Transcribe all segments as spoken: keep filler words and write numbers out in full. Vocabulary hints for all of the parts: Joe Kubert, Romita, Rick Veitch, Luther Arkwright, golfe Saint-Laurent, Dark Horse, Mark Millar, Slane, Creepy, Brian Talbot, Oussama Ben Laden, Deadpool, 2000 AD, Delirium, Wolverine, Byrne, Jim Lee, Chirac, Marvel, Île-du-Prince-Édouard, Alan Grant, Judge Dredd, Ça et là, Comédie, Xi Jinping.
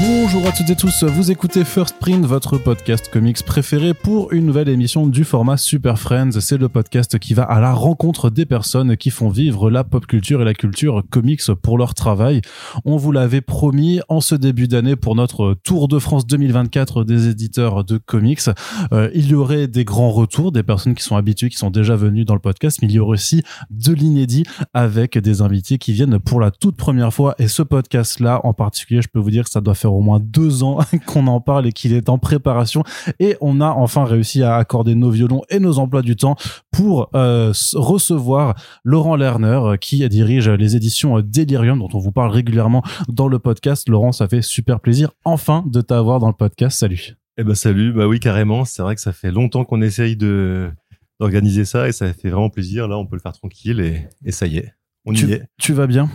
Bonjour à toutes et tous, vous écoutez First Print, votre podcast comics préféré pour une nouvelle émission du format Super Friends. C'est le podcast qui va à la rencontre des personnes qui font vivre la pop culture et la culture comics pour leur travail. On vous l'avait promis en ce début d'année pour notre Tour de France deux mille vingt-quatre des éditeurs de comics. Euh, il y aurait des grands retours, des personnes qui sont habituées, qui sont déjà venues dans le podcast, mais il y aurait aussi de l'inédit avec des invités qui viennent pour la toute première fois. Et ce podcast-là, en particulier, je peux vous dire que ça doit faire au moins deux ans qu'on en parle et qu'il est en préparation, et on a enfin réussi à accorder nos violons et nos emplois du temps pour euh, recevoir Laurent Lerner qui dirige les éditions Delirium dont on vous parle régulièrement dans le podcast. Laurent, ça fait super plaisir enfin de t'avoir dans le podcast, salut. Eh ben salut, bah oui carrément, c'est vrai que ça fait longtemps qu'on essaye de, d'organiser ça et ça fait vraiment plaisir, là on peut le faire tranquille et, et ça y est, on tu, y est. Tu vas bien ?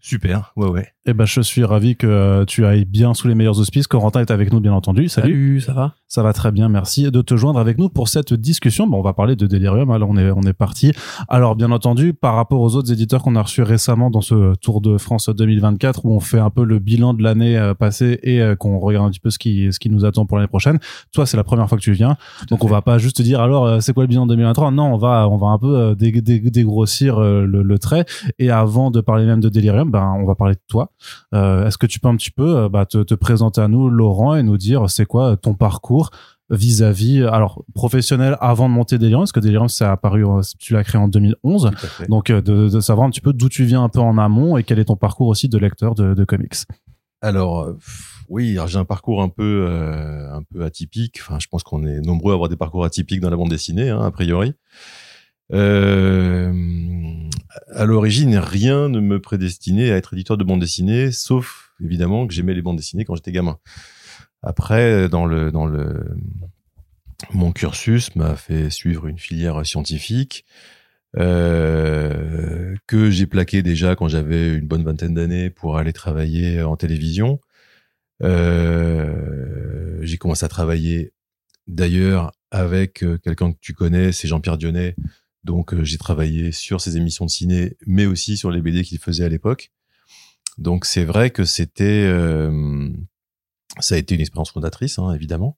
Super, ouais, ouais. Eh ben, je suis ravi que euh, tu ailles bien sous les meilleurs auspices. Corentin est avec nous, bien entendu. Salut. Salut, ça va ? Ça va très bien, merci de te joindre avec nous pour cette discussion. Bon, on va parler de Delirium, hein, là, on est, on est parti. Alors, bien entendu, par rapport aux autres éditeurs qu'on a reçus récemment dans ce Tour de France deux mille vingt-quatre, où on fait un peu le bilan de l'année euh, passée et euh, qu'on regarde un petit peu ce qui, ce qui nous attend pour l'année prochaine. Toi, c'est la première fois que tu viens. Donc, on va pas juste te dire, alors, euh, c'est quoi le bilan de deux mille vingt-trois ? Non, on va, on va un peu euh, dég- dég- dégrossir euh, le, le trait. Et avant de parler même de Delirium, ben, on va parler de toi. Euh, est-ce que tu peux un petit peu euh, bah, te, te présenter à nous, Laurent, et nous dire c'est quoi ton parcours vis-à-vis, alors professionnel avant de monter Delirium, parce que Delirium, ça a apparu, tu l'as créé en deux mille onze, donc euh, de, de savoir un petit peu d'où tu viens un peu en amont et quel est ton parcours aussi de lecteur de, de comics. Alors euh, oui, alors j'ai un parcours un peu euh, un peu atypique. Enfin, je pense qu'on est nombreux à avoir des parcours atypiques dans la bande dessinée, hein, a priori. Euh, à l'origine, rien ne me prédestinait à être éditeur de bande dessinée, sauf évidemment que j'aimais les bandes dessinées quand j'étais gamin. Après, dans le dans le mon cursus m'a fait suivre une filière scientifique euh, que j'ai plaqué déjà quand j'avais une bonne vingtaine d'années pour aller travailler en télévision. Euh, j'ai commencé à travailler d'ailleurs avec quelqu'un que tu connais, c'est Jean-Pierre Dionnet. Donc, euh, j'ai travaillé sur ses émissions de ciné, mais aussi sur les B D qu'il faisait à l'époque. Donc, c'est vrai que c'était... Euh, ça a été une expérience fondatrice, hein, évidemment.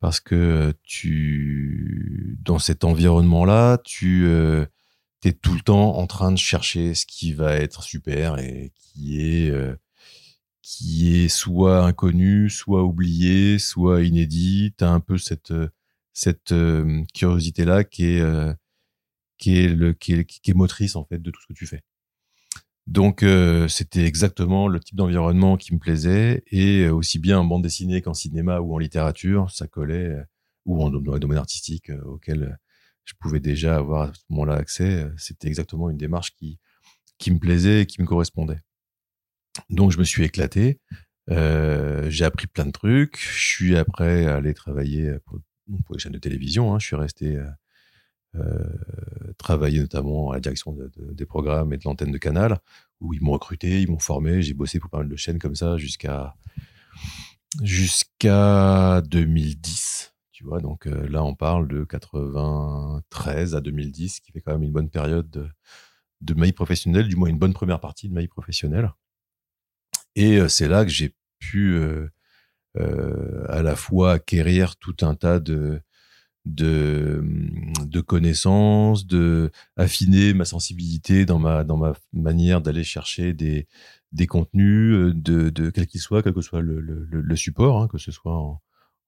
Parce que tu... Dans cet environnement-là, tu euh, t'es tout le temps en train de chercher ce qui va être super et qui est... Euh, qui est soit inconnu, soit oublié, soit inédit. T'as un peu cette, cette euh, curiosité-là qui est... Euh, Qui est, le, qui, est, qui est motrice en fait de tout ce que tu fais. Donc euh, c'était exactement le type d'environnement qui me plaisait, et euh, aussi bien en bande dessinée qu'en cinéma ou en littérature, ça collait, euh, ou en, dans les domaines artistiques euh, auxquels je pouvais déjà avoir à ce moment-là accès. Euh, c'était exactement une démarche qui, qui me plaisait et qui me correspondait. Donc je me suis éclaté, euh, j'ai appris plein de trucs, je suis après allé travailler pour, pour les chaînes de télévision, hein, je suis resté... Euh, Euh, travailler notamment à la direction de, de, des programmes et de l'antenne de Canal, où ils m'ont recruté, ils m'ont formé, j'ai bossé pour pas mal de chaînes comme ça jusqu'à jusqu'à deux mille dix, tu vois, donc euh, là on parle de quatre-vingt-treize à deux mille dix, qui fait quand même une bonne période de, de ma vie professionnelle, du moins une bonne première partie de ma vie professionnelle, et euh, c'est là que j'ai pu euh, euh, à la fois acquérir tout un tas de de de connaissances, de affiner ma sensibilité dans ma dans ma manière d'aller chercher des des contenus de de quel qu'il soit, quel que soit le le, le support, hein, que ce soit en,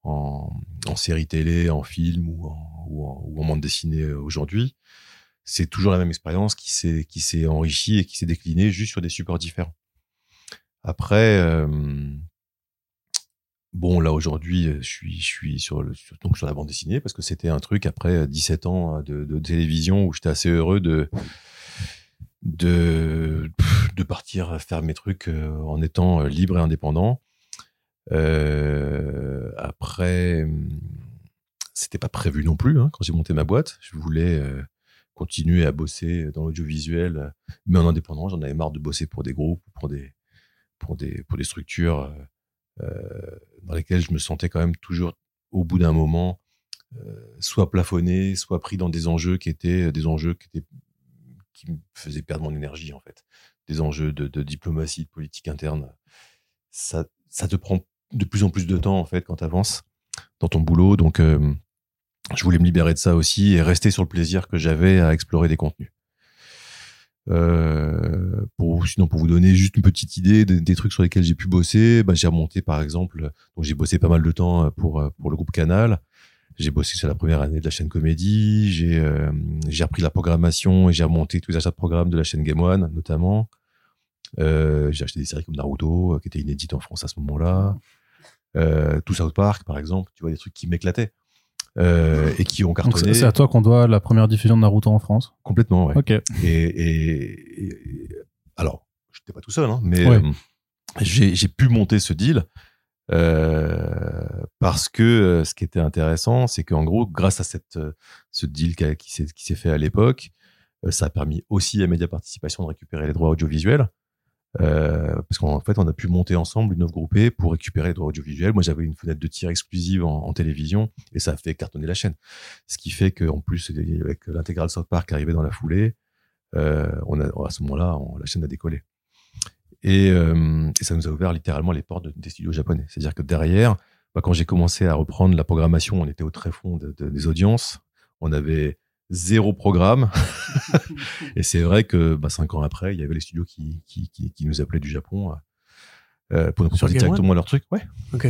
en en série télé, en film ou en ou en, ou en bande dessinée. Aujourd'hui, c'est toujours la même expérience qui s'est qui s'est enrichie et qui s'est déclinée juste sur des supports différents. Après euh, bon, là, aujourd'hui, je suis, je suis sur le, sur, donc sur la bande dessinée, parce que c'était un truc après dix-sept ans de, de télévision où j'étais assez heureux de, de, de partir faire mes trucs en étant libre et indépendant. Euh, après, c'était pas prévu non plus, hein, quand j'ai monté ma boîte. Je voulais euh, continuer à bosser dans l'audiovisuel, mais en indépendant, j'en avais marre de bosser pour des groupes, pour des, pour des, pour des structures, Euh, dans lesquelles je me sentais quand même toujours au bout d'un moment euh, soit plafonné, soit pris dans des enjeux qui étaient des enjeux qui étaient qui me faisaient perdre mon énergie en fait, des enjeux de, de diplomatie, de politique interne. Ça, ça te prend de plus en plus de temps en fait quand t'avances dans ton boulot. Donc euh, je voulais me libérer de ça aussi et rester sur le plaisir que j'avais à explorer des contenus. Euh, pour, sinon, pour vous donner juste une petite idée des, des trucs sur lesquels j'ai pu bosser, bah, j'ai remonté par exemple, donc j'ai bossé pas mal de temps pour, pour le groupe Canal. J'ai bossé sur la première année de la chaîne Comédie. J'ai, euh, j'ai repris la programmation et j'ai remonté tous les achats de programmes de la chaîne Game One, notamment. Euh, j'ai acheté des séries comme Naruto, qui était inédite en France à ce moment-là. Euh, tout South Park, par exemple. Tu vois, des trucs qui m'éclataient. Euh, et qui ont cartonné. Donc c'est à toi qu'on doit la première diffusion de Naruto en France. Complètement, ouais. Okay. Et, et, et alors, je n'étais pas tout seul, hein, mais ouais. euh, j'ai, j'ai pu monter ce deal euh, parce que euh, ce qui était intéressant, c'est qu'en gros, grâce à cette euh, ce deal qui, a, qui, s'est, qui s'est fait à l'époque, euh, ça a permis aussi à Média Participation de récupérer les droits audiovisuels. Euh, parce qu'en fait, on a pu monter ensemble une offre groupée pour récupérer les droits audiovisuels. Moi, j'avais une fenêtre de tir exclusive en, en télévision et ça a fait cartonner la chaîne. Ce qui fait qu'en plus, avec l'intégrale South Park arrivée dans la foulée, euh, on a, à ce moment-là, on, la chaîne a décollé. Et, euh, et ça nous a ouvert littéralement les portes de, des studios japonais. C'est-à-dire que derrière, bah, quand j'ai commencé à reprendre la programmation, on était au tréfonds de, de, des audiences. On avait zéro programme. Et c'est vrai que bah, cinq ans après, il y avait les studios qui, qui, qui, qui nous appelaient du Japon euh, pour nous proposer directement leur truc. Ouais. Ok.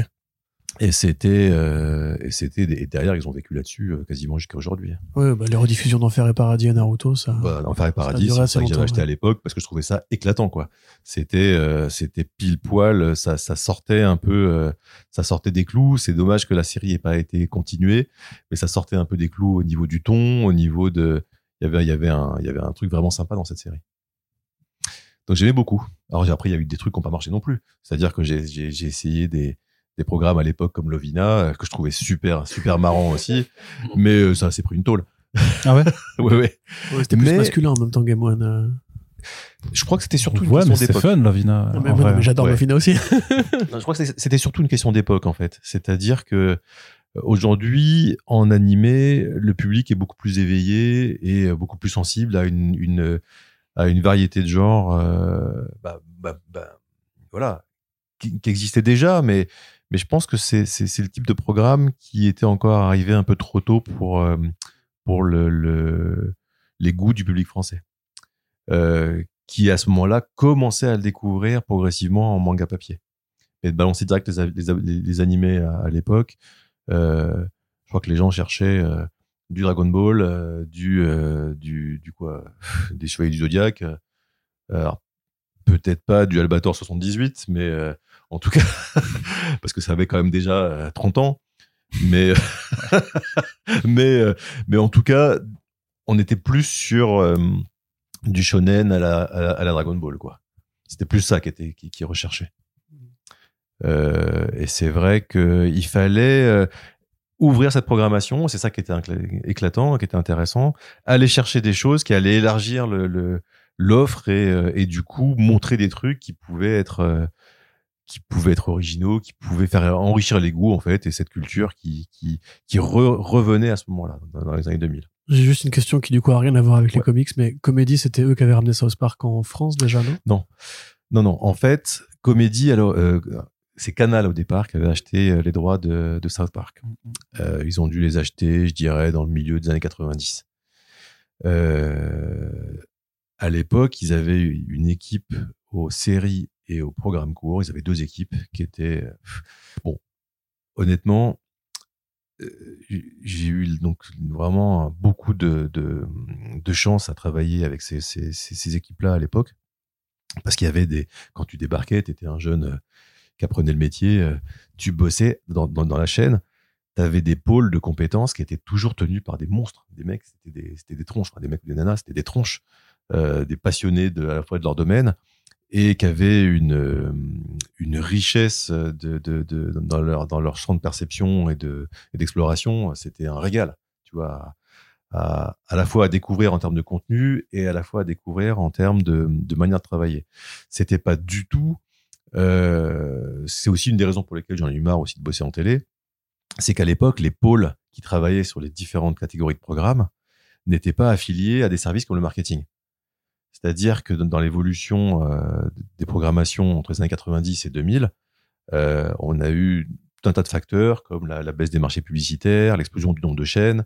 Et c'était, euh, et c'était, et derrière, ils ont vécu là-dessus euh, quasiment jusqu'à aujourd'hui. Ouais, bah, les rediffusions d'Enfer et Paradis à Naruto, ça. Bah, Enfer et Paradis, ça c'est ça que j'avais acheté ouais. à l'époque parce que je trouvais ça éclatant, quoi. C'était, euh, c'était pile poil, ça, ça sortait un peu, euh, ça sortait des clous. C'est dommage que la série ait pas été continuée, mais ça sortait un peu des clous au niveau du ton, au niveau de, il y avait, il y avait un, il y avait un truc vraiment sympa dans cette série. Donc j'aimais beaucoup. Alors après, il y a eu des trucs qui n'ont pas marché non plus. C'est-à-dire que j'ai, j'ai, j'ai essayé des, des programmes à l'époque comme Lovina que je trouvais super super marrant aussi, mais ça s'est pris une tôle. Ah ouais. ouais, ouais ouais c'était plus mais... masculin en même temps Game One. Euh... Je crois que c'était surtout ouais, une question d'époque. Ouais, mais c'est fun Lovina. Non, mais, mais, mais j'adore ouais. Lovina aussi. Non, je crois que c'était surtout une question d'époque en fait, c'est-à-dire que aujourd'hui en animé, le public est beaucoup plus éveillé et beaucoup plus sensible à une une à une variété de genres euh, bah, bah, bah voilà qui, qui existait déjà mais Mais je pense que c'est, c'est, c'est le type de programme qui était encore arrivé un peu trop tôt pour, euh, pour le, le, les goûts du public français, euh, qui à ce moment-là commençait à le découvrir progressivement en manga papier. Et de balancer direct les, les, les, les animés à, à l'époque, euh, je crois que les gens cherchaient euh, du Dragon Ball, euh, du, euh, du, du quoi, des Chevaliers du Zodiac, euh, alors, peut-être pas du Albator soixante-dix-huit, mais... Euh, en tout cas, parce que ça avait quand même déjà trente ans. Mais, mais, mais en tout cas, on était plus sur euh, du shonen à la, à, la, à la Dragon Ball, quoi. C'était plus ça qui était, qui, qui recherchait. Euh, et c'est vrai qu'il fallait euh, ouvrir cette programmation. C'est ça qui était éclatant, qui était intéressant. Aller chercher des choses qui allaient élargir le, le, l'offre et, et du coup, montrer des trucs qui pouvaient être... Euh, qui pouvaient être originaux, qui pouvaient faire enrichir les goûts, en fait, et cette culture qui, qui, qui re, revenait à ce moment-là, dans les années deux mille. J'ai juste une question qui, du coup, n'a rien à voir avec ouais. les comics, mais Comédie, c'était eux qui avaient ramené South Park en France, déjà, non ? Non. Non, non. En fait, Comédie, alors, euh, c'est Canal, au départ, qui avait acheté les droits de, de South Park. Mm-hmm. Euh, ils ont dû les acheter, je dirais, dans le milieu des années quatre-vingt-dix. Euh, à l'époque, ils avaient une équipe aux séries et au programme court, ils avaient deux équipes qui étaient... Bon, honnêtement, euh, j'ai eu donc vraiment beaucoup de, de, de chance à travailler avec ces, ces, ces équipes-là à l'époque, parce qu'il y avait des... Quand tu débarquais, tu étais un jeune qui apprenait le métier, tu bossais dans, dans, dans la chaîne, tu avais des pôles de compétences qui étaient toujours tenus par des monstres, des mecs, c'était des, c'était des tronches, enfin, des mecs ou des nanas, c'était des tronches, euh, des passionnés de, à la fois de leur domaine, et qui avaient une, une richesse de, de, de, dans, leur, dans leur champ de perception et, de, et d'exploration. C'était un régal, tu vois, à, à la fois à découvrir en termes de contenu et à la fois à découvrir en termes de, de manière de travailler. C'était pas du tout... Euh, c'est aussi une des raisons pour lesquelles j'en ai eu marre aussi de bosser en télé. C'est qu'à l'époque, les pôles qui travaillaient sur les différentes catégories de programmes n'étaient pas affiliés à des services comme le marketing. C'est-à-dire que dans l'évolution euh, des programmations entre les années quatre-vingt-dix et deux mille, Euh, on a eu tout un tas de facteurs comme la, la baisse des marchés publicitaires, l'explosion du nombre de chaînes,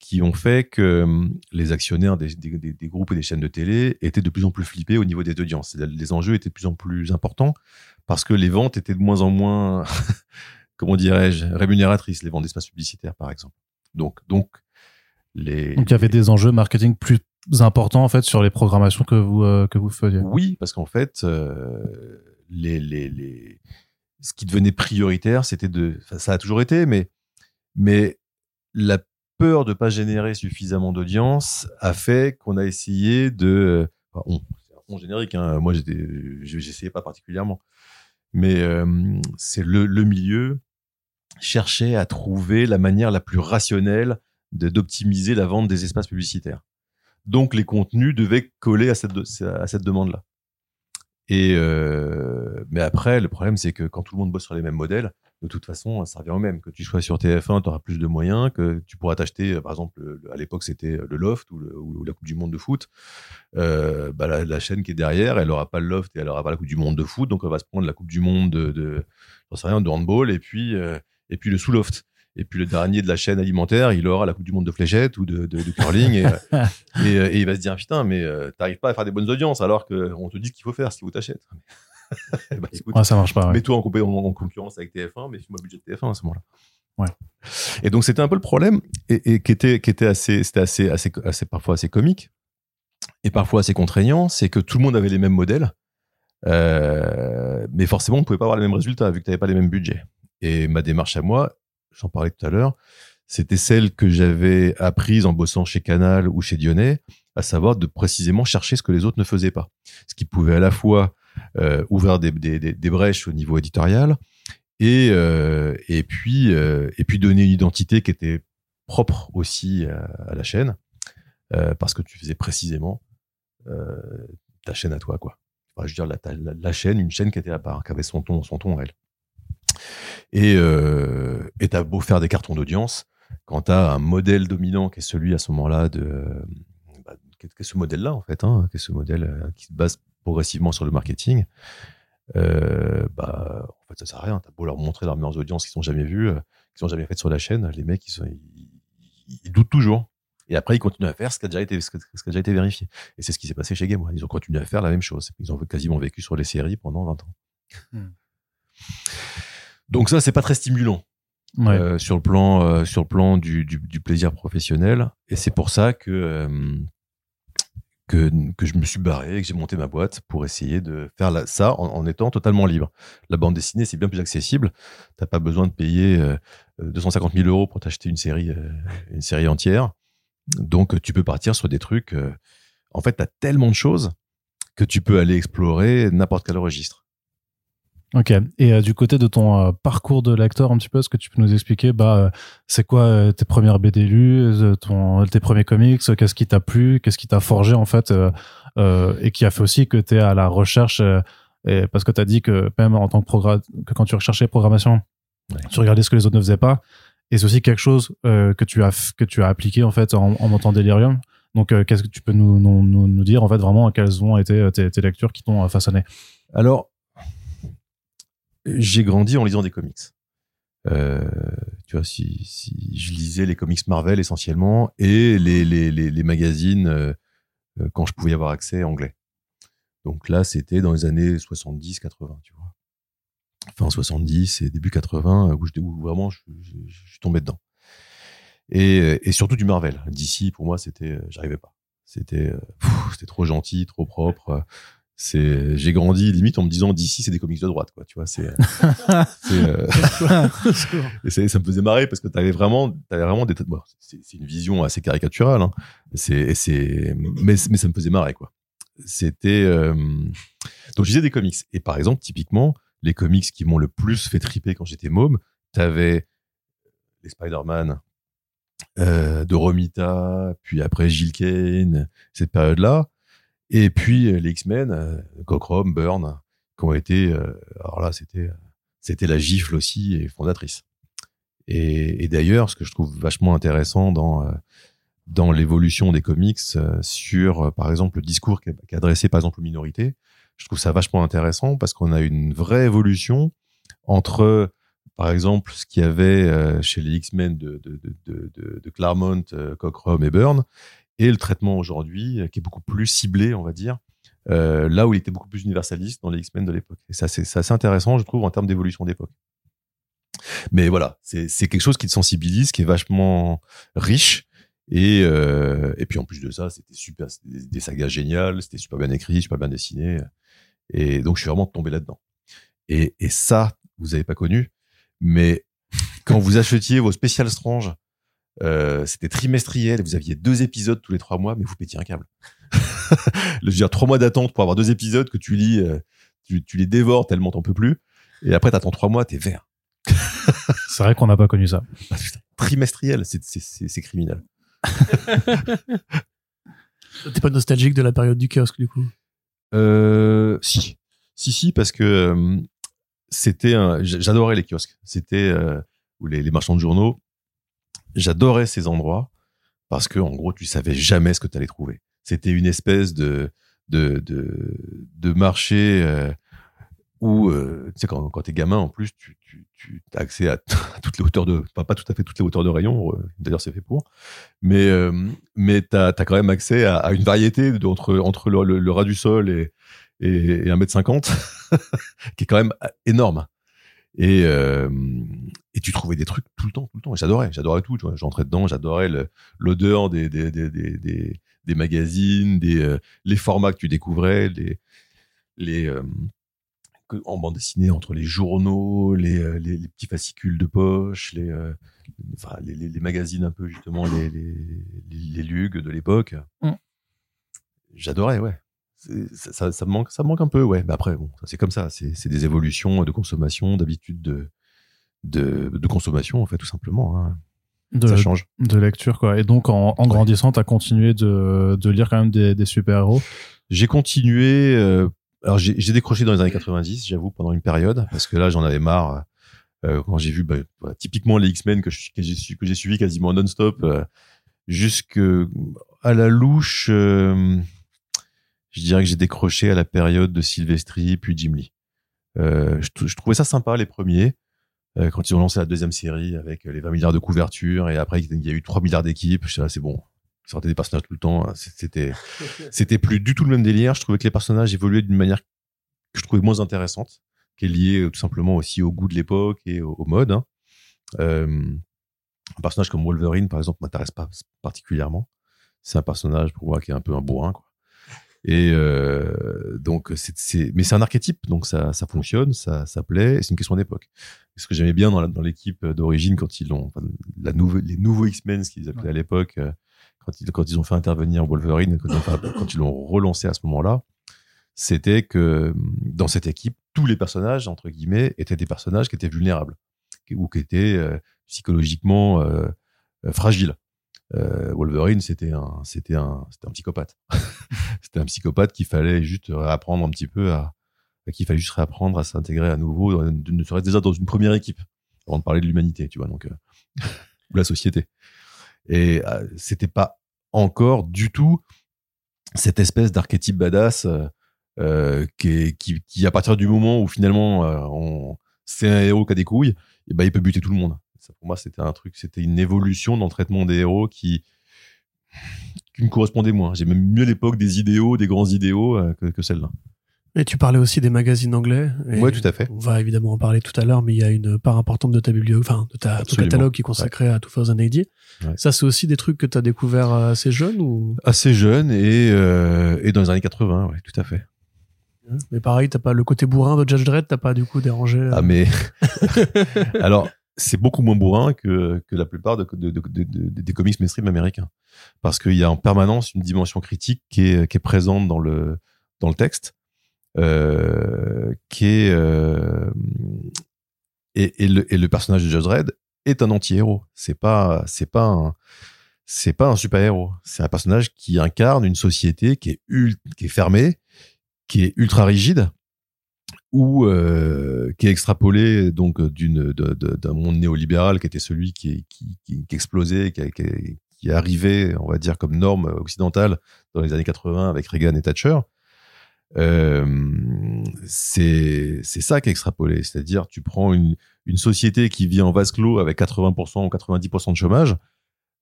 qui ont fait que hum, les actionnaires des, des, des groupes et des chaînes de télé étaient de plus en plus flippés au niveau des audiences. Les enjeux étaient de plus en plus importants parce que les ventes étaient de moins en moins, comment dirais-je, rémunératrices, les ventes d'espace publicitaire, par exemple. Donc, donc, les, donc il y avait des enjeux marketing plus importants en fait, sur les programmations que vous, euh, que vous faisiez. Oui, parce qu'en fait, euh, les, les, les... ce qui devenait prioritaire, c'était de... Enfin, ça a toujours été, mais, mais la peur de ne pas générer suffisamment d'audience a fait qu'on a essayé de... Enfin, on, c'est un on générique, hein. Moi, j'étais, j'essayais pas particulièrement. Mais euh, c'est le, le milieu cherchait à trouver la manière la plus rationnelle de, d'optimiser la vente des espaces publicitaires. Donc, les contenus devaient coller à cette, à cette demande-là. Et euh, mais après, le problème, c'est que quand tout le monde bosse sur les mêmes modèles, de toute façon, ça revient au même. Que tu sois sur T F un, tu auras plus de moyens, que tu pourras t'acheter, par exemple, à l'époque, c'était le Loft ou, le, ou la Coupe du Monde de foot. Euh, bah, la, la chaîne qui est derrière, elle n'aura pas le Loft et elle n'aura pas la Coupe du Monde de foot, donc elle va se prendre la Coupe du Monde de, de, j'en sais rien, de handball et puis, euh, et puis le sous-Loft. Et puis le dernier de la chaîne alimentaire, il aura la Coupe du Monde de fléchettes ou de, de, de curling et, et, et il va se dire putain, mais euh, t'arrives pas à faire des bonnes audiences alors qu'on te dit ce qu'il faut faire, ce qu'il faut t'achèter. bah, ouais, ça marche pas. Mets-toi ouais. en, en concurrence avec T F un, mais fais-moi le budget de T F un à ce moment-là. Ouais. Et donc c'était un peu le problème et, et qui était qui était assez c'était assez, assez assez parfois assez comique et parfois assez contraignant, c'est que tout le monde avait les mêmes modèles, euh, mais forcément on pouvait pas avoir les mêmes résultats vu que t'avais pas les mêmes budgets. Et ma démarche à moi, j'en parlais tout à l'heure, c'était celle que j'avais apprise en bossant chez Canal ou chez Dionnet, à savoir de précisément chercher ce que les autres ne faisaient pas. Ce qui pouvait à la fois euh, ouvrir des, des, des brèches au niveau éditorial et, euh, et, puis, euh, et puis donner une identité qui était propre aussi à, à la chaîne, euh, parce que tu faisais précisément euh, ta chaîne à toi, quoi. Enfin, je veux dire, la, la, la chaîne, une chaîne qui était à part, qui avait son ton, son ton, elle. Et, euh, et t'as beau faire des cartons d'audience, quand t'as un modèle dominant qui est celui à ce moment-là de, bah, qu'est ce modèle-là en fait, hein, qu'est ce modèle qui se base progressivement sur le marketing, euh, bah en fait ça sert à rien. T'as beau leur montrer leurs meilleures audiences qu'ils n'ont jamais vues, qu'ils n'ont jamais faites sur la chaîne, les mecs ils, sont, ils, ils doutent toujours. Et après ils continuent à faire ce qui a déjà été, ce qui a déjà été vérifié. Et c'est ce qui s'est passé chez Game One. Ils ont continué à faire la même chose. Ils ont quasiment vécu sur les séries pendant vingt ans. Hmm. Donc ça, c'est pas très stimulant ouais. euh, sur le plan, euh, sur le plan du, du, du plaisir professionnel. Et c'est pour ça que, euh, que, que je me suis barré et que j'ai monté ma boîte pour essayer de faire la, ça en, en étant totalement libre. La bande dessinée, c'est bien plus accessible. T'as pas besoin de payer euh, deux cent cinquante mille euros pour t'acheter une série, euh, une série entière. Donc, tu peux partir sur des trucs. Euh, en fait, t'as tellement de choses que tu peux aller explorer n'importe quel registre. Ok. Et euh, du côté de ton euh, parcours de lecteur, un petit peu, est-ce que tu peux nous expliquer, bah, euh, c'est quoi euh, tes premières B D lues, euh, ton, tes premiers comics, euh, qu'est-ce qui t'a plu, qu'est-ce qui t'a forgé en fait, euh, euh, et qui a fait aussi que t'es à la recherche, euh, et parce que t'as dit que même en tant que programme, que quand tu recherchais les programmations, ouais. tu regardais ce que les autres ne faisaient pas, et c'est aussi quelque chose euh, que tu as que tu as appliqué en fait en, en montant Delirium. Donc, euh, qu'est-ce que tu peux nous nous nous dire en fait vraiment quelles ont été tes, tes lectures qui t'ont façonné? Alors. J'ai grandi en lisant des comics. Euh, tu vois, si, si je lisais les comics Marvel essentiellement et les, les, les, les magazines euh, quand je pouvais y avoir accès anglais. Donc là, c'était dans les années soixante-dix quatre-vingts, tu vois. Fin soixante-dix et début quatre-vingts, où, je, où vraiment je, je, je suis tombé dedans. Et, et surtout du Marvel. D C, pour moi, c'était, j'arrivais pas. C'était, pff, c'était trop gentil, trop propre. C'est, j'ai grandi limite en me disant d'ici c'est des comics de droite quoi, tu vois, c'est, c'est euh... et ça, ça me faisait marrer parce que t'avais vraiment t'avais vraiment des bon, c'est, c'est une vision assez caricaturale hein. c'est c'est mais mais ça me faisait marrer quoi, c'était euh... donc je lisais des comics et par exemple typiquement les comics qui m'ont le plus fait triper quand j'étais môme, t'avais les Spider-Man euh, de Romita, puis après Gil Kane, cette période là. Et puis, les X-Men, Cockrum, Byrne, qui ont été, euh, alors là, c'était, c'était la gifle aussi et fondatrice. Et, et d'ailleurs, ce que je trouve vachement intéressant dans, dans l'évolution des comics sur, par exemple, le discours qu'a adressé, par exemple, aux minorités, je trouve ça vachement intéressant parce qu'on a une vraie évolution entre, par exemple, ce qu'il y avait chez les X-Men de, de, de, de, de, de Claremont, Cockrum et Byrne, et le traitement aujourd'hui, qui est beaucoup plus ciblé, on va dire, euh, là où il était beaucoup plus universaliste dans les X-Men de l'époque. Et ça, c'est, c'est assez intéressant, je trouve, en termes d'évolution d'époque. Mais voilà, c'est, c'est quelque chose qui te sensibilise, qui est vachement riche. Et, euh, et puis en plus de ça, c'était super, c'était des, des sagas géniales, c'était super bien écrit, super bien dessiné. Et donc je suis vraiment tombé là-dedans. Et, et ça, vous n'avez pas connu, mais quand vous achetiez vos spéciales Strange, euh, c'était trimestriel, vous aviez deux épisodes tous les trois mois, mais vous pétiez un câble. Je veux dire, trois mois d'attente pour avoir deux épisodes que tu lis, tu, tu les dévores tellement t'en peux plus. Et après, t'attends trois mois, t'es vert. C'est vrai qu'on n'a pas connu ça. Ah, putain, trimestriel, c'est, c'est, c'est, c'est criminel. T'es pas nostalgique de la période du kiosque du coup? euh, si si si parce que euh, c'était un, j'adorais les kiosques, c'était euh, ou les, les marchands de journaux, j'adorais ces endroits parce que en gros tu savais jamais ce que t'allais trouver. C'était une espèce de de de, de marché euh, où euh, tu sais quand, quand t'es gamin en plus tu, tu, tu as accès à, t- à toutes les hauteurs de, enfin pas tout à fait toutes les hauteurs de rayon, euh, d'ailleurs c'est fait pour, mais, euh, mais t'as, t'as quand même accès à, à une variété de, entre, entre le, le, le ras du sol et, et, et un mètre cinquante qui est quand même énorme, et, euh, et tu trouvais des trucs tout le temps, tout le temps. Et j'adorais, j'adorais tout, tu vois. J'entrais dedans, j'adorais le, l'odeur des, des, des, des, des, des magazines, des, euh, les formats que tu découvrais, les... les euh, en bande dessinée, entre les journaux, les, les, les petits fascicules de poche, les, euh, enfin, les, les, les magazines un peu, justement, les, les, les, les lugues de l'époque. Mm. J'adorais, ouais. C'est, ça, ça, ça, me manque, ça me manque un peu, ouais. Mais après, bon, c'est comme ça. C'est, c'est des évolutions de consommation, d'habitude de, de, de consommation, en fait, tout simplement. Hein. De, ça change. De lecture, quoi. Et donc, en, en ouais. grandissant, t'as continué de, de lire quand même des, des super-héros. J'ai continué... Euh, Alors, j'ai, j'ai décroché dans les années quatre-vingt-dix, j'avoue, pendant une période, parce que là, j'en avais marre. Euh, quand j'ai vu, bah, bah, typiquement, les X-Men que, je, que, j'ai, que j'ai suivi quasiment non-stop, euh, jusqu'à la louche, euh, je dirais que j'ai décroché à la période de Silvestri, puis Jim Lee. Euh, je, je trouvais ça sympa, les premiers, euh, quand ils ont lancé la deuxième série avec les vingt milliards de couvertures, et après, il y a eu trois milliards d'équipes. Je suis là, c'est bon. Sortaient des personnages tout le temps, c'était c'était plus du tout le même délire. Je trouvais que les personnages évoluaient d'une manière que je trouvais moins intéressante, qui est liée tout simplement aussi au goût de l'époque et au, au mode. Hein. Euh, un personnage comme Wolverine, par exemple, m'intéresse pas particulièrement. C'est un personnage pour moi qui est un peu un bourrin, quoi. Et euh, donc c'est, c'est mais c'est un archétype, donc ça ça fonctionne, ça ça plaît. Et c'est une question d'époque. Ce que j'aimais bien dans, la, dans l'équipe d'origine quand ils l'ont, enfin, la nouvelle, les nouveaux X-Men, ce qu'ils appelaient à l'époque. Quand ils, quand ils ont fait intervenir Wolverine, quand ils, ont, quand ils l'ont relancé à ce moment-là, c'était que dans cette équipe, tous les personnages, entre guillemets, étaient des personnages qui étaient vulnérables ou qui étaient euh, psychologiquement euh, fragiles. Euh, Wolverine, c'était un, c'était un, c'était un psychopathe. C'était un psychopathe qu'il fallait juste réapprendre un petit peu à, à qu'il fallait juste réapprendre à s'intégrer à nouveau, ne serait-ce déjà dans une première équipe, avant de parler de l'humanité, tu vois, donc, euh, ou la société. Et euh, c'était pas encore du tout cette espèce d'archétype badass euh, qui, qui, qui, à partir du moment où finalement euh, on, c'est un héros qui a des couilles, et ben il peut buter tout le monde. Ça, pour moi, c'était un truc, c'était une évolution dans le traitement des héros qui, qui me correspondait moins. J'aimais mieux l'époque des idéaux, des grands idéaux euh, que, que celle-là. Et tu parlais aussi des magazines anglais. Oui, tout à fait. On va évidemment en parler tout à l'heure, mais il y a une part importante de ta bibliothèque, enfin, de ta, ton catalogue qui est consacré ouais. à deux mille A D. Ouais. Ça, c'est aussi des trucs que tu as découvert assez jeune ou... Assez jeune et, euh, et dans les années quatre-vingts, oui, tout à fait. Mais pareil, t'as pas le côté bourrin de Judge Dredd, t'as pas du coup dérangé. Euh... Ah, mais. Alors, c'est beaucoup moins bourrin que, que la plupart de, de, de, de, de, des comics mainstream américains. Parce qu'il y a en permanence une dimension critique qui est, qui est présente dans le, dans le texte. Euh, qui est euh, et, et, le, et le personnage de Judge Dredd est un anti-héros. C'est pas c'est pas un, c'est pas un super-héros. C'est un personnage qui incarne une société qui est ult, qui est fermée, qui est ultra rigide, ou euh, qui est extrapolée donc d'une de, de, d'un monde néolibéral qui était celui qui qui, qui, qui explosait, qui, qui, qui arrivait, on va dire comme norme occidentale dans les années quatre-vingts avec Reagan et Thatcher. Euh, c'est, c'est ça qu'extrapoler. C'est-à-dire, tu prends une, une société qui vit en vase clos avec quatre-vingts pour cent ou quatre-vingt-dix pour cent de chômage,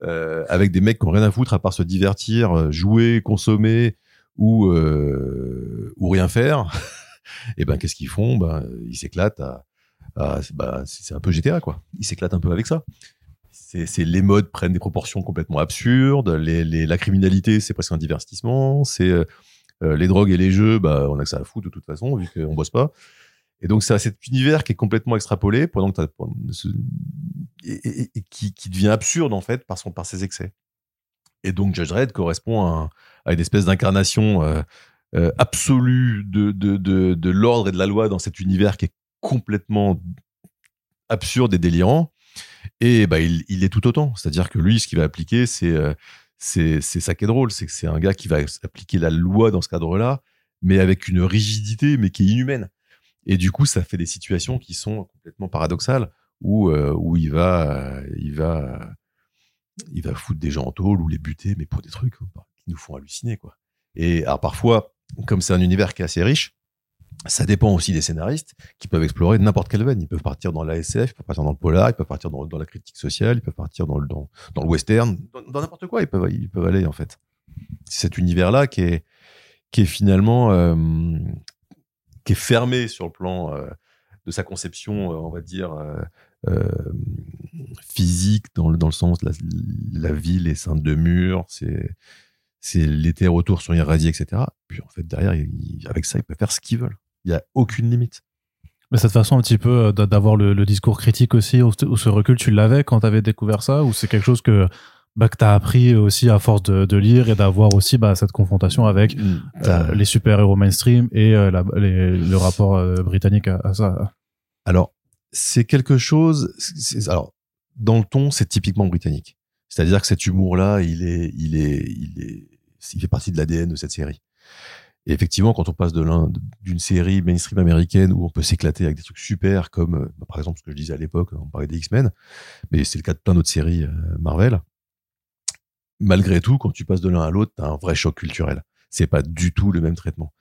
euh, avec des mecs qui n'ont rien à foutre à part se divertir, jouer, consommer ou, euh, ou rien faire. Et ben, qu'est-ce qu'ils font? Ben, ils s'éclatent à, à, ben, c'est un peu G T A, quoi. Ils s'éclatent un peu avec ça. C'est, c'est les modes prennent des proportions complètement absurdes. Les, les, la criminalité, c'est presque un divertissement. C'est euh, les drogues et les jeux, bah, on a que ça à foutre de toute façon, vu qu'on bosse pas. Et donc, c'est cet univers qui est complètement extrapolé pendant que t'as, et, et, et qui, qui devient absurde, en fait, par, son, par ses excès. Et donc, Judge Dredd correspond à, à une espèce d'incarnation euh, euh, absolue de, de, de, de l'ordre et de la loi dans cet univers qui est complètement absurde et délirant. Et bah, il, il est tout autant. C'est-à-dire que lui, ce qu'il va appliquer, c'est... Euh, C'est, c'est ça qui est drôle, c'est que c'est un gars qui va appliquer la loi dans ce cadre-là, mais avec une rigidité, mais qui est inhumaine. Et du coup, ça fait des situations qui sont complètement paradoxales, où, euh, où il, va, il, va, il va foutre des gens en tôle ou les buter, mais pour des trucs hein, qui nous font halluciner, quoi. Et alors, parfois, comme c'est un univers qui est assez riche, ça dépend aussi des scénaristes qui peuvent explorer n'importe quelle veine. Ils peuvent partir dans l'A S F, ils peuvent partir dans le polar, ils peuvent partir dans, dans la critique sociale, ils peuvent partir dans le, dans, dans le western, dans, dans n'importe quoi. Ils peuvent, ils peuvent aller, en fait. C'est cet univers-là qui est, qui est finalement euh, qui est fermé sur le plan euh, de sa conception, on va dire, euh, euh, physique, dans le, dans le sens de la, la ville est ceinte de murs, c'est... c'est les terres autour sont irradiées, et cetera. Puis en fait, derrière, il, avec ça, ils peuvent faire ce qu'ils veulent. Il n'y a aucune limite. Mais cette façon un petit peu d'avoir le, le discours critique aussi, ou ce recul, tu l'avais quand tu avais découvert ça, ou c'est quelque chose que, bah, que tu as appris aussi à force de, de lire et d'avoir aussi bah, cette confrontation avec mmh, euh, les super-héros mainstream et euh, la, les, le rapport euh, britannique à, à ça? Alors, c'est quelque chose... C'est, alors, dans le ton, c'est typiquement britannique. C'est-à-dire que cet humour-là, il est, il est, il est, il fait partie de l'A D N de cette série. Et effectivement, quand on passe de l'un, d'une série mainstream américaine où on peut s'éclater avec des trucs super comme, bah, par exemple, ce que je disais à l'époque, on parlait des X-Men, mais c'est le cas de plein d'autres séries euh, Marvel. Malgré tout, quand tu passes de l'un à l'autre, t'as un vrai choc culturel. C'est pas du tout le même traitement.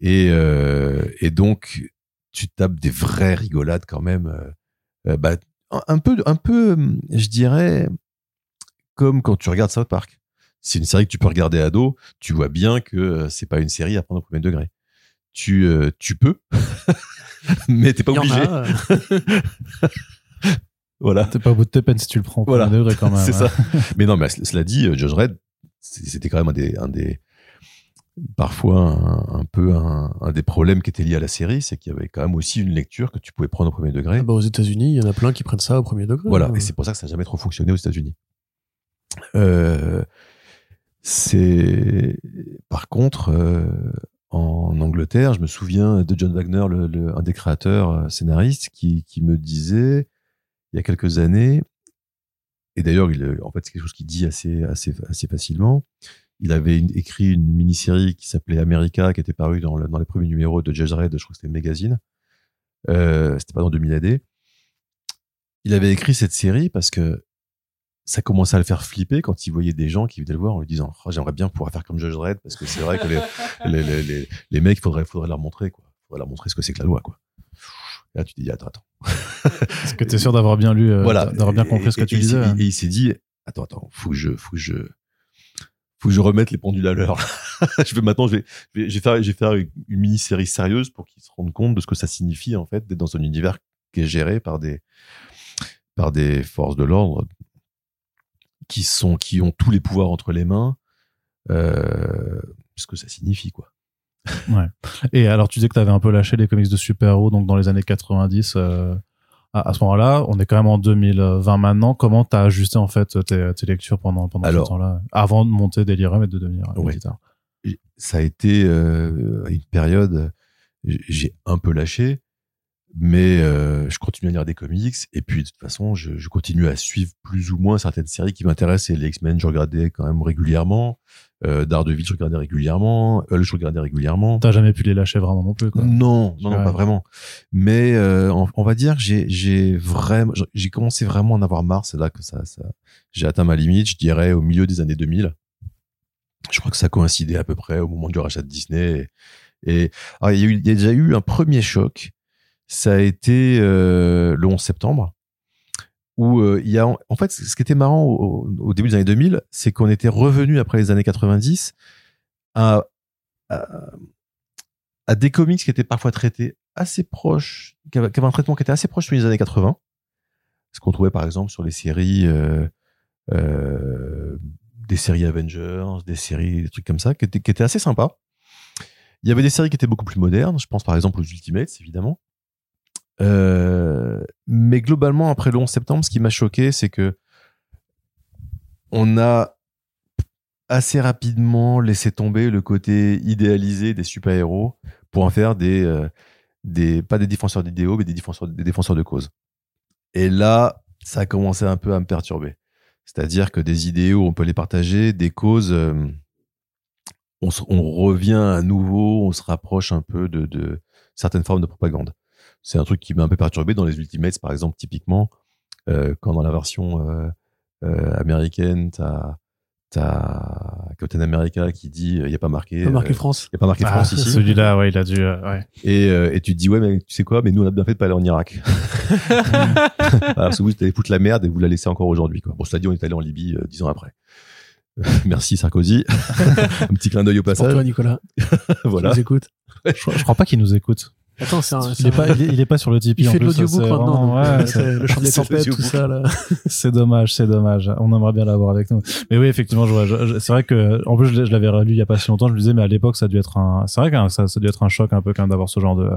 Et, euh, et donc, tu tapes des vraies rigolades quand même, euh, bah, un peu, un peu, je dirais, comme quand tu regardes South Park. C'est une série que tu peux regarder ado, tu vois bien que c'est pas une série à prendre au premier degré. Tu, euh, tu peux, mais t'es pas obligé. A, euh... voilà. T'es pas au bout de tes peines si tu le prends au voilà. premier degré quand même. c'est ouais. ça. Mais non, mais cela dit, Judge Dredd, c'était quand même un des, un des parfois un, un peu un, un des problèmes qui était lié à la série, c'est qu'il y avait quand même aussi une lecture que tu pouvais prendre au premier degré. Ah bah aux États-Unis, il y en a plein qui prennent ça au premier degré. Voilà, ouais. Et c'est pour ça que ça n'a jamais trop fonctionné aux États-Unis. Euh, c'est par contre euh, en Angleterre, je me souviens de John Wagner, le, le, un des créateurs euh, scénaristes, qui, qui me disait il y a quelques années, et d'ailleurs il, en fait c'est quelque chose qu'il dit assez, assez, assez facilement. Il avait une, écrit une mini-série qui s'appelait America, qui était parue dans, le, dans les premiers numéros de Judge Dredd, je crois que c'était le magazine, euh, c'était pas dans deux mille A D. Il avait écrit cette série parce que ça commençait à le faire flipper quand il voyait des gens qui venaient le voir en lui disant oh, j'aimerais bien pouvoir faire comme Judge Dredd, parce que c'est vrai que les, les, les, les, les mecs, il faudrait, faudrait leur montrer quoi. Faudrait leur montrer ce que c'est que la loi, quoi. Et là, tu te dis attends, attends. Est-ce que tu es sûr d'avoir bien lu, euh, voilà, d'avoir bien compris et, ce que et, tu et disais il, hein. Et il s'est dit attends, attends, faut que je, faut que je, faut que je remette les pendules à l'heure. je vais, maintenant, je vais, je vais faire, je vais faire une mini-série sérieuse pour qu'ils se rendent compte de ce que ça signifie, en fait, d'être dans un univers qui est géré par des, par des forces de l'ordre. Qui, sont, qui ont tous les pouvoirs entre les mains, euh, ce que ça signifie, quoi. Ouais. Et alors, tu disais que tu avais un peu lâché les comics de super-héros, donc dans les années quatre-vingt-dix, euh, à, à ce moment-là, on est quand même en deux mille vingt maintenant. Comment tu as ajusté, en fait, tes, tes lectures pendant, pendant alors, ce temps-là, avant de monter Delirium et de devenir ouais. éditeur? Ça a été euh, une période, j'ai un peu lâché, mais euh, je continue à lire des comics et puis de toute façon je, je continue à suivre plus ou moins certaines séries qui m'intéressent. Et les X-Men je regardais quand même régulièrement, euh, Daredevil je regardais régulièrement, Hulk je regardais régulièrement. T'as jamais pu les lâcher vraiment non plus, quoi? Non, non, non, pas vraiment, mais euh, on, on va dire que j'ai, j'ai vraiment j'ai commencé vraiment à en avoir marre. C'est là que ça, ça j'ai atteint ma limite, je dirais au milieu des années deux mille. Je crois que ça coïncidait à peu près au moment du rachat de Disney et, Et alors, il, y a eu, il y a déjà eu un premier choc. Ça a été euh, le onze septembre, où euh, il y a en fait ce qui était marrant au, au début des années deux mille, c'est qu'on était revenu après les années quatre-vingt-dix à, à, à des comics qui étaient parfois traités assez proches, qui avaient un traitement qui était assez proche des années quatre-vingts. Ce qu'on trouvait par exemple sur les séries euh, euh, des séries Avengers, des séries, des trucs comme ça, qui étaient, qui étaient assez sympas. Il y avait des séries qui étaient beaucoup plus modernes, je pense par exemple aux Ultimates, évidemment. Euh, mais globalement, après le onze septembre, ce qui m'a choqué, c'est que on a assez rapidement laissé tomber le côté idéalisé des super-héros pour en faire des, euh, des pas des défenseurs d'idéaux, mais des défenseurs, des défenseurs de cause. Et là, ça a commencé un peu à me perturber. C'est-à-dire que des idéaux, on peut les partager, des causes, euh, on, se, on revient à nouveau, on se rapproche un peu de, de certaines formes de propagande. C'est un truc qui m'a un peu perturbé dans les Ultimates, par exemple, typiquement, euh, quand dans la version euh, euh, américaine, t'as, t'as Captain America qui dit il n'y a pas marqué, pas marqué euh, France. Il n'y a pas marqué ah, France ici. Celui-là, ouais, il a dû. Euh, ouais. et, euh, et tu te dis, ouais, mais tu sais quoi, mais nous, on a bien fait de ne pas aller en Irak. Parce que vous, vous allez foutre la merde et vous la laissez encore aujourd'hui, quoi. Bon, cela dit, on est allé en Libye euh, dix ans après. Merci Sarkozy. Un petit clin d'œil au passage. C'est pour toi, Nicolas. Voilà. Tu nous écoutes. Je, je crois pas qu'il nous écoute. Attends, c'est un, c'est il, est un... pas, il, est, il est pas sur le Tipeee. Il en fait plus, de l'audiobook maintenant. Vraiment, ouais, c'est le chant des tempêtes, tout ça. Là. C'est dommage, c'est dommage. On aimerait bien l'avoir avec nous. Mais oui, effectivement, je vois, je, je, c'est vrai que en plus je l'avais relu il y a pas si longtemps. Je me disais, mais à l'époque, ça a dû être un. C'est vrai que ça, ça a dû être un choc un peu quand même d'avoir ce genre de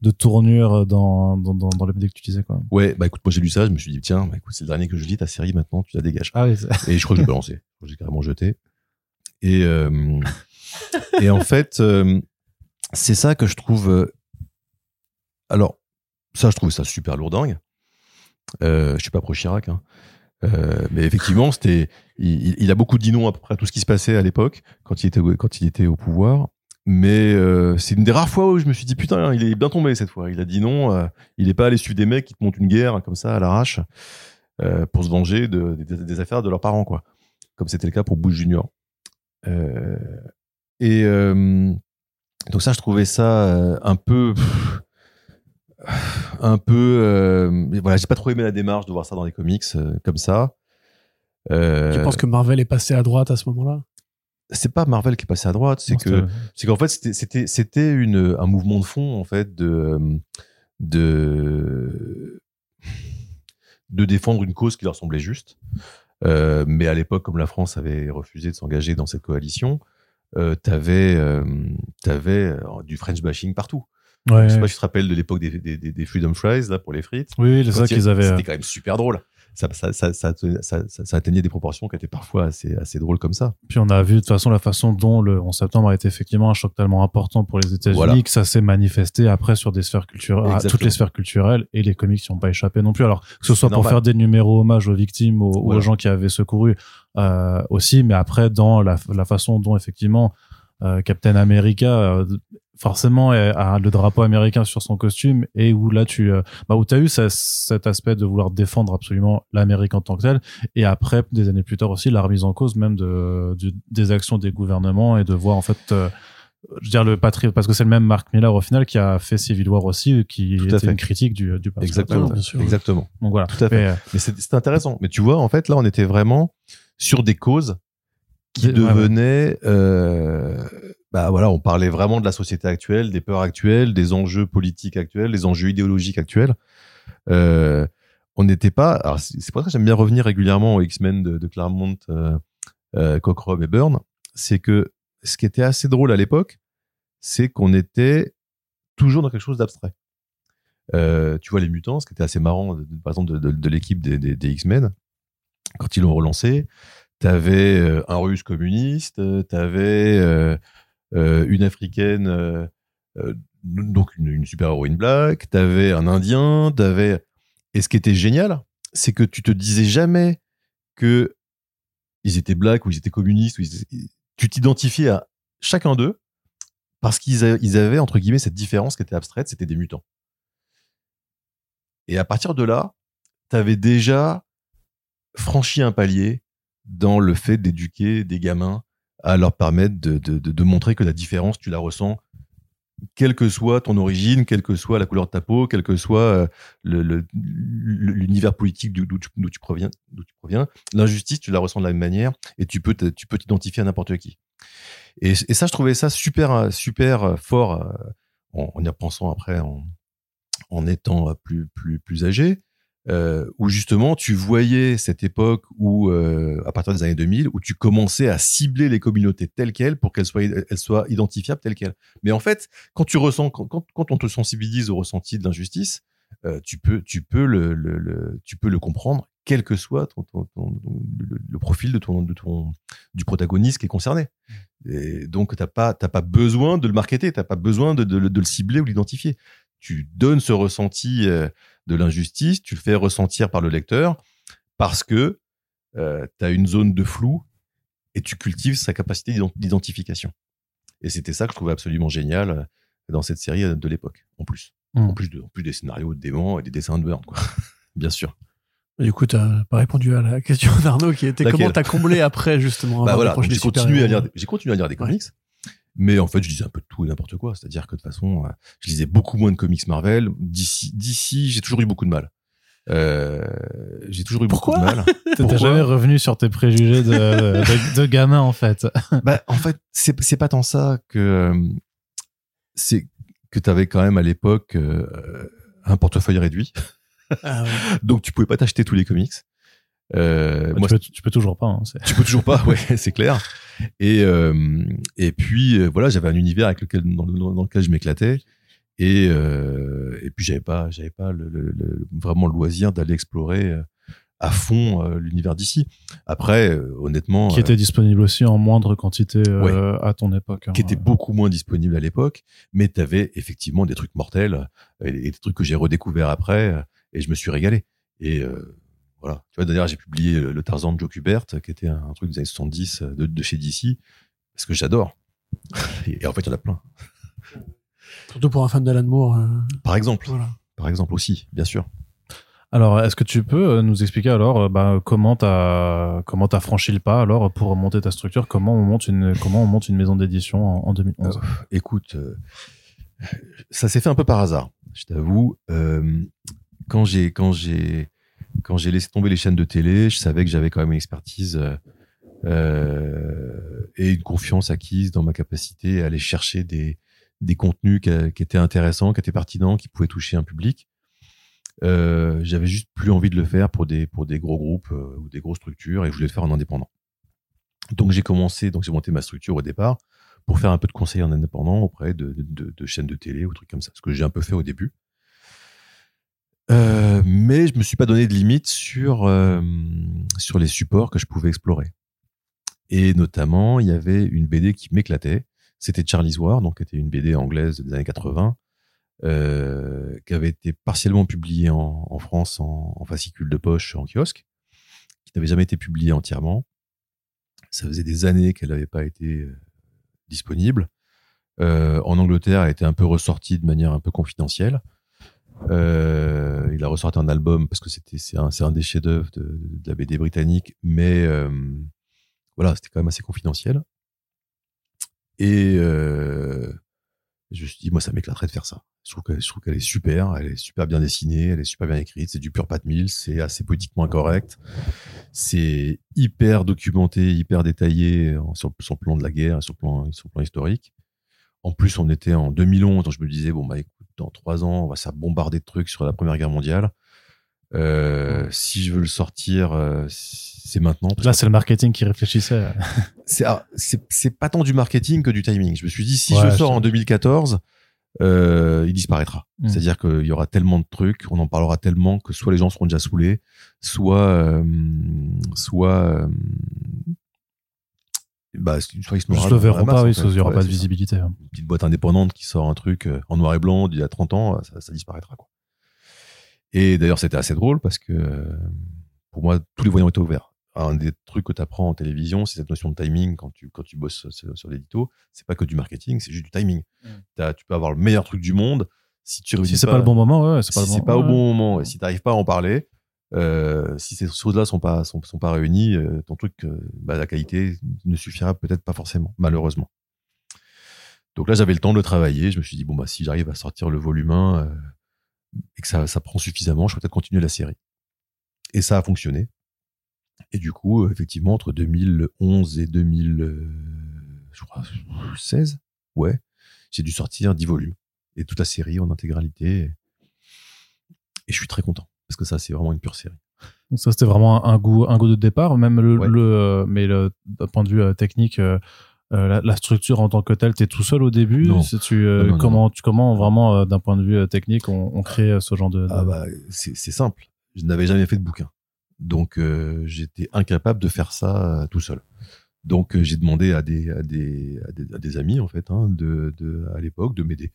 de tournure dans dans dans, dans les B D que tu disais, quoi. Ouais, bah écoute, moi j'ai lu ça, je me suis dit tiens, bah, écoute, c'est le dernier que je lis, ta série maintenant, tu la dégages. Ah oui. C'est... Et je crois que j'ai balancé. J'ai carrément jeté. Et euh, et en fait, euh, c'est ça que je trouve. Alors, ça, je trouve ça super lourdingue. Euh, je ne suis pas pro-Chirac, hein. euh, mais effectivement, c'était, il, il a beaucoup dit non à peu près à tout ce qui se passait à l'époque, quand il était, quand il était au pouvoir. Mais euh, c'est une des rares fois où je me suis dit, putain, il est bien tombé cette fois. Il a dit non, euh, il n'est pas allé suivre des mecs qui te montent une guerre comme ça à l'arrache euh, pour se venger de, de, des affaires de leurs parents, quoi. Comme c'était le cas pour Bush Junior. Euh, et euh, donc ça, je trouvais ça euh, un peu... Pff, un peu euh, voilà, j'ai pas trop aimé la démarche de voir ça dans les comics euh, comme ça. Euh, tu penses que Marvel est passé à droite à ce moment-là ? C'est pas Marvel qui est passé à droite, c'est que, que c'est qu'en fait c'était c'était c'était une un mouvement de fond en fait de de de défendre une cause qui leur semblait juste. Euh, mais à l'époque, comme la France avait refusé de s'engager dans cette coalition, euh, t'avais euh, t'avais du French bashing partout. Ouais, je sais pas si tu te rappelles de l'époque des, des, des, des Freedom Fries, là, pour les frites. Oui, c'est ça qu'ils avaient. C'était quand même super drôle. Ça, ça, ça, ça, ça, ça, ça atteignait des proportions qui étaient parfois assez, assez drôles comme ça. Puis on a vu de toute façon la façon dont le onze septembre a été effectivement un choc tellement important pour les États-Unis, voilà, que ça s'est manifesté après sur des sphères culturelles, toutes les sphères culturelles, et les comics n'y ont pas échappé non plus. Alors que ce soit c'est pour normal. Faire des numéros hommages aux victimes, aux, voilà, aux gens qui avaient secouru euh, aussi, mais après dans la, la façon dont effectivement euh, Captain America euh, forcément a le drapeau américain sur son costume, et où là tu bah où t'as eu ça, cet aspect de vouloir défendre absolument l'Amérique en tant que telle, et après des années plus tard aussi la remise en cause même de, de des actions des gouvernements, et de voir en fait euh, je veux dire le patrie, parce que c'est le même Mark Millar au final qui a fait Civil War aussi, qui était fait. Une critique du du patrie. Exactement, bien sûr. Exactement. Donc voilà. Tout à fait. Mais, euh, mais c'est, c'est intéressant. Mais tu vois en fait là on était vraiment sur des causes qui devenaient euh, bah voilà, on parlait vraiment de la société actuelle, des peurs actuelles, des enjeux politiques actuels, des enjeux idéologiques actuels. Euh, on n'était pas. Alors c'est, c'est pour ça que j'aime bien revenir régulièrement aux X-Men de, de Claremont, euh, euh, Cockrum et Byrne. C'est que ce qui était assez drôle à l'époque, c'est qu'on était toujours dans quelque chose d'abstrait. Euh, tu vois les mutants, ce qui était assez marrant, de, par exemple de, de, de l'équipe des, des, des X-Men quand ils l'ont relancé. T'avais euh, un Russe communiste, t'avais euh, Euh, une africaine, euh, euh, donc une, une super-héroïne black, t'avais un indien, t'avais... Et ce qui était génial, c'est que tu te disais jamais que ils étaient blacks ou ils étaient communistes, ou ils étaient... tu t'identifiais à chacun d'eux parce qu'ils a... ils avaient, entre guillemets, cette différence qui était abstraite, c'était des mutants. Et à partir de là, t'avais déjà franchi un palier dans le fait d'éduquer des gamins à leur permettre de, de, de, de montrer que la différence, tu la ressens quelle que soit ton origine, quelle que soit la couleur de ta peau, quel que soit euh, le, le, l'univers politique d'où, d'où, tu, d'où, tu proviens, d'où tu proviens, l'injustice, tu la ressens de la même manière et tu peux, tu peux t'identifier à n'importe qui. Et, et ça, je trouvais ça super, super fort en, en y repensant après, en, en étant plus, plus, plus âgé, euh, où justement, tu voyais cette époque où, euh, à partir des années deux mille, où tu commençais à cibler les communautés telles quelles pour qu'elles soient, elles soient identifiables telles quelles. Mais en fait, quand tu ressens, quand, quand, quand on te sensibilise au ressenti de l'injustice, euh, tu peux, tu peux le, le, le, tu peux le comprendre, quel que soit ton, ton, ton, le, le profil de ton, de ton, du protagoniste qui est concerné. Et donc, t'as pas, t'as pas besoin de le marketer, t'as pas besoin de, de, de le cibler ou l'identifier. Tu donnes ce ressenti de l'injustice, tu le fais ressentir par le lecteur parce que euh, tu as une zone de flou et tu cultives sa capacité d'identification. Et c'était ça que je trouvais absolument génial dans cette série de l'époque, en plus. Mmh. En, plus de, en plus des scénarios de démons et des dessins de Byrne, quoi. Bien sûr. Du coup, tu n'as pas répondu à la question d'Arnaud qui était laquelle comment tu as comblé après, justement. Bah voilà, j'ai continué, à lire, j'ai continué à lire des comics. Mais en fait, je lisais un peu de tout et n'importe quoi. C'est-à-dire que de toute façon, je lisais beaucoup moins de comics Marvel. D C, D C j'ai toujours eu beaucoup de mal. Euh, j'ai toujours eu Pourquoi beaucoup de mal. Pourquoi? T'es jamais revenu sur tes préjugés de, de, de gamin, en fait. Bah, en fait, c'est, c'est pas tant ça que, c'est que t'avais quand même à l'époque euh, un portefeuille réduit. Ah ouais. Donc, tu pouvais pas t'acheter tous les comics. Euh, bah, moi, tu, peux, tu peux toujours pas. Hein, c'est... Tu peux toujours pas, ouais, c'est clair. Et euh, et puis euh, voilà, j'avais un univers avec lequel dans, dans lequel je m'éclatais. Et euh, et puis j'avais pas, j'avais pas le, le, le, vraiment le loisir d'aller explorer à fond euh, l'univers d'ici. Après, euh, honnêtement, qui était euh, disponible aussi en moindre quantité euh, ouais, à ton époque. Hein, qui était euh... beaucoup moins disponible à l'époque, mais t'avais effectivement des trucs mortels et, et des trucs que j'ai redécouverts après. Et je me suis régalé. Et euh, voilà. Tu vois, d'ailleurs, j'ai publié le Tarzan de Joe Kubert, qui était un truc des années soixante-dix de, de chez D C, parce que j'adore. Et, et en fait, il y en a plein. Surtout pour un fan d'Alan Moore. Euh... Par exemple. Voilà. Par exemple aussi, bien sûr. Alors, est-ce que tu peux nous expliquer alors bah, comment t'as comment t'as franchi le pas alors pour monter ta structure, comment on monte une comment on monte une maison d'édition en, en deux mille onze? euh, Écoute, euh, ça s'est fait un peu par hasard. Je t'avoue, euh, quand j'ai quand j'ai Quand j'ai laissé tomber les chaînes de télé, je savais que j'avais quand même une expertise euh, et une confiance acquise dans ma capacité à aller chercher des, des contenus qui, qui étaient intéressants, qui étaient pertinents, qui pouvaient toucher un public. Euh, j'avais juste plus envie de le faire pour des, pour des gros groupes euh, ou des grosses structures et je voulais le faire en indépendant. Donc j'ai commencé, donc j'ai monté ma structure au départ pour faire un peu de conseil en indépendant auprès de, de, de chaînes de télé ou trucs comme ça, ce que j'ai un peu fait au début. Euh, mais je me suis pas donné de limite sur euh, sur les supports que je pouvais explorer. Et notamment, il y avait une B D qui m'éclatait. C'était Charlie's War, donc qui était une B D anglaise des années quatre-vingts, euh, qui avait été partiellement publiée en, en France en, en fascicule de poche en kiosque, qui n'avait jamais été publiée entièrement. Ça faisait des années qu'elle n'avait pas été euh, disponible. Euh, en Angleterre, elle était un peu ressortie de manière un peu confidentielle. Euh, il a ressorti un album parce que c'était c'est un c'est un des chefs-d'œuvre de, de la B D britannique, mais euh, voilà, c'était quand même assez confidentiel. Et euh, je me suis dit, moi, ça m'éclaterait de faire ça. Je trouve que je trouve qu'elle est super, elle est super bien dessinée, elle est super bien écrite, c'est du pur Pat Mills, c'est assez politiquement correct, c'est hyper documenté, hyper détaillé sur sur le plan de la guerre, sur le plan sur le plan historique. En plus, on était en deux mille onze, donc je me disais bon bah écoute, dans trois ans, on va ça bombarder de trucs sur la Première Guerre mondiale. Euh, si je veux le sortir, euh, c'est maintenant. Là, c'est le marketing qui réfléchissait. c'est, c'est, c'est pas tant du marketing que du timing. Je me suis dit, si ouais, je le sors en deux mille quatorze, euh, il disparaîtra. Mmh. C'est-à-dire qu'il y aura tellement de trucs, on en parlera tellement que soit les gens seront déjà saoulés, soit, euh, soit, euh, bah, soit ils se, se le verront pas, oui, il n'y aura ouais, pas de visibilité. Ça. Une petite boîte indépendante qui sort un truc en noir et blanc il y a trente ans, ça, ça disparaîtra, quoi. Et d'ailleurs, c'était assez drôle parce que pour moi, tous les voyants étaient ouverts. Un des trucs que tu apprends en télévision, c'est cette notion de timing quand tu, quand tu bosses sur, sur l'édito. C'est pas que du marketing, c'est juste du timing. Mmh. Tu peux avoir le meilleur truc du monde. Si, tu si c'est pas, pas le bon moment, ouais, c'est pas si le bon, c'est pas ouais. au bon moment, et si t'arrives pas à en parler, Euh, si ces choses-là sont pas sont, sont pas réunies, euh, ton truc, euh, bah, la qualité ne suffira peut-être pas forcément, malheureusement. Donc là, j'avais le temps de travailler. Je me suis dit, bon, bah, si j'arrive à sortir le volume un euh, et que ça, ça prend suffisamment, je peux peut-être continuer la série. Et ça a fonctionné. Et du coup, effectivement, entre deux mille onze et deux mille seize, ouais, j'ai dû sortir dix volumes. Et toute la série en intégralité. Et je suis très content. Parce que ça, c'est vraiment une pure série. Donc ça, c'était vraiment un goût, un goût de départ. Même le, ouais. le mais le, d'un point de vue technique... Euh, la, la structure en tant que telle, t'es tout seul au début. Non. Tu, euh, non, non, comment, non. Tu, comment vraiment, euh, d'un point de vue euh, technique, on, on crée euh, ce genre de... de... Ah bah, c'est, c'est simple. Je n'avais jamais fait de bouquin. Donc, euh, j'étais incapable de faire ça tout seul. Donc, euh, j'ai demandé à des, à des, à des, à des amis, en fait, hein, de, de, à l'époque, de m'aider.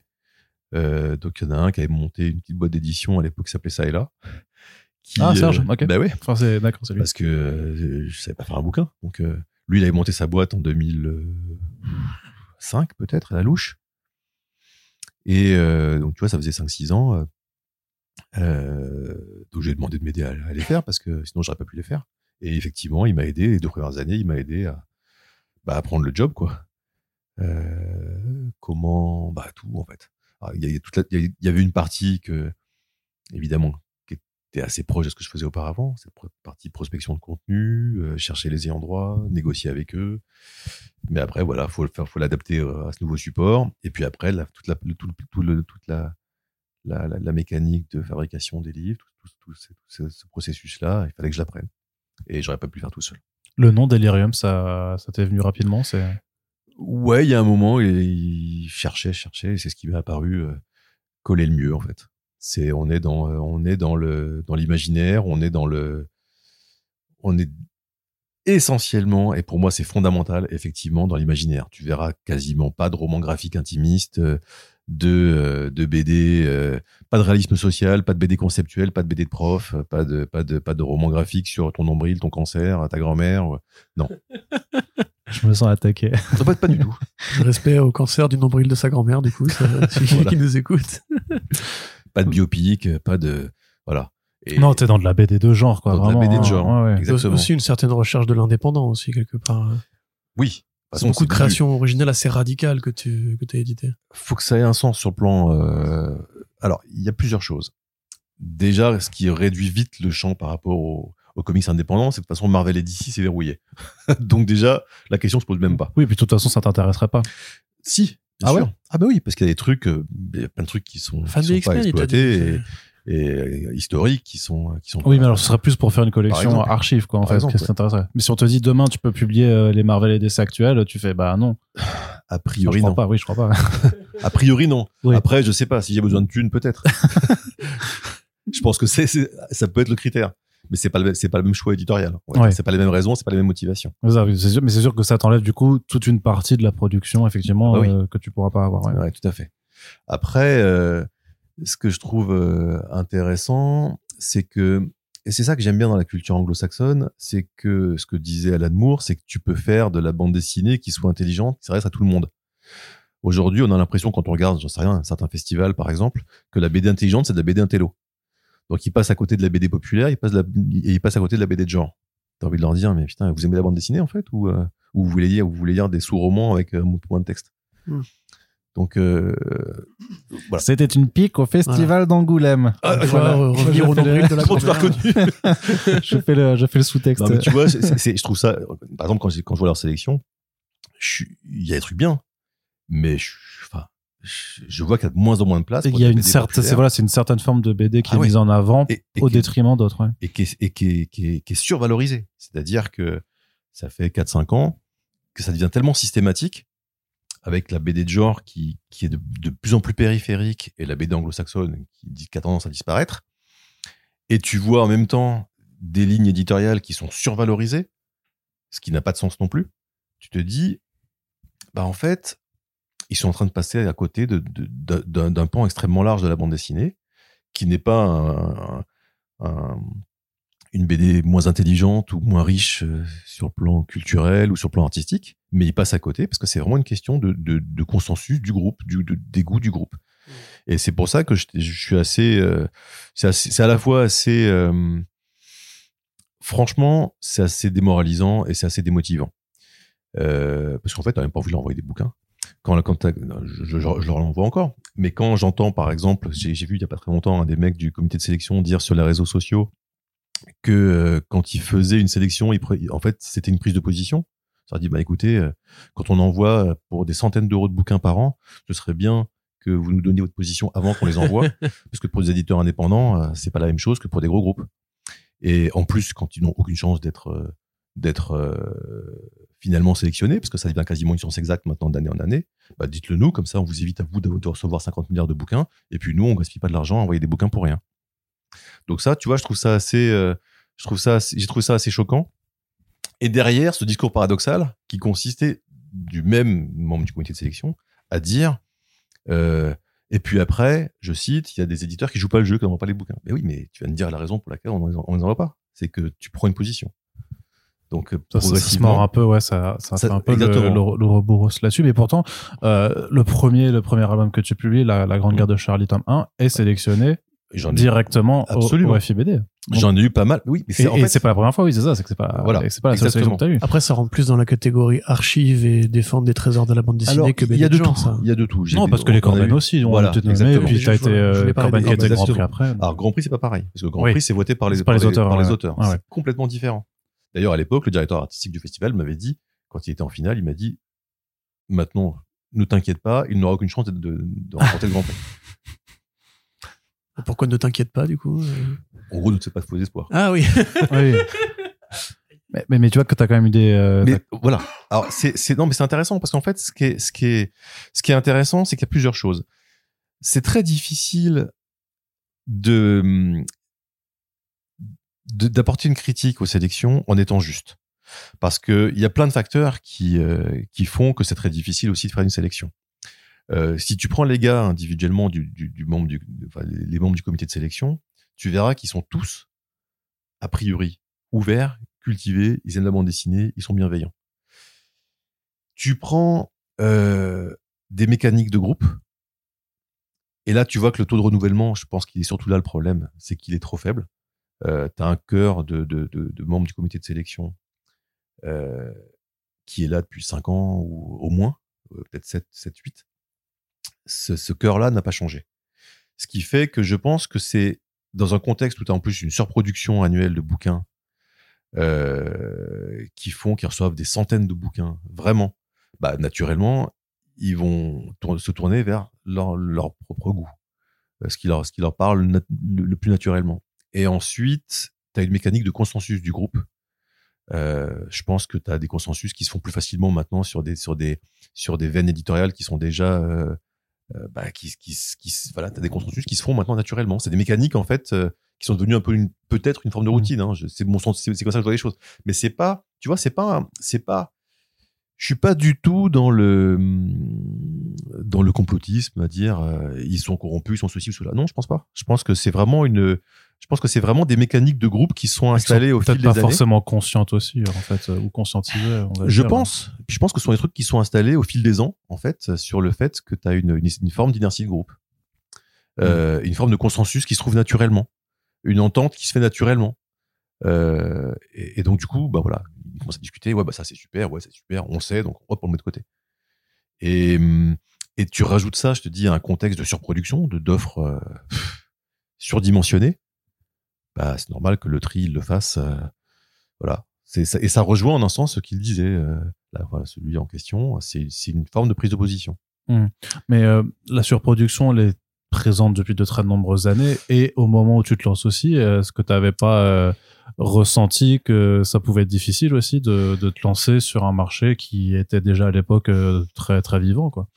Euh, donc, il y en a un qui avait monté une petite boîte d'édition à l'époque qui s'appelait Ça et Là. Qui, ah, Serge, euh, ok. Bah ouais. Enfin, c'est, d'accord, c'est lui. Parce que euh, je ne savais pas faire un bouquin. Donc... Euh, Lui, il avait monté sa boîte en deux mille cinq, peut-être, à la louche. Et euh, donc, tu vois, ça faisait cinq six ans. Euh, donc, j'ai demandé de m'aider à, à les faire, parce que sinon, je n'aurais pas pu les faire. Et effectivement, il m'a aidé. Les deux premières années, il m'a aidé à, bah, à prendre le job, quoi. Euh, comment bah, tout, en fait. Il y, y, y avait une partie que, évidemment, t'es assez proche de ce que je faisais auparavant, cette partie prospection de contenu, euh, chercher les ayants droit, négocier avec eux. Mais après, voilà, faut le faire, faut l'adapter à ce nouveau support. Et puis après, la, toute la, le, tout, tout le, toute la, la, la, la mécanique de fabrication des livres, tout, tout, tout, tout, tout ce, ce processus-là, il fallait que je l'apprenne. Et j'aurais pas pu le faire tout seul. Le nom Delirium, ça, ça t'est venu rapidement, c'est... Ouais, il y a un moment, il, il cherchait, cherchait, et c'est ce qui m'est apparu euh, coller le mieux, en fait. C'est on est dans on est dans le dans l'imaginaire, on est dans le on est essentiellement, et pour moi c'est fondamental, effectivement, dans l'imaginaire. Tu verras quasiment pas de romans graphiques intimistes, de de B D, euh, pas de réalisme social, pas de B D conceptuel, pas de B D de prof, pas de pas de pas de romans graphiques sur ton nombril, ton cancer, ta grand-mère, non. Je me sens attaqué. En fait, pas du tout. Respect au cancer du nombril de sa grand-mère, du coup, ça, celui voilà. qui nous écoute. Pas de biopic, pas de... Voilà. Et non, t'es dans de la B D de genre, quoi. Dans vraiment, de la B D de genre, ouais, ouais. Exactement. Aussi une certaine recherche de l'indépendant, aussi, quelque part. Oui. C'est beaucoup de créations originales assez radicales que tu que t'as éditées. Faut que ça ait un sens sur le plan... Euh... Alors, il y a plusieurs choses. Déjà, ce qui réduit vite le champ par rapport au... aux comics indépendants, c'est de toute façon Marvel et D C, c'est verrouillé. Donc déjà, la question se pose même pas. Oui, puis de toute façon, ça t'intéresserait pas. Si. Ah sûr. Ouais. Ah bah oui, parce qu'il y a des trucs, il y a plein de trucs qui sont, qui sont pas exploités et, et, et historiques qui sont, qui sont. Oui, mais alors ce serait plus pour faire une collection archive, quoi, en fait, exemple, qu'est-ce qui ouais. t'intéresserait. Mais si on te dit demain tu peux publier les Marvel et D C actuels, tu fais bah non. A priori non. Je crois non. pas. Oui, je crois pas. A priori non. Oui. Après, je sais pas. Si j'ai besoin de thunes, peut-être. Je pense que c'est, c'est, ça peut être le critère. Mais c'est pas le, c'est pas le même choix éditorial. Ouais. Ouais. C'est pas les mêmes raisons, c'est pas les mêmes motivations. C'est sûr, mais c'est sûr que ça t'enlève du coup toute une partie de la production, effectivement, ah bah oui. euh, que tu pourras pas avoir. Ouais, ouais tout à fait. Après, euh, ce que je trouve euh, intéressant, c'est que, et c'est ça que j'aime bien dans la culture anglo-saxonne, c'est que ce que disait Alan Moore, c'est que tu peux faire de la bande dessinée qui soit intelligente, qui s'adresse à tout le monde. Aujourd'hui, on a l'impression, quand on regarde, j'en sais rien, un certain festival par exemple, que la B D intelligente, c'est de la B D intello. Donc, ils passent à côté de la B D populaire, ils passent, la... et ils passent à côté de la B D de genre. T'as envie de leur dire, mais putain, vous aimez la bande dessinée, en fait, ou, euh, ou vous voulez lire, vous voulez lire des sous-romans avec euh, moins de texte. Mmh. Donc, euh, voilà. C'était une pique au Festival voilà. d'Angoulême. Ah, ah, voilà. Revenir au nombril de la grand-mère. Je fais le, je fais le sous-texte. Non, mais tu vois, c'est, c'est, je trouve ça, par exemple, quand, quand je vois leur sélection, il y a des trucs bien, mais je enfin, je vois qu'il y a de moins en moins de place. Il y a une certaine, c'est voilà, c'est une certaine forme de B D qui ah est ouais. mise en avant et, et au détriment d'autres, ouais. et qui est, et qui est, qui est, qui est survalorisée. C'est-à-dire que ça fait quatre cinq ans que ça devient tellement systématique avec la B D de genre qui qui est de, de plus en plus périphérique et la B D anglo-saxonne qui, qui a tendance à disparaître. Et tu vois en même temps des lignes éditoriales qui sont survalorisées, ce qui n'a pas de sens non plus. Tu te dis, bah en fait. Ils sont en train de passer à côté de, de, de, d'un, d'un pan extrêmement large de la bande dessinée, qui n'est pas un, un, une B D moins intelligente ou moins riche sur le plan culturel ou sur le plan artistique, mais ils passent à côté parce que c'est vraiment une question de, de, de consensus du groupe, du, de, des goûts du groupe. Mmh. Et c'est pour ça que je, je suis assez, euh, c'est assez... C'est à la fois assez... Euh, franchement, c'est assez démoralisant et c'est assez démotivant. Euh, parce qu'en fait, on n'a même pas envie de leur envoyer des bouquins. quand, quand je, je, je leur envoie encore, mais quand j'entends, par exemple, j'ai, j'ai vu il n'y a pas très longtemps un des mecs du comité de sélection dire sur les réseaux sociaux que euh, quand il faisait une sélection, il pre- en fait, c'était une prise de position. Ça dit, bah, écoutez, euh, quand on envoie pour des centaines d'euros de bouquins par an, ce serait bien que vous nous donniez votre position avant qu'on les envoie, parce que pour des éditeurs indépendants, euh, c'est pas la même chose que pour des gros groupes. Et en plus, quand ils n'ont aucune chance d'être, euh, d'être euh, finalement sélectionnés, parce que ça devient quasiment une science exacte maintenant d'année en année, bah, dites-le nous, comme ça on vous évite à vous de, de recevoir cinquante milliards de bouquins, et puis nous, on gaspille pas de l'argent à envoyer des bouquins pour rien. Donc ça, tu vois, je trouve ça assez, euh, je trouve ça, assez, j'ai trouvé ça assez choquant. Et derrière, ce discours paradoxal qui consistait du même membre du comité de sélection à dire, euh, et puis après, je cite, il y a des éditeurs qui jouent pas le jeu, qui n'envoient pas les bouquins. Mais oui, mais tu viens de dire la raison pour laquelle on ne les, en, les envoie pas, c'est que tu prends une position. Donc ça, ça, ça se mord un peu, ouais, ça, ça, ça fait un peu le, le, le Roboros là-dessus. Mais pourtant, euh, le premier, le premier album que tu publies, la, la Grande Guerre de Charlie, tome un, est sélectionné. J'en ai directement eu, au, au F I B D. Donc, j'en ai eu pas mal. Oui, mais c'est, et, en fait, et c'est pas la première fois, oui, c'est ça, c'est que c'est pas, voilà, c'est pas la seule sélection que t'as eu. Après, ça rentre plus dans la catégorie archives et défendre des trésors de la bande dessinée. Alors, que il y a de gens, tout, ça. Il y a de tout. J'ai non, des, parce que les Corben aussi, on voilà, l'a peut-être nommé, et puis t'as été, euh, Corben qui a été Grand Prix après. Alors, Grand Prix, c'est pas pareil. Parce que Grand Prix, c'est voté par les auteurs. C'est complètement différent. D'ailleurs, à l'époque, le directeur artistique du festival m'avait dit, quand il était en finale, il m'a dit, maintenant, ne t'inquiète pas, il n'aura aucune chance de remporter le Grand Prix. Pourquoi ne t'inquiète pas, du coup? En gros, ne te fais pas faux espoir. Ah oui. Oui. Mais, mais, mais tu vois que t'as quand même eu des... Euh, mais voilà. Alors, c'est, c'est, non, mais c'est intéressant parce qu'en fait, ce qui est, ce qui est, ce qui est intéressant, c'est qu'il y a plusieurs choses. C'est très difficile de, de, d'apporter une critique aux sélections en étant juste. Parce que il y a plein de facteurs qui, euh, qui font que c'est très difficile aussi de faire une sélection. Euh, si tu prends les gars individuellement du, du, du membre du, enfin, les membres du comité de sélection, tu verras qu'ils sont tous, a priori, ouverts, cultivés, ils aiment la bande dessinée, ils sont bienveillants. Tu prends euh, des mécaniques de groupe, et là, tu vois que le taux de renouvellement, je pense qu'il est surtout là le problème, c'est qu'il est trop faible. Euh, tu as un cœur de, de, de, de membres du comité de sélection euh, qui est là depuis cinq ans ou au moins, euh, peut-être sept, huit. Ce, ce cœur-là n'a pas changé. Ce qui fait que je pense que c'est dans un contexte où tu as en plus une surproduction annuelle de bouquins euh, qui font qu'ils reçoivent des centaines de bouquins, vraiment, bah, naturellement, ils vont tour- se tourner vers leur, leur propre goût, ce qui leur, ce qui leur parle nat- le plus naturellement. Et ensuite, tu as une mécanique de consensus du groupe. Euh, je pense que tu as des consensus qui se font plus facilement maintenant sur des, sur des, sur des veines éditoriales qui sont déjà... Euh, Bah, qui, qui, qui, voilà, t'as des consensus qui se font maintenant naturellement. C'est des mécaniques, en fait, euh, qui sont devenues un peu une, peut-être une forme de routine, hein. Je, c'est mon sens, c'est, c'est comme ça que je vois les choses. Mais c'est pas, tu vois, c'est pas, c'est pas, je suis pas du tout dans le, dans le complotisme à dire, euh, ils sont corrompus, ils sont ceci ou cela. Non, je pense pas. Je pense que c'est vraiment une, je pense que c'est vraiment des mécaniques de groupe qui sont installées au fil des années. Peut-être pas forcément conscientes aussi, en fait, ou conscientisées. On va je dire. pense. Je pense que ce sont des trucs qui sont installés au fil des ans, en fait, sur le fait que tu as une, une, une forme d'inertie de groupe. Mmh. Euh, une forme de consensus qui se trouve naturellement. Une entente qui se fait naturellement. Euh, et, et donc, du coup, bah voilà. Ils commencent à discuter. Ouais, bah ça, c'est super. Ouais, c'est super. On le sait. Donc, hop, on le met de côté. Et, et tu rajoutes ça, je te dis, à un contexte de surproduction, de, d'offres euh, surdimensionnées. Bah, c'est normal que le tri il le fasse, euh, voilà. C'est ça, et ça rejoint en un sens ce qu'il disait, euh, là, voilà, celui en question. C'est, c'est une forme de prise de position. Mmh. Mais euh, la surproduction, elle est présente depuis de très nombreuses années. Et au moment où tu te lances aussi, est-ce que tu n'avais pas euh, ressenti que ça pouvait être difficile aussi de, de te lancer sur un marché qui était déjà à l'époque euh, très très vivant, quoi.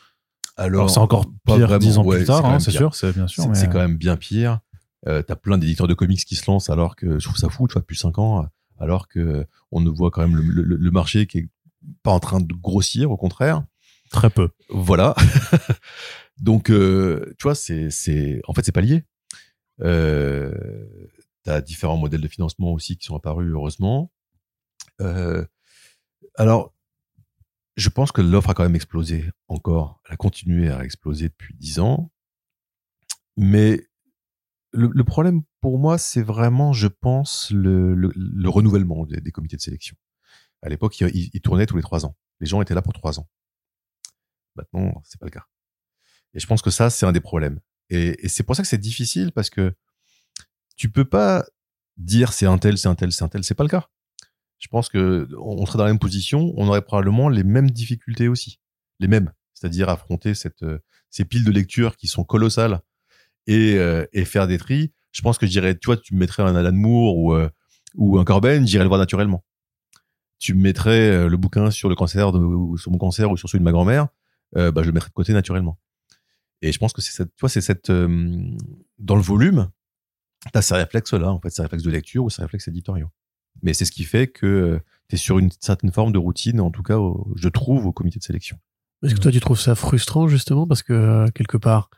Alors, Alors c'est encore pire dix ans ouais, plus tard, c'est, hein, c'est sûr, c'est bien sûr. C'est, mais, c'est quand même bien pire. Euh, t'as plein d'éditeurs de comics qui se lancent alors que je trouve ça fou, tu vois, depuis cinq ans, alors que on ne voit quand même le, le, le marché qui est pas en train de grossir, au contraire. Très peu. Voilà. Donc, euh, tu vois, c'est, c'est, en fait, c'est pas lié. Euh, t'as différents modèles de financement aussi qui sont apparus, heureusement. Euh, alors, je pense que l'offre a quand même explosé encore. Elle a continué à exploser depuis dix ans. Mais, Le, le problème pour moi, c'est vraiment, je pense, le, le, le renouvellement des, des comités de sélection. À l'époque, ils, ils tournaient tous les trois ans. Les gens étaient là pour trois ans. Maintenant, c'est pas le cas. Et je pense que ça, c'est un des problèmes. Et, et c'est pour ça que c'est difficile, parce que tu peux pas dire c'est un tel, c'est un tel, c'est un tel. C'est pas le cas. Je pense que on serait dans la même position, on aurait probablement les mêmes difficultés aussi, les mêmes. C'est-à-dire affronter cette, ces piles de lectures qui sont colossales et, euh, et faire des tris. Je pense que je dirais, tu vois, tu me mettrais un Alan Moore ou, euh, ou un Corben, j'irais le voir naturellement. Tu me mettrais le bouquin sur le cancer de, ou sur mon cancer ou sur celui de ma grand-mère, euh, bah, je le mettrais de côté naturellement. Et je pense que c'est cette, tu vois, c'est cette, euh, dans le volume, t'as ces réflexes-là, en fait, ces réflexes de lecture ou ces réflexes éditoriaux. Mais c'est ce qui fait que t'es sur une certaine forme de routine, en tout cas, au, je trouve, au comité de sélection. Est-ce que toi, tu trouves ça frustrant, justement, parce que, euh, quelque part,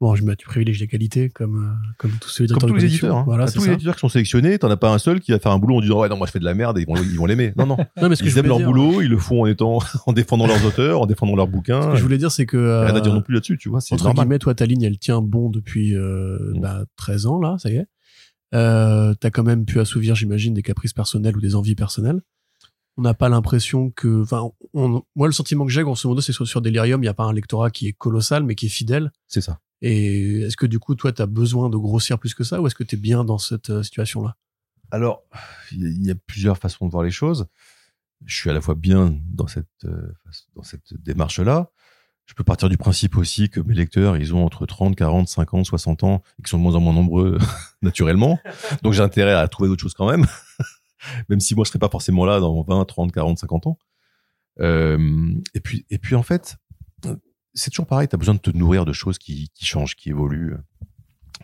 bon, je me tu privilèges les qualités, comme, euh, comme tous ceux comme tous les éditeurs, hein. Voilà, c'est tous ça. Les éditeurs qui sont sélectionnés, t'en as pas un seul qui va faire un boulot en disant, ouais, non, moi, je fais de la merde et ils vont, ils vont l'aimer. Non, non. non mais ce ils que aiment leur dire, boulot, ils le font en étant, en défendant leurs auteurs, en défendant leurs bouquins. Ce que je voulais dire, c'est que, euh, rien à dire non plus là-dessus, tu vois. C'est entre normal. Guillemets, toi, ta ligne, elle tient bon depuis, euh, mmh. bah, treize ans, là, ça y est. Euh, t'as quand même pu assouvir, j'imagine, des caprices personnels ou des envies personnelles. On n'a pas l'impression que, enfin, moi, le sentiment que j'ai, grosso modo, c'est que sur Delirium, il n'y a pas un lectorat qui est colossal, mais qui est fidèle. C'est ça. Et est-ce que, du coup, toi, tu as besoin de grossir plus que ça, ou est-ce que tu es bien dans cette euh, situation-là? Alors, il y a plusieurs façons de voir les choses. Je suis à la fois bien dans cette, euh, dans cette démarche-là. Je peux partir du principe aussi que mes lecteurs, ils ont entre trente, quarante, cinquante, soixante ans, et qu'ils sont de moins en moins nombreux, naturellement. Donc, j'ai intérêt à trouver d'autres choses quand même. Même si moi, je serais pas forcément là dans vingt, trente, quarante, cinquante ans. Euh, et puis, et puis, en fait, c'est toujours pareil. T'as besoin de te nourrir de choses qui, qui changent, qui évoluent.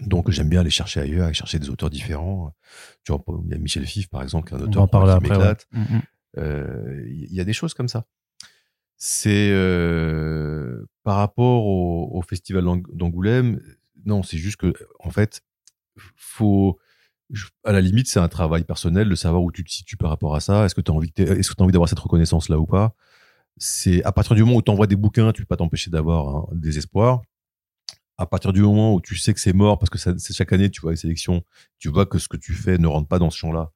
Donc, j'aime bien aller chercher ailleurs, aller chercher des auteurs différents. Tu vois, il y a Michel Fiffe, par exemple, qui est un auteur qui m'éclate. Il ouais. euh, y a des choses comme ça. C'est, euh, par rapport au, au festival d'Angoulême. Non, c'est juste que, en fait, faut, à la limite, c'est un travail personnel de savoir où tu te situes par rapport à ça. Est-ce que tu as envie, est-ce que tu as envie d'avoir cette reconnaissance-là ou pas? C'est à partir du moment où tu envoies des bouquins, tu peux pas t'empêcher d'avoir hein, des espoirs. À partir du moment où tu sais que c'est mort, parce que ça, c'est chaque année, tu vois, les sélections, tu vois que ce que tu fais ne rentre pas dans ce champ-là.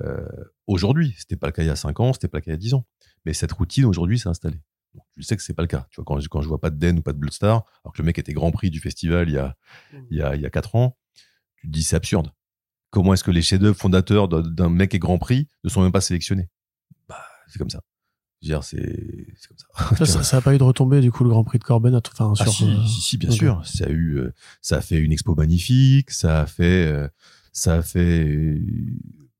Euh, aujourd'hui, c'était pas le cas il y a cinq ans, c'était pas le cas il y a dix ans. Mais cette routine, aujourd'hui, s'est installée. Donc, tu sais que c'est pas le cas. Tu vois, quand, quand je vois pas de Den ou pas de Bloodstar, alors que le mec était grand prix du festival il y a, il y a, il y a quatre ans, tu te dis c'est absurde. Comment est-ce que les chefs-d'œuvre fondateurs d'un mec et grand prix ne sont même pas sélectionnés? Bah, c'est comme ça. Je veux dire, c'est, c'est comme ça. Ça, ça n'a pas eu de retombée, du coup, le grand prix de Corben? Enfin, ah, sur, si, euh... si, si, bien okay. sûr. Ça a eu, ça a fait une expo magnifique, ça a fait, ça a fait,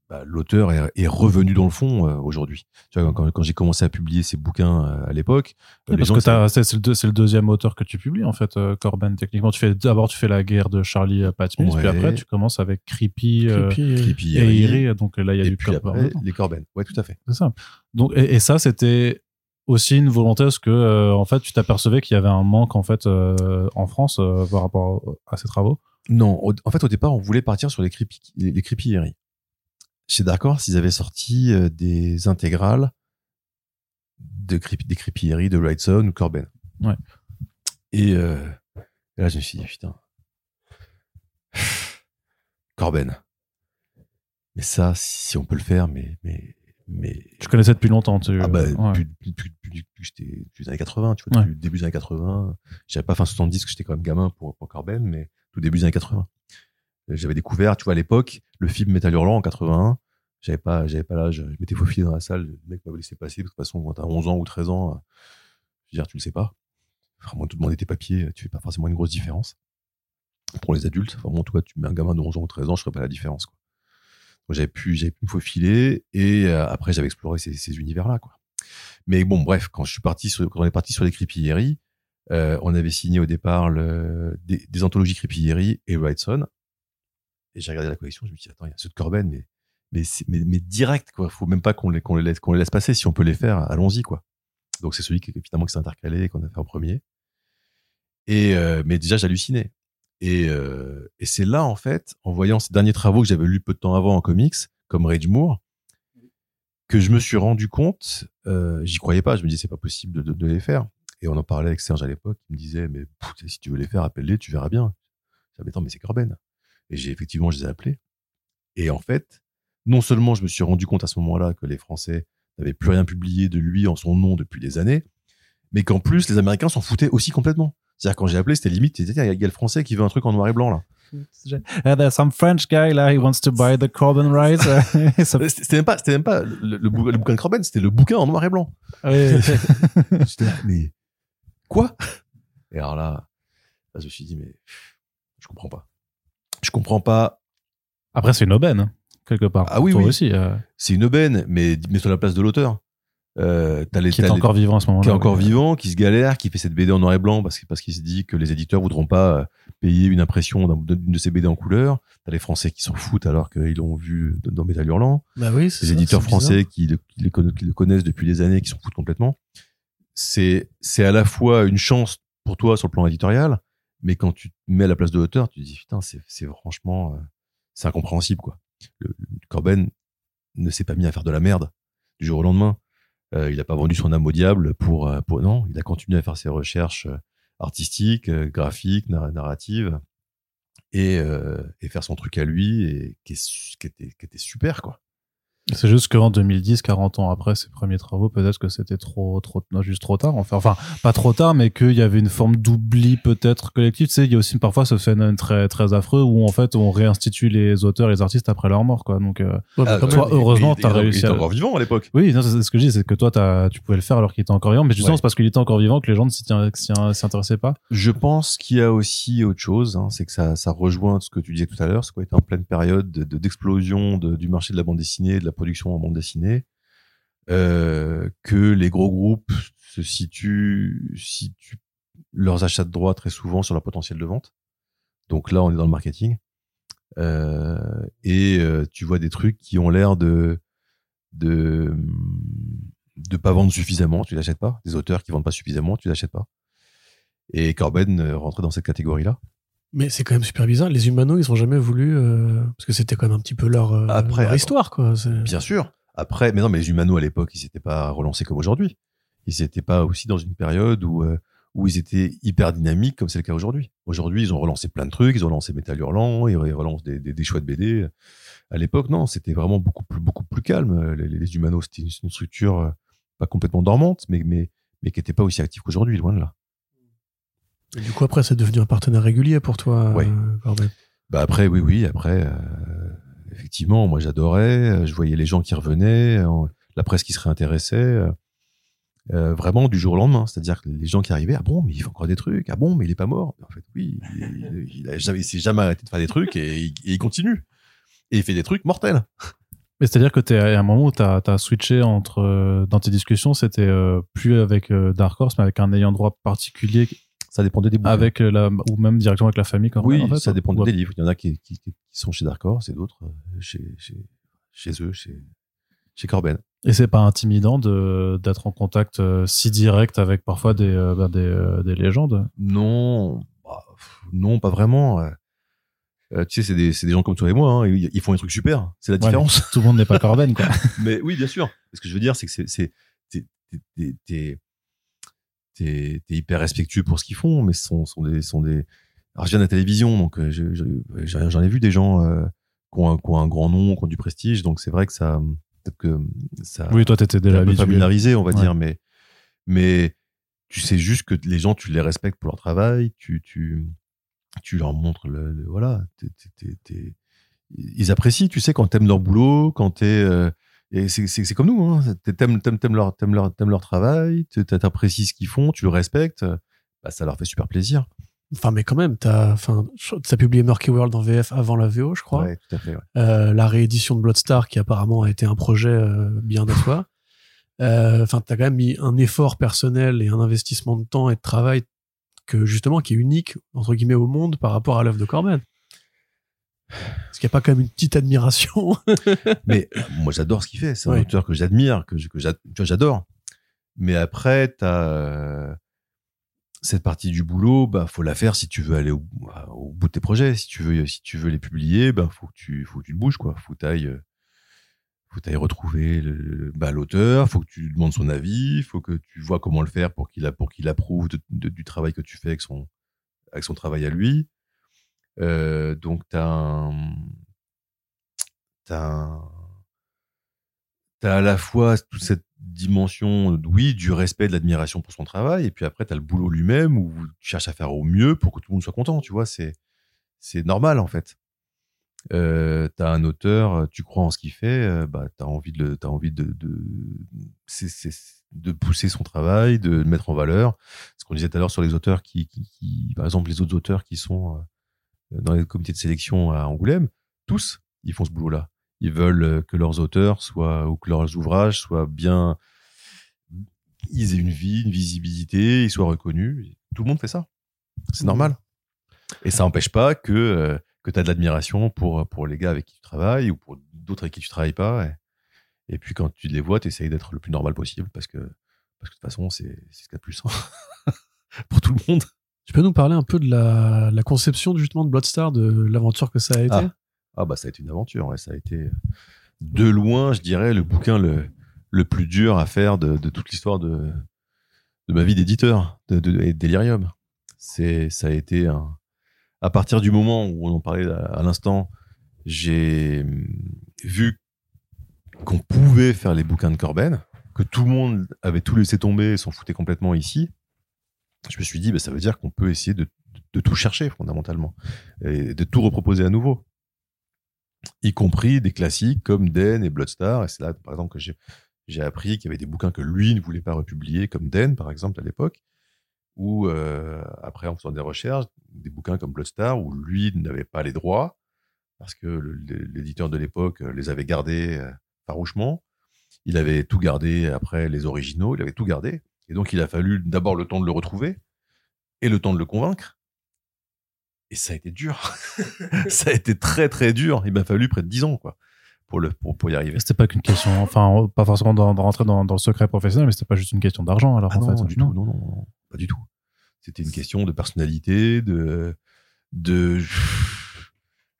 bah, l'auteur est, est revenu dans le fond euh, aujourd'hui. Tu vois, quand, quand j'ai commencé à publier ces bouquins euh, à l'époque, euh, parce que t'as, c'est, c'est, le deux, c'est le deuxième auteur que tu publies en fait, euh, Corben. Techniquement, tu fais d'abord tu fais la guerre de Charlie à Pat Mills, ouais. Puis après tu commences avec Creepy, euh, Creepy, Creepy et Eerie. Donc là, il y a et du puis Corben. Après, les Corben, ouais, tout à fait. C'est ça. Donc et, et ça, c'était aussi une volonté parce que euh, en fait, tu t'apercevais qu'il y avait un manque en fait euh, en France euh, par rapport à ces travaux. Non, au, en fait, au départ, on voulait partir sur les Creepy, les, les Creepy Eerie. Chez Dark Horse, ils avaient sorti des intégrales de creepy, des Creepy Eerie, de Wrightson ou Corben. Ouais. Et, euh, et là, je me suis dit, putain, Corben. Mais ça, si on peut le faire, mais... mais, mais... Tu connaissais depuis longtemps. Tu... Ah bah, ouais. Depuis, depuis, depuis, depuis, j'étais, depuis les années quatre-vingts, tu vois, ouais. Début des années quatre-vingts. J'avais pas fin soixante-dix, que j'étais quand même gamin pour, pour Corben, mais tout début des années quatre-vingts. J'avais découvert, tu vois, à l'époque, le film Métal Hurlant en quatre-vingt-un. J'avais pas, j'avais pas l'âge. Je m'étais faufilé dans la salle. Le mec m'avait laissé passer. Parce que de toute façon, quand t'as onze ans ou treize ans, je veux dire, tu le sais pas. Vraiment, tout demander tes papiers, tu fais pas forcément une grosse différence. Pour les adultes, vraiment, toi, tu mets un gamin de onze ans ou treize ans, je ferais pas la différence, quoi. Donc, j'avais pu, j'avais pu me faufiler. Et euh, après, j'avais exploré ces, ces univers-là, quoi. Mais bon, bref, quand je suis parti sur, quand on est parti sur les Creepy Eerie, euh, on avait signé au départ le, des, des anthologies Creepy Eerie et Wrightson. Et j'ai regardé la collection, je me suis dit, attends, il y a ceux de Corben, mais, mais, mais, mais direct, quoi. Faut même pas qu'on les, qu'on les laisse, qu'on les laisse passer. Si on peut les faire, allons-y, quoi. Donc, c'est celui qui, évidemment, qui s'est intercalé et qu'on a fait en premier. Et, euh, mais déjà, j'hallucinais. Et, euh, et c'est là, en fait, en voyant ces derniers travaux que j'avais lus peu de temps avant en comics, comme Rage Moore, que je me suis rendu compte, euh, j'y croyais pas. Je me disais, c'est pas possible de, de, de les faire. Et on en parlait avec Serge à l'époque. Il me disait, mais pff, si tu veux les faire, appelle-les, tu verras bien. Je disais, mais attends, mais c'est Corben. Et j'ai, effectivement, je les ai appelés. Et en fait, non seulement je me suis rendu compte à ce moment-là que les Français n'avaient plus rien publié de lui en son nom depuis des années, mais qu'en plus, les Américains s'en foutaient aussi complètement. C'est-à-dire, quand j'ai appelé, c'était limite, il y a le français qui veut un truc en noir et blanc, là. Uh, there's some French guy là, he wants to buy the Corben rights. c'était même pas, c'était même pas le, le, bou- le bouquin de Corben, c'était le bouquin en noir et blanc. Oui. J'étais là, mais quoi? Et alors là, là, je me suis dit, mais je comprends pas. Je comprends pas. Après, c'est une aubaine, hein, quelque part. Ah oui, toi oui. Aussi, euh... c'est une aubaine, mais, mais sur la place de l'auteur. Euh, t'as les, qui est encore les... vivant à ce moment-là. Qui est encore ouais. vivant, qui se galère, qui fait cette B D en noir et blanc parce, que, parce qu'il se dit que les éditeurs voudront pas payer une impression d'un, d'une de ces B D en couleur. T'as les Français qui s'en foutent alors qu'ils l'ont vu dans Métal Hurlant. Bah oui, c'est les ça, éditeurs c'est français qui le, qui, le conna- qui le connaissent depuis des années, qui s'en foutent complètement. C'est, c'est à la fois une chance pour toi sur le plan éditorial, mais quand tu te mets à la place de l'auteur, tu te dis putain, c'est, c'est franchement, euh, c'est incompréhensible, quoi. Le, le Corben ne s'est pas mis à faire de la merde du jour au lendemain. Euh, il n'a pas vendu son âme au diable pour, pour... Non, il a continué à faire ses recherches artistiques, graphiques, nar- narratives et, euh, et faire son truc à lui et qui, est, qui, était, qui était super, quoi. C'est juste qu'en deux mille dix, quarante ans après ses premiers travaux, peut-être que c'était trop, trop, non, juste trop tard. Enfin, enfin, pas trop tard, mais qu'il y avait une forme d'oubli peut-être collectif. Tu sais, il y a aussi parfois ce phénomène très, très affreux où en fait on réinstitue les auteurs, les artistes après leur mort, quoi. Donc, euh, ouais, ah, comme ouais, toi, heureusement, t'as réussi. Il était encore vivant à l'époque. Oui, non, c'est ce que je dis, c'est que toi, t'as, tu pouvais le faire alors qu'il était encore vivant. Mais justement, ouais. c'est parce qu'il était encore vivant que les gens ne s'y, s'y, s'y intéressaient pas. Je pense qu'il y a aussi autre chose, hein, c'est que ça, ça rejoint ce que tu disais tout à l'heure. C'est quoi, était en pleine période de, de, d'explosion de, du marché de la bande dessinée, de la production en bande dessinée, euh, que les gros groupes se situent, situent leurs achats de droits très souvent sur leur potentiel de vente. Donc là, on est dans le marketing. Euh, et euh, tu vois des trucs qui ont l'air de de de pas vendre suffisamment, tu l'achètes pas. Des auteurs qui vendent pas suffisamment, tu l'achètes pas. Et Corben rentrait dans cette catégorie-là. Mais c'est quand même super bizarre. Les Humano, ils ont jamais voulu, euh, parce que c'était quand même un petit peu leur, euh, après, leur histoire, quoi. C'est... Bien sûr. Après, mais non, mais les Humano à l'époque, ils s'étaient pas relancés comme aujourd'hui. Ils n'étaient pas aussi dans une période où euh, où ils étaient hyper dynamiques comme c'est le cas aujourd'hui. Aujourd'hui, ils ont relancé plein de trucs. Ils ont lancé Métal Hurlant, ils relancent des, des, des chouettes B D. À l'époque, non, c'était vraiment beaucoup plus beaucoup plus calme. Les, les Humano, c'était une, une structure pas complètement dormante, mais mais mais qui n'était pas aussi active qu'aujourd'hui, loin de là. Et du coup, après, c'est devenu un partenaire régulier pour toi, ouais. Corben. Bah après, oui, oui. Après, euh, effectivement, moi, j'adorais. Je voyais les gens qui revenaient, la presse qui se réintéressait. Euh, vraiment, du jour au lendemain. C'est-à-dire que les gens qui arrivaient, ah bon, mais il fait encore des trucs. Ah bon, mais il est pas mort. En fait, oui, il, il, a jamais, il s'est jamais arrêté de faire des trucs et il, et il continue. Et il fait des trucs mortels. Mais c'est-à-dire que t'es, à un moment où t'as, t'as switché entre, dans tes discussions, c'était euh, plus avec euh, Dark Horse, mais avec un ayant droit particulier. Ça dépendait des bouquins. Avec la, ou même directement avec la famille, quand oui, même. Oui, en fait, ça dépend des livres. Il y en a qui, qui, qui sont chez Dark Horse et d'autres chez, chez, chez eux, chez, chez Corben. Et c'est pas intimidant de, d'être en contact si direct avec parfois des, ben des, des légendes? Non, bah, non, pas vraiment. Euh, tu sais, c'est des, c'est des gens comme toi et moi, hein, ils, ils font des trucs super. C'est la différence. Ouais, tout le monde n'est pas Corben, quoi. Mais oui, bien sûr. Ce que je veux dire, c'est que c'est, c'est, t'es, t'es, t'es T'es, t'es hyper respectueux pour ce qu'ils font, mais sont sont des sont des. Alors je viens de la télévision, donc je, je, j'en ai vu des gens euh, qui, ont un, qui ont un grand nom, qui ont du prestige, donc c'est vrai que ça peut-être que ça. Oui, toi t'étais déjà familiarisé, on va ouais. dire, mais mais tu sais juste que les gens, tu les respectes pour leur travail, tu tu tu leur montres le, le voilà, t'es, t'es, t'es, t'es... ils apprécient, tu sais, quand t'aimes leur boulot, quand t'es euh, et c'est, c'est, c'est comme nous, hein. T'aimes, t'aimes, t'aimes, leur, t'aimes, leur, t'aimes leur travail, t'apprécies ce qu'ils font, tu le respectes, bah, ça leur fait super plaisir. Enfin, mais quand même, t'as, enfin, t'as publié Murky World en V F avant la V O, je crois. Ouais, tout à fait, ouais. Euh, la réédition de Bloodstar, qui apparemment a été un projet euh, bien à toi. Enfin, euh, t'as quand même mis un effort personnel et un investissement de temps et de travail que, justement, qui est unique, entre guillemets, au monde par rapport à l'œuvre de Corben. Est-ce qu'il n'y a pas quand même une petite admiration? Mais moi, j'adore ce qu'il fait. C'est un oui. auteur que j'admire, que, je, que j'a, j'adore. Mais après, t'as cette partie du boulot, bah, faut la faire si tu veux aller au, au bout de tes projets. Si tu veux, si tu veux les publier, bah, faut que tu, faut que tu te bouges, quoi. Faut que t'ailles, faut que t'ailles retrouver le, bah, l'auteur. Faut que tu demandes son avis. Faut que tu vois comment le faire pour qu'il a, pour qu'il approuve de, de, du travail que tu fais avec son, avec son travail à lui. Euh, donc t'as un, t'as un, t'as à la fois toute cette dimension, oui, du respect, de l'admiration pour son travail, et puis après, t'as le boulot lui-même où tu cherches à faire au mieux pour que tout le monde soit content, tu vois, c'est, c'est normal, en fait. Euh, t'as un auteur, tu crois en ce qu'il fait, euh, bah, t'as envie de, t'as envie de, de, c'est, c'est, de pousser son travail, de le mettre en valeur. Ce qu'on disait tout à l'heure sur les auteurs qui, qui, qui par exemple, les autres auteurs qui sont dans les comités de sélection à Angoulême, tous, ils font ce boulot-là. Ils veulent que leurs auteurs soient, ou que leurs ouvrages soient bien, ils aient une vie, une visibilité, ils soient reconnus. Tout le monde fait ça. C'est normal. Et ça n'empêche pas que, que tu as de l'admiration pour, pour les gars avec qui tu travailles ou pour d'autres avec qui tu ne travailles pas. Et, et puis quand tu les vois, tu essayes d'être le plus normal possible parce que, parce que de toute façon, c'est, c'est ce qu'il y a de plus simple pour tout le monde. Tu peux nous parler un peu de la, la conception justement de Bloodstar, de l'aventure que ça a été? Ah. Ah bah ça a été une aventure, ouais. Ça a été de loin, je dirais, le bouquin le, le plus dur à faire de, de toute l'histoire de, de ma vie d'éditeur de, de, de Delirium. C'est, ça a été un, à partir du moment où on en parlait à, à l'instant, j'ai vu qu'on pouvait faire les bouquins de Corben, que tout le monde avait tout laissé tomber et s'en foutait complètement ici. Je me suis dit, bah, ça veut dire qu'on peut essayer de, de, de tout chercher fondamentalement et de tout reproposer à nouveau, y compris des classiques comme Den et Bloodstar. Et c'est là, par exemple, que j'ai, j'ai appris qu'il y avait des bouquins que lui ne voulait pas republier, comme Den, par exemple, à l'époque, ou euh, après, en faisant des recherches, des bouquins comme Bloodstar, où lui n'avait pas les droits, parce que le, l'éditeur de l'époque les avait gardés farouchement. Il avait tout gardé, après, les originaux, il avait tout gardé. Et donc, il a fallu d'abord le temps de le retrouver, et le temps de le convaincre. Et ça a été dur. Ça a été très, très dur. Il m'a fallu près de dix ans, quoi, pour, le, pour, pour y arriver. C'était pas qu'une question, enfin, pas forcément de, de rentrer dans, dans le secret professionnel, mais c'était pas juste une question d'argent, alors, ah en non, fait. Du non, tout, non, non, pas du tout. C'était une question de personnalité, de, de,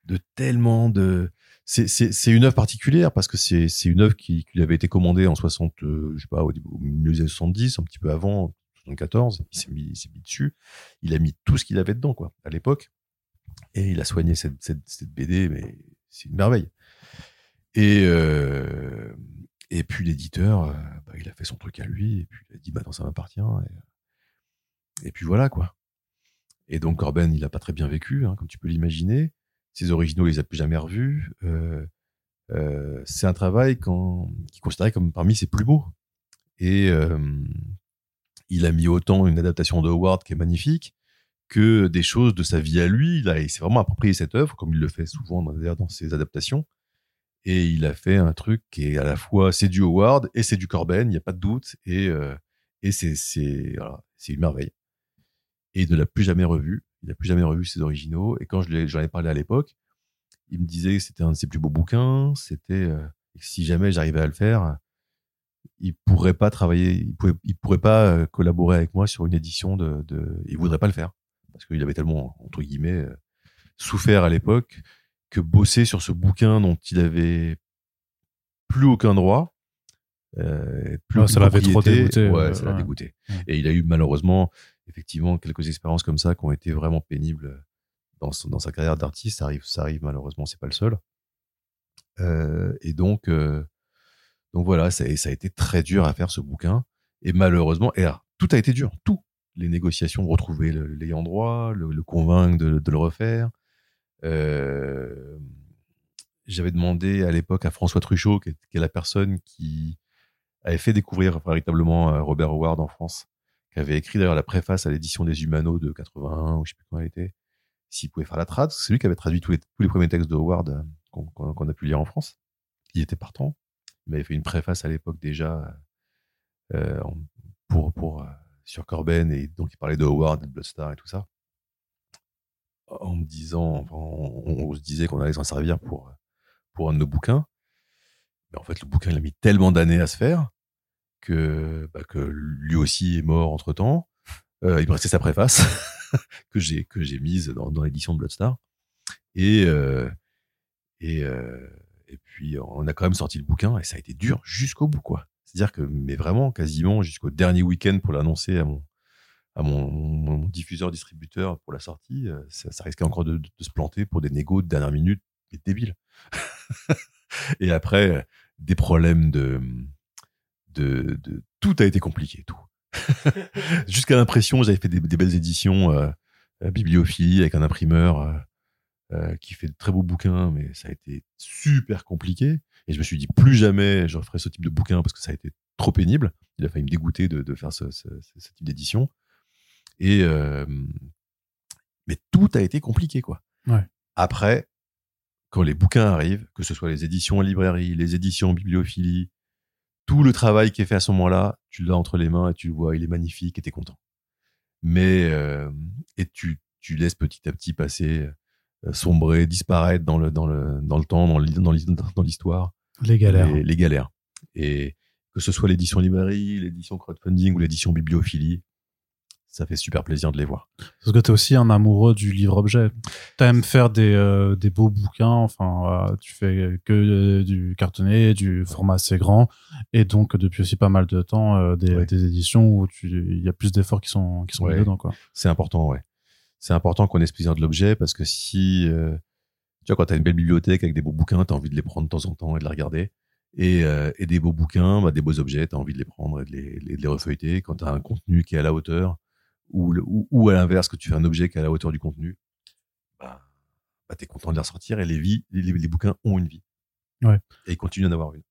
de tellement de, c'est, c'est, c'est une œuvre particulière parce que c'est, c'est une œuvre qui, qui avait été commandée en soixante, je sais pas, au milieu des années soixante-dix, un petit peu avant, soixante-quatorze. Il s'est mis, il s'est mis dessus. Il a mis tout ce qu'il avait dedans, quoi, à l'époque. Et il a soigné cette, cette, cette B D, mais c'est une merveille. Et, euh, et puis l'éditeur, euh, bah, il a fait son truc à lui, et puis il a dit, bah non, ça m'appartient. Et, et puis voilà, quoi. Et donc Corben, il n'a pas très bien vécu, hein, comme tu peux l'imaginer. Ses originaux, il les a plus jamais revus. Euh, euh, c'est un travail quand, qu'il considérait comme parmi ses plus beaux. Et euh, il a mis autant une adaptation de Howard qui est magnifique, que des choses de sa vie à lui. Là, il s'est vraiment approprié cette œuvre, comme il le fait souvent dans, dans ses adaptations. Et il a fait un truc qui est à la fois, c'est du Howard et c'est du Corben, il n'y a pas de doute. Et, euh, et c'est, c'est, voilà, c'est une merveille. Et il ne l'a plus jamais revu. Il n'a plus jamais revu ses originaux. Et quand je l'ai, j'en ai parlé à l'époque, il me disait que c'était un de ses plus beaux bouquins. C'était, euh, si jamais j'arrivais à le faire, il pourrait pas travailler, il pouvait, il pourrait pas collaborer avec moi sur une édition de, de, il voudrait pas le faire. Parce qu'il avait tellement, entre guillemets, euh, souffert à l'époque, que bosser sur ce bouquin dont il n'avait plus aucun droit, euh, plus ah, ça l'avait trop dégoûté. Ouais, euh, ça ouais. l'a dégoûté. Et il a eu malheureusement, effectivement, quelques expériences comme ça qui ont été vraiment pénibles dans, son, dans sa carrière d'artiste. Ça arrive, ça arrive malheureusement, c'est pas le seul. Euh, et donc, euh, donc voilà, ça, ça a été très dur à faire ce bouquin. Et malheureusement, et alors, tout a été dur, tout. Les négociations, retrouver le, l'ayant droit, le, le convaincre de, de le refaire. Euh, j'avais demandé à l'époque à François Truchot, qui est, qui est la personne qui avait fait découvrir véritablement Robert Howard en France, qui avait écrit d'ailleurs la préface à l'édition des Humanos de quatre-vingt-un, ou je ne sais plus comment elle était, s'il pouvait faire la trad. C'est lui qui avait traduit tous les, tous les premiers textes de Howard qu'on, qu'on, qu'on a pu lire en France. Il était partant. Il m'avait fait une préface à l'époque déjà euh, pour... pour sur Corben, et donc il parlait de Howard, de Bloodstar et tout ça, en me disant, enfin, on, on se disait qu'on allait s'en servir pour, pour un de nos bouquins. Mais en fait, le bouquin, il a mis tellement d'années à se faire que, bah, que lui aussi est mort entre-temps. Euh, il me restait sa préface que, j'ai, que j'ai mise dans, dans l'édition de Bloodstar. Et, euh, et, euh, et puis, on a quand même sorti le bouquin, et ça a été dur jusqu'au bout, quoi. C'est-à-dire que, mais vraiment, quasiment jusqu'au dernier week-end pour l'annoncer à mon, à mon, mon diffuseur-distributeur pour la sortie, ça, ça risquait encore de, de, de se planter pour des négos de dernière minute, mais débiles. Et après, des problèmes de, de, de... Tout a été compliqué, tout. Jusqu'à l'impression, j'avais fait des, des belles éditions euh, bibliophilie avec un imprimeur euh, euh, qui fait de très beaux bouquins, mais ça a été super compliqué. Et je me suis dit, plus jamais je referai ce type de bouquin parce que ça a été trop pénible. Il a failli me dégoûter de, de faire ce, ce, ce type d'édition. Et, euh, mais tout a été compliqué, quoi. Ouais. Après, quand les bouquins arrivent, que ce soit les éditions en librairie, les éditions en bibliophilie, tout le travail qui est fait à ce moment-là, tu l'as entre les mains et tu le vois, il est magnifique et t'es content. Mais, euh, et tu, tu laisses petit à petit passer, euh, sombrer, disparaître dans le, dans le, dans le temps, dans, le, dans, le, dans l'histoire. Les galères. Les, les galères. Et que ce soit l'édition librairie, l'édition crowdfunding ou l'édition bibliophilie, ça fait super plaisir de les voir. Parce que t'es aussi un amoureux du livre-objet. T'aimes faire des, euh, des beaux bouquins, enfin, euh, tu fais que euh, du cartonné, du format assez grand, et donc depuis aussi pas mal de temps, euh, des, ouais. des éditions où il y a plus d'efforts qui sont, qui sont ouais. mis dedans, quoi. C'est important, ouais. C'est important qu'on ait ce plaisir de l'objet, parce que si, euh, tu vois, quand t'as une belle bibliothèque avec des beaux bouquins, t'as envie de les prendre de temps en temps et de les regarder. Et, euh, et des beaux bouquins, bah, des beaux objets, t'as envie de les prendre et de les, les, de les refeuilleter. Quand t'as un contenu qui est à la hauteur, Ou, le, ou, ou à l'inverse, que tu fais un objet qui est à la hauteur du contenu, bah, bah t'es content de les ressortir, et les, vies, les, les bouquins ont une vie. Ouais. Et ils continuent d'en avoir une.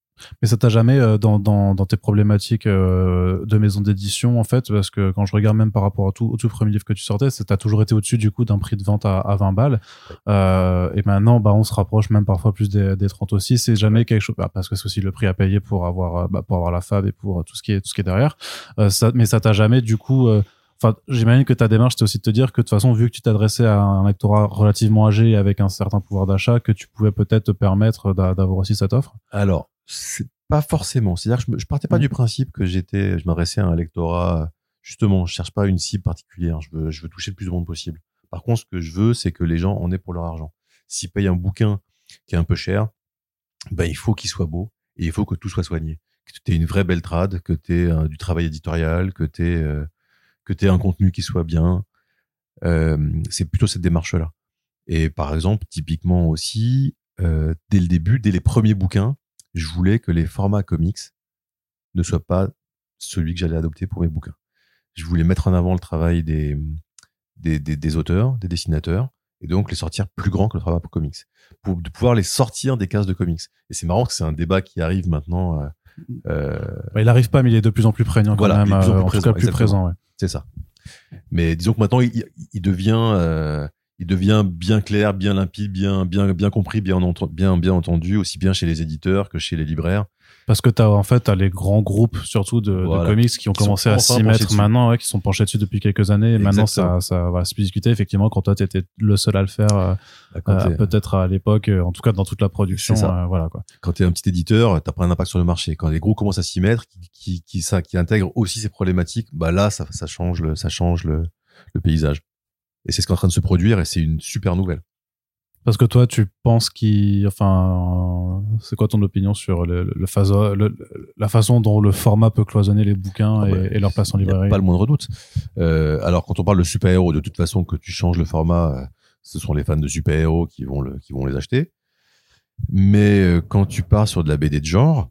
Mais ça t'a jamais, euh, dans, dans, dans tes problématiques euh, de maison d'édition, en fait, parce que quand je regarde même par rapport à tout, au tout premier livre que tu sortais, t'as toujours été au-dessus du coup d'un prix de vente à, à vingt balles. Ouais. Euh, et maintenant, bah, on se rapproche même parfois plus des, des trente aussi. C'est jamais ouais. quelque chose, bah, parce que c'est aussi le prix à payer pour avoir, bah, pour avoir la fab et pour tout ce qui est, tout ce qui est derrière. Euh, ça, mais ça t'a jamais du coup... Euh, Enfin, j'imagine que ta démarche, c'est aussi de te dire que de toute façon, vu que tu t'adressais à un lectorat relativement âgé et avec un certain pouvoir d'achat, que tu pouvais peut-être te permettre d'a- d'avoir aussi cette offre. Alors, c'est pas forcément. C'est-à-dire que je, me, je partais pas mmh. du principe que j'étais, je m'adressais à un lectorat. Justement, je cherche pas une cible particulière. Je veux, je veux toucher le plus de monde possible. Par contre, ce que je veux, c'est que les gens en aient pour leur argent. S'ils payent un bouquin qui est un peu cher, ben il faut qu'il soit beau et il faut que tout soit soigné. Que t'aies une vraie belle trad, que t'aies hein, du travail éditorial, que t'aies euh, que tu aies un contenu qui soit bien. Euh, c'est plutôt cette démarche-là. Et par exemple, typiquement aussi, euh, dès le début, dès les premiers bouquins, je voulais que les formats comics ne soient pas celui que j'allais adopter pour mes bouquins. Je voulais mettre en avant le travail des, des, des, des auteurs, des dessinateurs, et donc les sortir plus grands que le format comics, pour de pouvoir les sortir des cases de comics. Et c'est marrant parce que c'est un débat qui arrive maintenant... Euh, Euh... il n'arrive pas, mais il est de plus en plus prégnant quand voilà, même, en, plus en présent, tout cas plus présent. Ouais. C'est ça. Mais disons que maintenant, il, il devient, euh, il devient bien clair, bien limpide, bien, bien, bien compris, bien, ent- bien, bien entendu, aussi bien chez les éditeurs que chez les libraires. Parce que t'as en fait t'as les grands groupes surtout de, voilà. de comics qui ont qui commencé à s'y mettre maintenant, ouais, qui sont penchés dessus depuis quelques années. Et maintenant ça ça va se discuter effectivement quand toi t'étais le seul à le faire, euh, euh, peut-être à l'époque, en tout cas dans toute la production. Euh, voilà quoi. Quand t'es un petit éditeur, t'as pas un impact sur le marché. Quand les gros commencent à s'y mettre, qui qui qui, ça, qui intègrent aussi ces problématiques, bah là ça ça change le ça change le le paysage. Et c'est ce qui est en train de se produire et c'est une super nouvelle. Parce que toi, tu penses qu'il... Enfin, c'est quoi ton opinion sur le, le, faso, le, la façon dont le format peut cloisonner les bouquins ah et, bah, et leur place en librairie? Il n'y a pas le moindre doute. Euh, alors, quand on parle de super-héros, de toute façon, que tu changes le format, ce sont les fans de super-héros qui vont, le, qui vont les acheter. Mais quand tu pars sur de la B D de genre,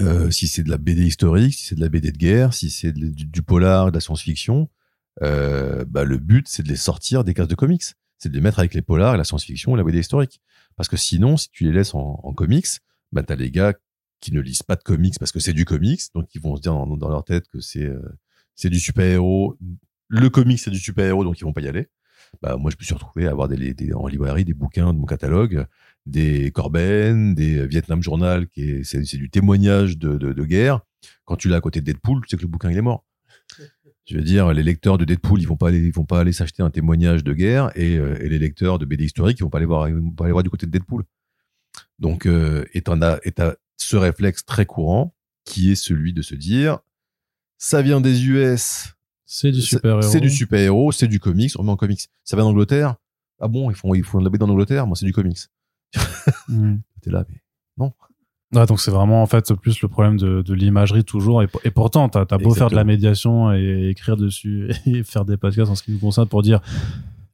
euh, si c'est de la B D historique, si c'est de la B D de guerre, si c'est de, du, du polar, de la science-fiction, euh, bah, le but, c'est de les sortir des cases de comics. C'est de les mettre avec les polars, la science-fiction et la B D historique. Parce que sinon, si tu les laisses en, en comics, bah, t'as les gars qui ne lisent pas de comics parce que c'est du comics, donc ils vont se dire dans, dans leur tête que c'est, euh, c'est du super-héros. Le comics, c'est du super-héros, donc ils vont pas y aller. Bah, moi, je me suis retrouvé à avoir des, des, en librairie des bouquins de mon catalogue, des Corben, des Vietnam Journal, qui est, c'est, c'est du témoignage de, de, de guerre. Quand tu l'as à côté de Deadpool, tu sais que le bouquin, il est mort. Je veux dire, les lecteurs de Deadpool, ils vont pas aller, ils vont pas aller s'acheter un témoignage de guerre, et, euh, et les lecteurs de B D historique, ils vont pas aller voir, ils vont pas aller voir du côté de Deadpool. Donc, euh, et t'en as, et t'as ce réflexe très courant qui est celui de se dire, ça vient des U S, c'est du super héros, c'est du super héros, c'est du comics, on met en comics. Ça vient d'Angleterre, ah bon, ils font, ils font de la B D en Angleterre, moi c'est du comics. Mmh. T'es là, mais non. Ah, donc c'est vraiment en fait plus le problème de, de l'imagerie toujours, et, et pourtant t'as, t'as beau Exactement. Faire de la médiation et écrire dessus et faire des podcasts en ce qui nous concerne pour dire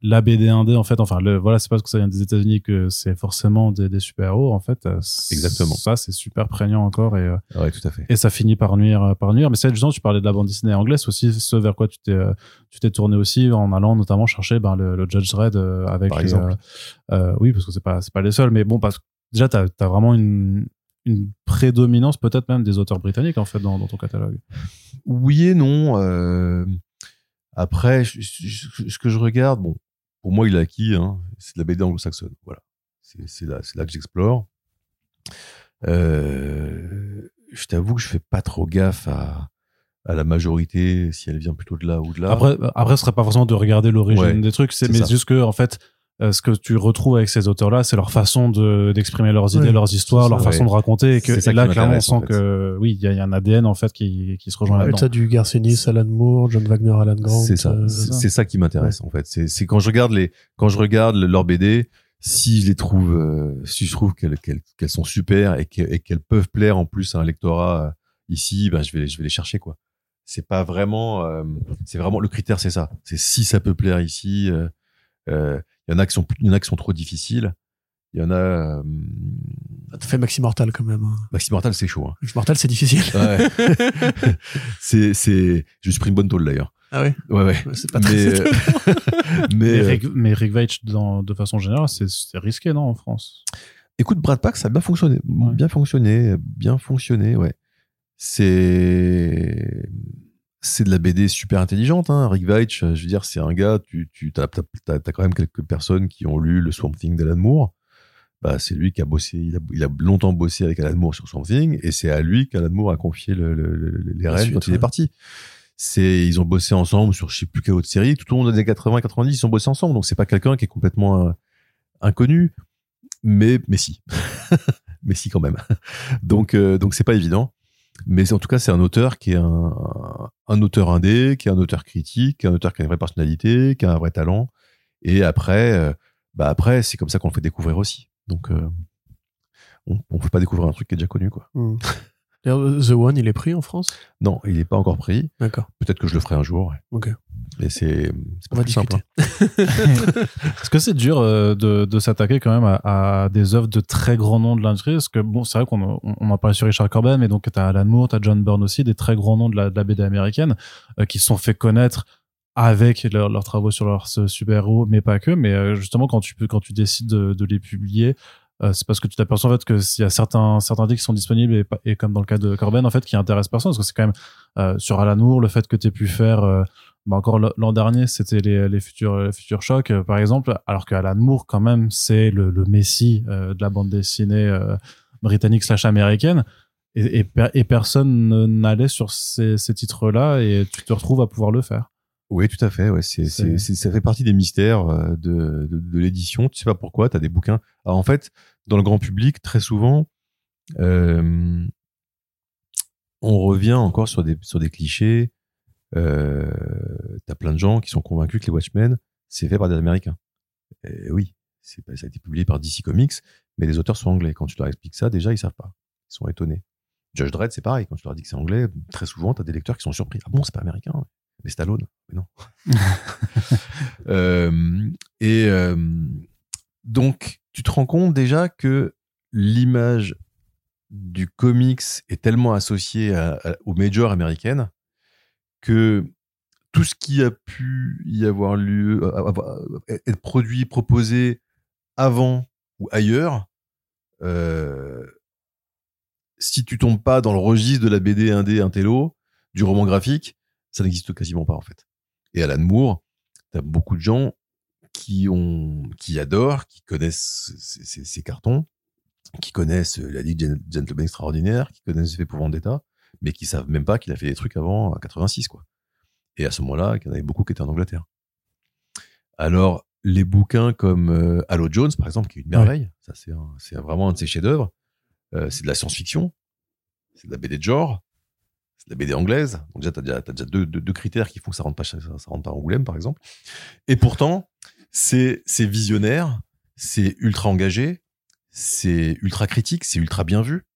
la B D indé en fait, enfin le, voilà, c'est parce que ça vient des États-Unis que c'est forcément des, des super-héros en fait. Exactement. Ça c'est super prégnant encore et ouais, tout à fait. Et ça finit par nuire par nuire. Mais c'est justement, tu parlais de la bande dessinée anglaise aussi, ce vers quoi tu t'es tu t'es tourné aussi en allant notamment chercher ben le, le Judge Dredd avec par exemple. Euh, euh, oui, parce que c'est pas c'est pas les seuls, mais bon, parce que déjà t'as t'as vraiment une une prédominance peut-être même des auteurs britanniques en fait dans, dans ton catalogue. Oui et non. Euh... Après, je, je, ce que je regarde, bon, pour moi, il est acquis, hein, c'est de la B D anglo-saxonne. Voilà. C'est, c'est, là, c'est là que j'explore. Euh, je t'avoue que je fais pas trop gaffe à, à la majorité, si elle vient plutôt de là ou de là. Après, après ce serait pas forcément de regarder l'origine ouais, des trucs, c'est, c'est mais ça. Juste que, en fait, Euh, ce que tu retrouves avec ces auteurs-là, c'est leur façon de, d'exprimer leurs idées, ouais, leurs histoires, ça, leur ouais. façon de raconter. Et que et là, clairement, on sent en fait. que oui, il y, y a un A D N en fait qui, qui se rejoint ouais, là-dedans. Ça du Garcenis, Alan Moore, John Wagner, Alan Grant. C'est ça. Euh, c'est, c'est ça qui m'intéresse ouais. en fait. C'est, c'est quand je regarde les, quand je regarde leurs B D, si je les trouve, euh, si je trouve qu'elles, qu'elles, qu'elles sont super et qu'elles, et qu'elles peuvent plaire en plus à un lectorat ici, ben je vais, je vais les chercher quoi. C'est pas vraiment, euh, c'est vraiment le critère, c'est ça. C'est si ça peut plaire ici. Euh, euh, Il y en a qui sont, il y en a qui sont trop difficiles. Il y en a. Euh... T'as fait Maxi Mortal quand même. Hein. Maxi Mortal, c'est chaud. Hein. Maxi Mortal, c'est difficile. Ouais. c'est, c'est. J'ai juste pris une bonne tôle d'ailleurs. Ah ouais. Ouais ouais. C'est pas très. Mais, mais, mais, Rick, mais Rick Veitch, dans, de façon générale, c'est, c'est risqué, non, en France. Écoute, Brad Pack, ça a bien fonctionné, ouais. bien fonctionné, bien fonctionné, ouais. C'est. C'est de la B D super intelligente, hein. Rick Veitch, je veux dire, c'est un gars, tu, tu t'as, t'as, t'as quand même quelques personnes qui ont lu le Swamp Thing d'Alan Moore. Bah, c'est lui qui a bossé, il a, il a longtemps bossé avec Alan Moore sur Swamp Thing, et c'est à lui qu'Alan Moore a confié le, le, le, les rênes quand ouais. il est parti. C'est, ils ont bossé ensemble sur je sais plus quelle autre série, tout au long des années quatre-vingts quatre-vingt-dix, ils ont bossé ensemble, donc c'est pas quelqu'un qui est complètement euh, inconnu, mais, mais si. mais si quand même. donc, euh, donc c'est pas évident. Mais en tout cas, c'est un auteur qui est un, un auteur indé, qui est un auteur critique, qui est un auteur qui a une vraie personnalité, qui a un vrai talent. Et après, euh, bah après, c'est comme ça qu'on le fait découvrir aussi. Donc, euh, on ne fait pas découvrir un truc qui est déjà connu, quoi. Mmh. The One, il est pris en France ? Non, il n'est pas encore pris. D'accord. Peut-être que je le ferai un jour. Ouais. Ok. Mais c'est, c'est pas on va discuter. Simple. Hein. Est-ce que c'est dur euh, de, de s'attaquer quand même à, à des œuvres de très grands noms de l'industrie ? Parce que bon, c'est vrai qu'on on, on en parlait sur Richard Corben, mais donc t'as Alan Moore, t'as John Byrne aussi, des très grands noms de la, de la B D américaine euh, qui se sont fait connaître avec leurs leur travaux sur leurs super-héros, mais pas que. Mais euh, justement, quand tu, quand tu décides de, de les publier, Euh, c'est parce que tu t'aperçois en fait que s'il y a certains certains titres qui sont disponibles et, et comme dans le cas de Corben en fait qui intéressent personne parce que c'est quand même euh, sur Alan Moore le fait que t'aies pu faire euh, bah encore l'an dernier c'était les les futurs les futurs chocs euh, par exemple alors que Alan Moore quand même c'est le le messie euh, de la bande dessinée euh, britannique slash américaine et, et et personne n'allait sur ces ces titres là et tu te retrouves à pouvoir le faire. Oui, tout à fait. Ouais, c'est, c'est... C'est, ça fait partie des mystères de, de, de l'édition. Tu sais pas pourquoi, tu as des bouquins. Alors en fait, dans le grand public, très souvent, euh, on revient encore sur des, sur des clichés. Euh, tu as plein de gens qui sont convaincus que les Watchmen, c'est fait par des Américains. Et oui, c'est, ça a été publié par D C Comics, mais les auteurs sont anglais. Quand tu leur expliques ça, déjà, ils savent pas. Ils sont étonnés. Judge Dredd, c'est pareil. Quand tu leur dis que c'est anglais, très souvent, tu as des lecteurs qui sont surpris. Ah bon, c'est pas américain hein. Mais Stallone, mais non. euh, et euh, donc, tu te rends compte déjà que l'image du comics est tellement associée à, à, aux majors américaines que tout ce qui a pu y avoir lieu, être produit, proposé avant ou ailleurs, euh, si tu tombes pas dans le registre de la B D indé, intello, du roman graphique, ça n'existe quasiment pas, en fait. Et Alan Moore, t'as beaucoup de gens qui ont, qui adorent, qui connaissent ces, ces, ces cartons, qui connaissent la Ligue Gentleman Extraordinaire, qui connaissent les faits pour Vendetta, mais qui savent même pas qu'il a fait des trucs avant quatre-vingt-six, quoi. Et à ce moment-là, il y en avait beaucoup qui étaient en Angleterre. Alors, les bouquins comme euh, Halo Jones, par exemple, qui est une merveille, ouais. ça, c'est, un, c'est vraiment un de ses chefs-d'œuvre, euh, c'est de la science-fiction, c'est de la B D de genre, la B D anglaise, donc déjà, t'as déjà, t'as déjà deux, deux, deux critères qui font que ça rentre pas, ça, ça rentre pas à Angoulême, par exemple. Et pourtant, c'est, c'est visionnaire, c'est ultra engagé, c'est ultra critique, c'est ultra bien vu,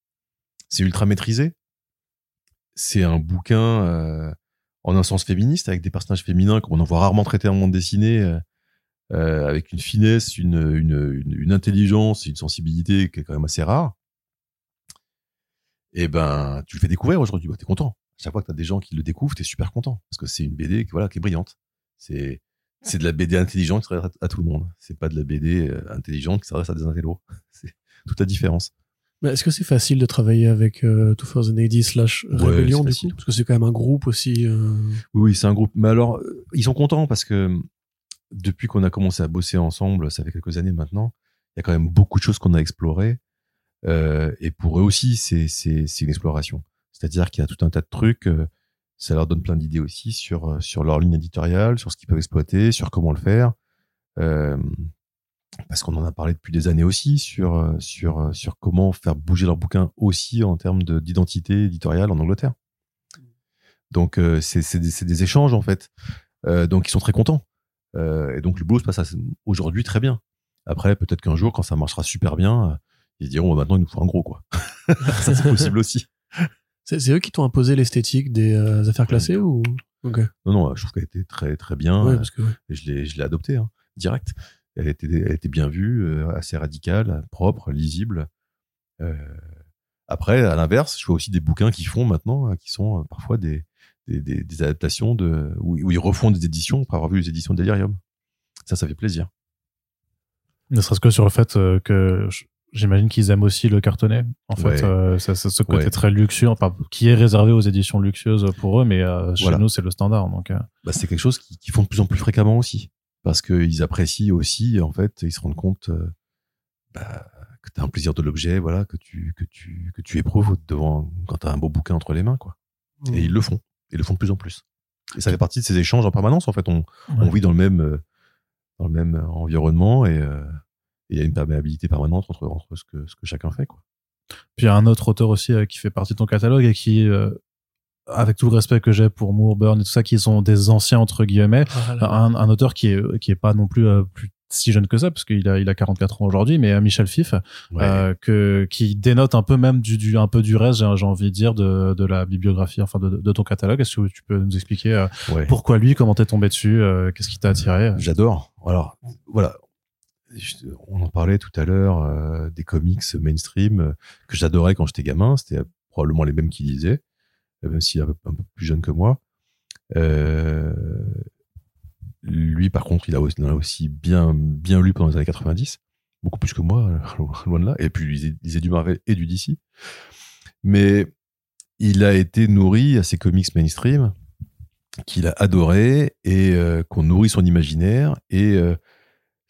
c'est ultra maîtrisé. C'est un bouquin, euh, en un sens féministe, avec des personnages féminins qu'on en voit rarement traités en bande dessinée, euh, euh, avec une finesse, une, une, une, une intelligence, une sensibilité qui est quand même assez rare. Et ben, tu le fais découvrir aujourd'hui, bah, t'es content. Chaque fois que t'as des gens qui le découvrent, t'es super content. Parce que c'est une B D qui, voilà, qui est brillante. C'est, c'est de la B D intelligente qui s'adresse à, à tout le monde. C'est pas de la B D intelligente qui s'adresse à des intellos. C'est toute la différence. Mais est-ce que c'est facile de travailler avec euh, deux mille A D slash Rebellion, ouais, du coup? Parce que c'est quand même un groupe aussi. Euh... Oui, oui, c'est un groupe. Mais alors, ils sont contents parce que depuis qu'on a commencé à bosser ensemble, ça fait quelques années maintenant, il y a quand même beaucoup de choses qu'on a explorées. Euh, et pour eux aussi, c'est, c'est, c'est une exploration. C'est-à-dire qu'il y a tout un tas de trucs. Euh, ça leur donne plein d'idées aussi sur, sur leur ligne éditoriale, sur ce qu'ils peuvent exploiter, sur comment le faire. Euh, parce qu'on en a parlé depuis des années aussi, sur, sur, sur comment faire bouger leur bouquin aussi en termes de, d'identité éditoriale en Angleterre. Donc, euh, c'est, c'est, des, c'est des échanges, en fait. Euh, donc, ils sont très contents. Euh, et donc, le boulot se passe aujourd'hui très bien. Après, peut-être qu'un jour, quand ça marchera super bien, ils diront, oh, maintenant, il nous faut un gros, quoi. Ça, c'est possible aussi. C'est, c'est eux qui t'ont imposé l'esthétique des euh, affaires classées ouais. ou okay. Non, non, je trouve qu'elle était très, très bien. Ouais, parce que... je, l'ai, je l'ai adoptée, hein, direct. Elle était, elle était bien vue, euh, assez radicale, propre, lisible. Euh, après, à l'inverse, je vois aussi des bouquins qu'ils font maintenant, euh, qui sont euh, parfois des, des, des, des adaptations de, où, où ils refont des éditions après avoir vu les éditions de Delirium. Ça, ça fait plaisir. Ne serait-ce que sur le fait euh, que... Je... J'imagine qu'ils aiment aussi le cartonnet. En ouais. fait, euh, ça, ça, ce côté ouais. très luxueux, enfin, qui est réservé aux éditions luxueuses pour eux, mais euh, chez voilà. nous, c'est le standard. Donc, euh... bah, c'est quelque chose qu'ils, qu'ils font de plus en plus fréquemment aussi. Parce qu'ils apprécient aussi, en fait, ils se rendent compte euh, bah, que tu as un plaisir de l'objet, voilà, que, tu, que, tu, que tu éprouves devant, quand tu as un beau bouquin entre les mains. Quoi. Mmh. Et ils le font. Ils le font de plus en plus. Et ça fait partie de ces échanges en permanence. En fait, on, ouais. on vit dans le même, euh, dans le même environnement et. Euh, Et il y a une perméabilité permanente entre, entre ce, que, ce que chacun fait, quoi. Puis il y a un autre auteur aussi euh, qui fait partie de ton catalogue et qui, euh, avec tout le respect que j'ai pour Moore, Byrne et tout ça, qui sont des anciens, entre guillemets, ah, là, là. Un, un auteur qui est, qui est pas non plus, euh, plus si jeune que ça, parce qu'il a, il a quarante-quatre ans aujourd'hui, mais euh, Michel Fiffe, ouais. euh, que, qui dénote un peu même du, du, un peu du reste, j'ai, j'ai envie de dire, de, de la bibliographie, enfin, de, de ton catalogue. Est-ce que tu peux nous expliquer euh, ouais. pourquoi lui, comment t'es tombé dessus, euh, qu'est-ce qui t'a attiré? J'adore. Alors, voilà. On en parlait tout à l'heure euh, des comics mainstream euh, que j'adorais quand j'étais gamin. C'était probablement les mêmes qui lisaient, même s'il est un peu plus jeune que moi. Euh, lui, par contre, il a aussi, il a aussi bien, bien lu pendant les années quatre-vingt-dix, beaucoup plus que moi, loin de là. Et puis, il lisait, il lisait du Marvel et du D C. Mais il a été nourri à ces comics mainstream qu'il a adoré et euh, qu'on nourrit son imaginaire et... Euh,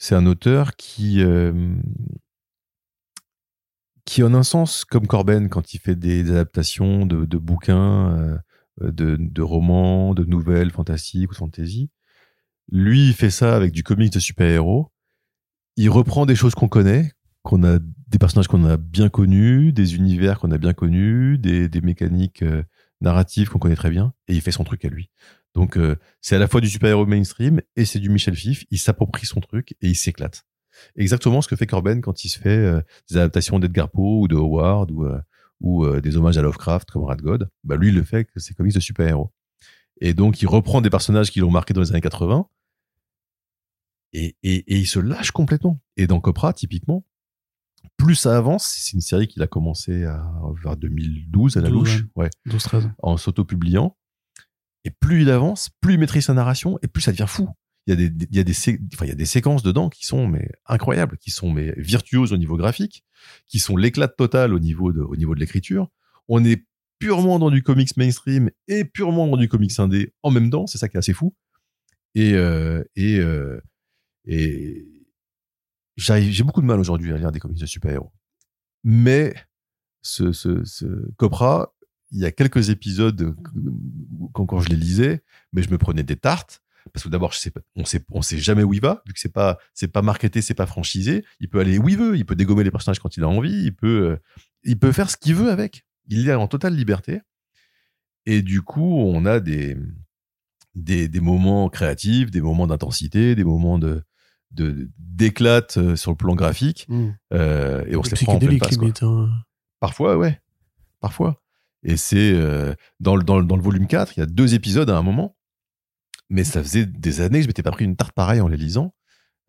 c'est un auteur qui, euh, qui, en un sens, comme Corben, quand il fait des adaptations de, de bouquins, euh, de, de romans, de nouvelles fantastiques ou de fantasy, lui, il fait ça avec du comics de super-héros. Il reprend des choses qu'on connaît, qu'on a, des personnages qu'on a bien connus, des univers qu'on a bien connus, des, des mécaniques euh, narratives qu'on connaît très bien, et il fait son truc à lui. Donc, euh, c'est à la fois du super-héros mainstream et c'est du Michel Fiffe. Il s'approprie son truc et il s'éclate. Exactement ce que fait Corben quand il se fait euh, des adaptations d'Edgar Poe ou de Howard ou, euh, ou euh, des hommages à Lovecraft comme Rat God. Bah, lui, il le fait avec ses comics de super-héros. Et donc, il reprend des personnages qui l'ont marqué dans les années quatre-vingts et, et, et il se lâche complètement. Et dans Copra, typiquement, plus ça avance, c'est une série qu'il a commencé à, vers deux mille douze à la louche, ouais, douze treize en s'auto-publiant. Et plus il avance, plus il maîtrise sa narration et plus ça devient fou. Il y a des, des, il y a des, sé- enfin, il y a des séquences dedans qui sont mais, incroyables, qui sont mais, virtuoses au niveau graphique, qui sont l'éclat total au niveau, de, au niveau de l'écriture. On est purement dans du comics mainstream et purement dans du comics indé en même temps. C'est ça qui est assez fou. Et, euh, et, euh, et j'arrive, j'ai beaucoup de mal aujourd'hui à lire des comics de super-héros. Mais ce, ce, ce Copra... Il y a quelques épisodes quand, quand je les lisais, mais je me prenais des tartes parce que d'abord, je sais pas, on sait, on sait jamais où il va vu que c'est pas, c'est pas marketé, c'est pas franchisé. Il peut aller où il veut, il peut dégommer les personnages quand il a envie, il peut, il peut faire ce qu'il veut avec. Il est en totale liberté. Et du coup, on a des, des, des moments créatifs, des moments d'intensité, des moments de, de d'éclate sur le plan graphique. Mmh. Euh, et on le se les prend en pleine face, limite, hein. Parfois, ouais, parfois. Et c'est euh, dans, le, dans, le, dans le volume quatre, il y a deux épisodes à un moment, mais ça faisait des années que je ne m'étais pas pris une tarte pareille en les lisant.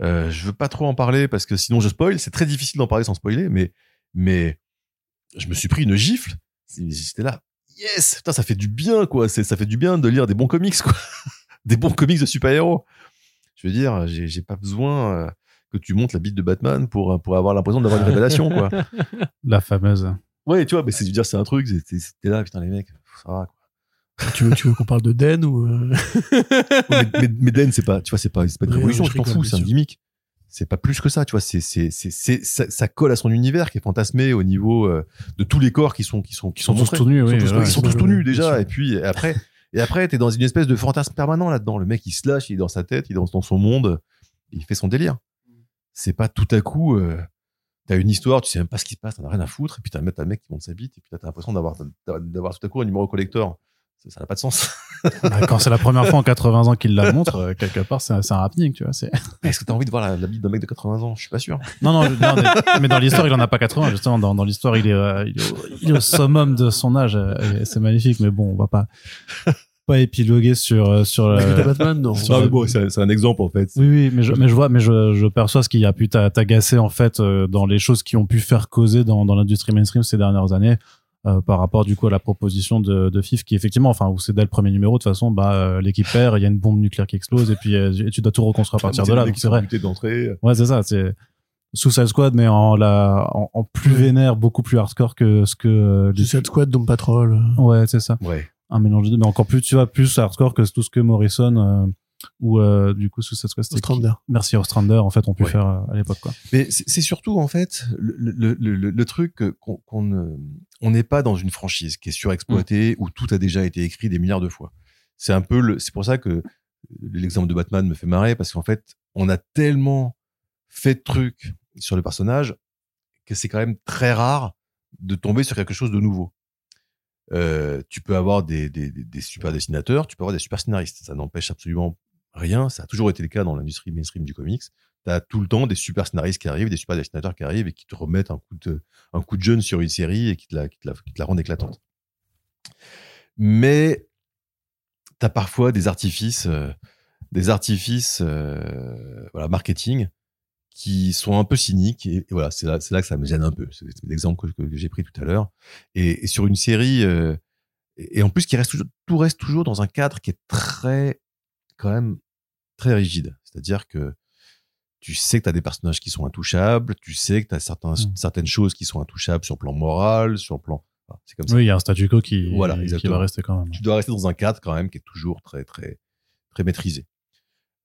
Euh, je veux pas trop en parler parce que sinon je spoil. C'est très difficile d'en parler sans spoiler, mais mais je me suis pris une gifle. J'étais là, yes, putain, ça fait du bien quoi. C'est, ça fait du bien de lire des bons comics quoi, des bons comics de super-héros. Je veux dire, j'ai, j'ai pas besoin que tu montes la bite de Batman pour pour avoir l'impression d'avoir une révélation quoi. La fameuse. Ouais, tu vois, mais c'est je veux dire, c'est un truc. C'était, c'était là, putain les mecs, ça va quoi. Tu veux, tu veux qu'on parle de Den ou euh... mais, mais, mais Den, c'est pas, tu vois, c'est pas, c'est pas une révolution, je t'en fous, c'est un gimmick. C'est pas plus que ça, tu vois. C'est, c'est, c'est, c'est ça, ça colle à son univers qui est fantasmé au niveau euh, de tous les corps qui sont, qui sont, qui sont, sont tous tout nus, oui, ils sont tous tout nus déjà. Et puis et après, et après, t'es dans une espèce de fantasme permanent là-dedans. Le mec, il se lâche, il est dans sa tête, il est dans, dans son monde, il fait son délire. C'est pas tout à coup. Euh, T'as une histoire, tu sais même pas ce qui se passe, t'en as rien à foutre. Et puis t'as un mec qui monte sa bite, et puis t'as, t'as l'impression d'avoir, d'avoir, d'avoir tout à coup un numéro collector. Ça n'a pas de sens. Bah, quand c'est la première fois en quatre-vingts ans qu'il la montre, euh, quelque part, c'est un, c'est un happening, tu vois. C'est... Est-ce que t'as envie de voir la, la bite d'un mec de quatre-vingts ans ? Je suis pas sûr. Non, non, je, non mais, mais dans l'histoire, il en a pas quatre-vingts, justement. Dans, dans l'histoire, il est, euh, il, est au, il est au summum de son âge. Euh, c'est magnifique, mais bon, on va pas, pas épiloguer sur, sur le... Batman, non. Sur non mais bon, c'est, c'est un exemple, en fait. Oui, oui, mais je, mais je vois, mais je, je perçois ce qui a pu t'agacer, en fait, euh, dans les choses qui ont pu faire causer dans, dans l'industrie mainstream ces dernières années. Euh, par rapport du coup à la proposition de, de Fiffe qui effectivement, enfin, où c'est dès le premier numéro de toute façon, bah euh, l'équipe perd, il y a une bombe nucléaire qui explose et puis euh, et tu dois tout reconstruire à partir de là. Donc, c'est vrai. D'entrée. Ouais, c'est ça. C'est Suicide Squad mais en la en, en plus vénère, beaucoup plus hardcore que ce que euh, les... Suicide Squad, Doom Patrol. Ouais, c'est ça. Ouais. Un mélange de deux, mais encore plus, tu vois, plus hardcore que tout ce que Morrison. Euh... ou euh, du coup sous cette question Ostrander. Merci Ostrander en fait on peut ouais. faire euh, à l'époque quoi. Mais c'est, c'est surtout en fait le le le, le truc qu'on qu'on euh, on n'est pas dans une franchise qui est surexploitée mmh. où tout a déjà été écrit des milliards de fois. C'est un peu le c'est pour ça que l'exemple de Batman me fait marrer parce qu'en fait, on a tellement fait de trucs sur le personnage que c'est quand même très rare de tomber sur quelque chose de nouveau. Euh, tu peux avoir des des des super dessinateurs, tu peux avoir des super scénaristes, ça n'empêche absolument rien, ça a toujours été le cas dans l'industrie mainstream du comics. T'as tout le temps des super scénaristes qui arrivent, des super dessinateurs qui arrivent et qui te remettent un coup de, un coup de jeune sur une série et qui te la, qui te la, qui te la rendent éclatante. Mais t'as parfois des artifices, euh, des artifices, euh, voilà, marketing qui sont un peu cyniques et, et voilà, c'est là, c'est là que ça me gêne un peu. C'est l'exemple que, que j'ai pris tout à l'heure. Et, et sur une série, euh, et, et en plus qui reste toujours, tout reste toujours dans un cadre qui est très, quand même très rigide, c'est-à-dire que tu sais que tu as des personnages qui sont intouchables, tu sais que tu as certains, mmh. certaines choses qui sont intouchables sur le plan moral, sur le plan... Enfin, c'est comme ça. Oui, il y a un statu quo qui, voilà, qui va rester quand même. Tu dois rester dans un cadre quand même qui est toujours très, très, très maîtrisé.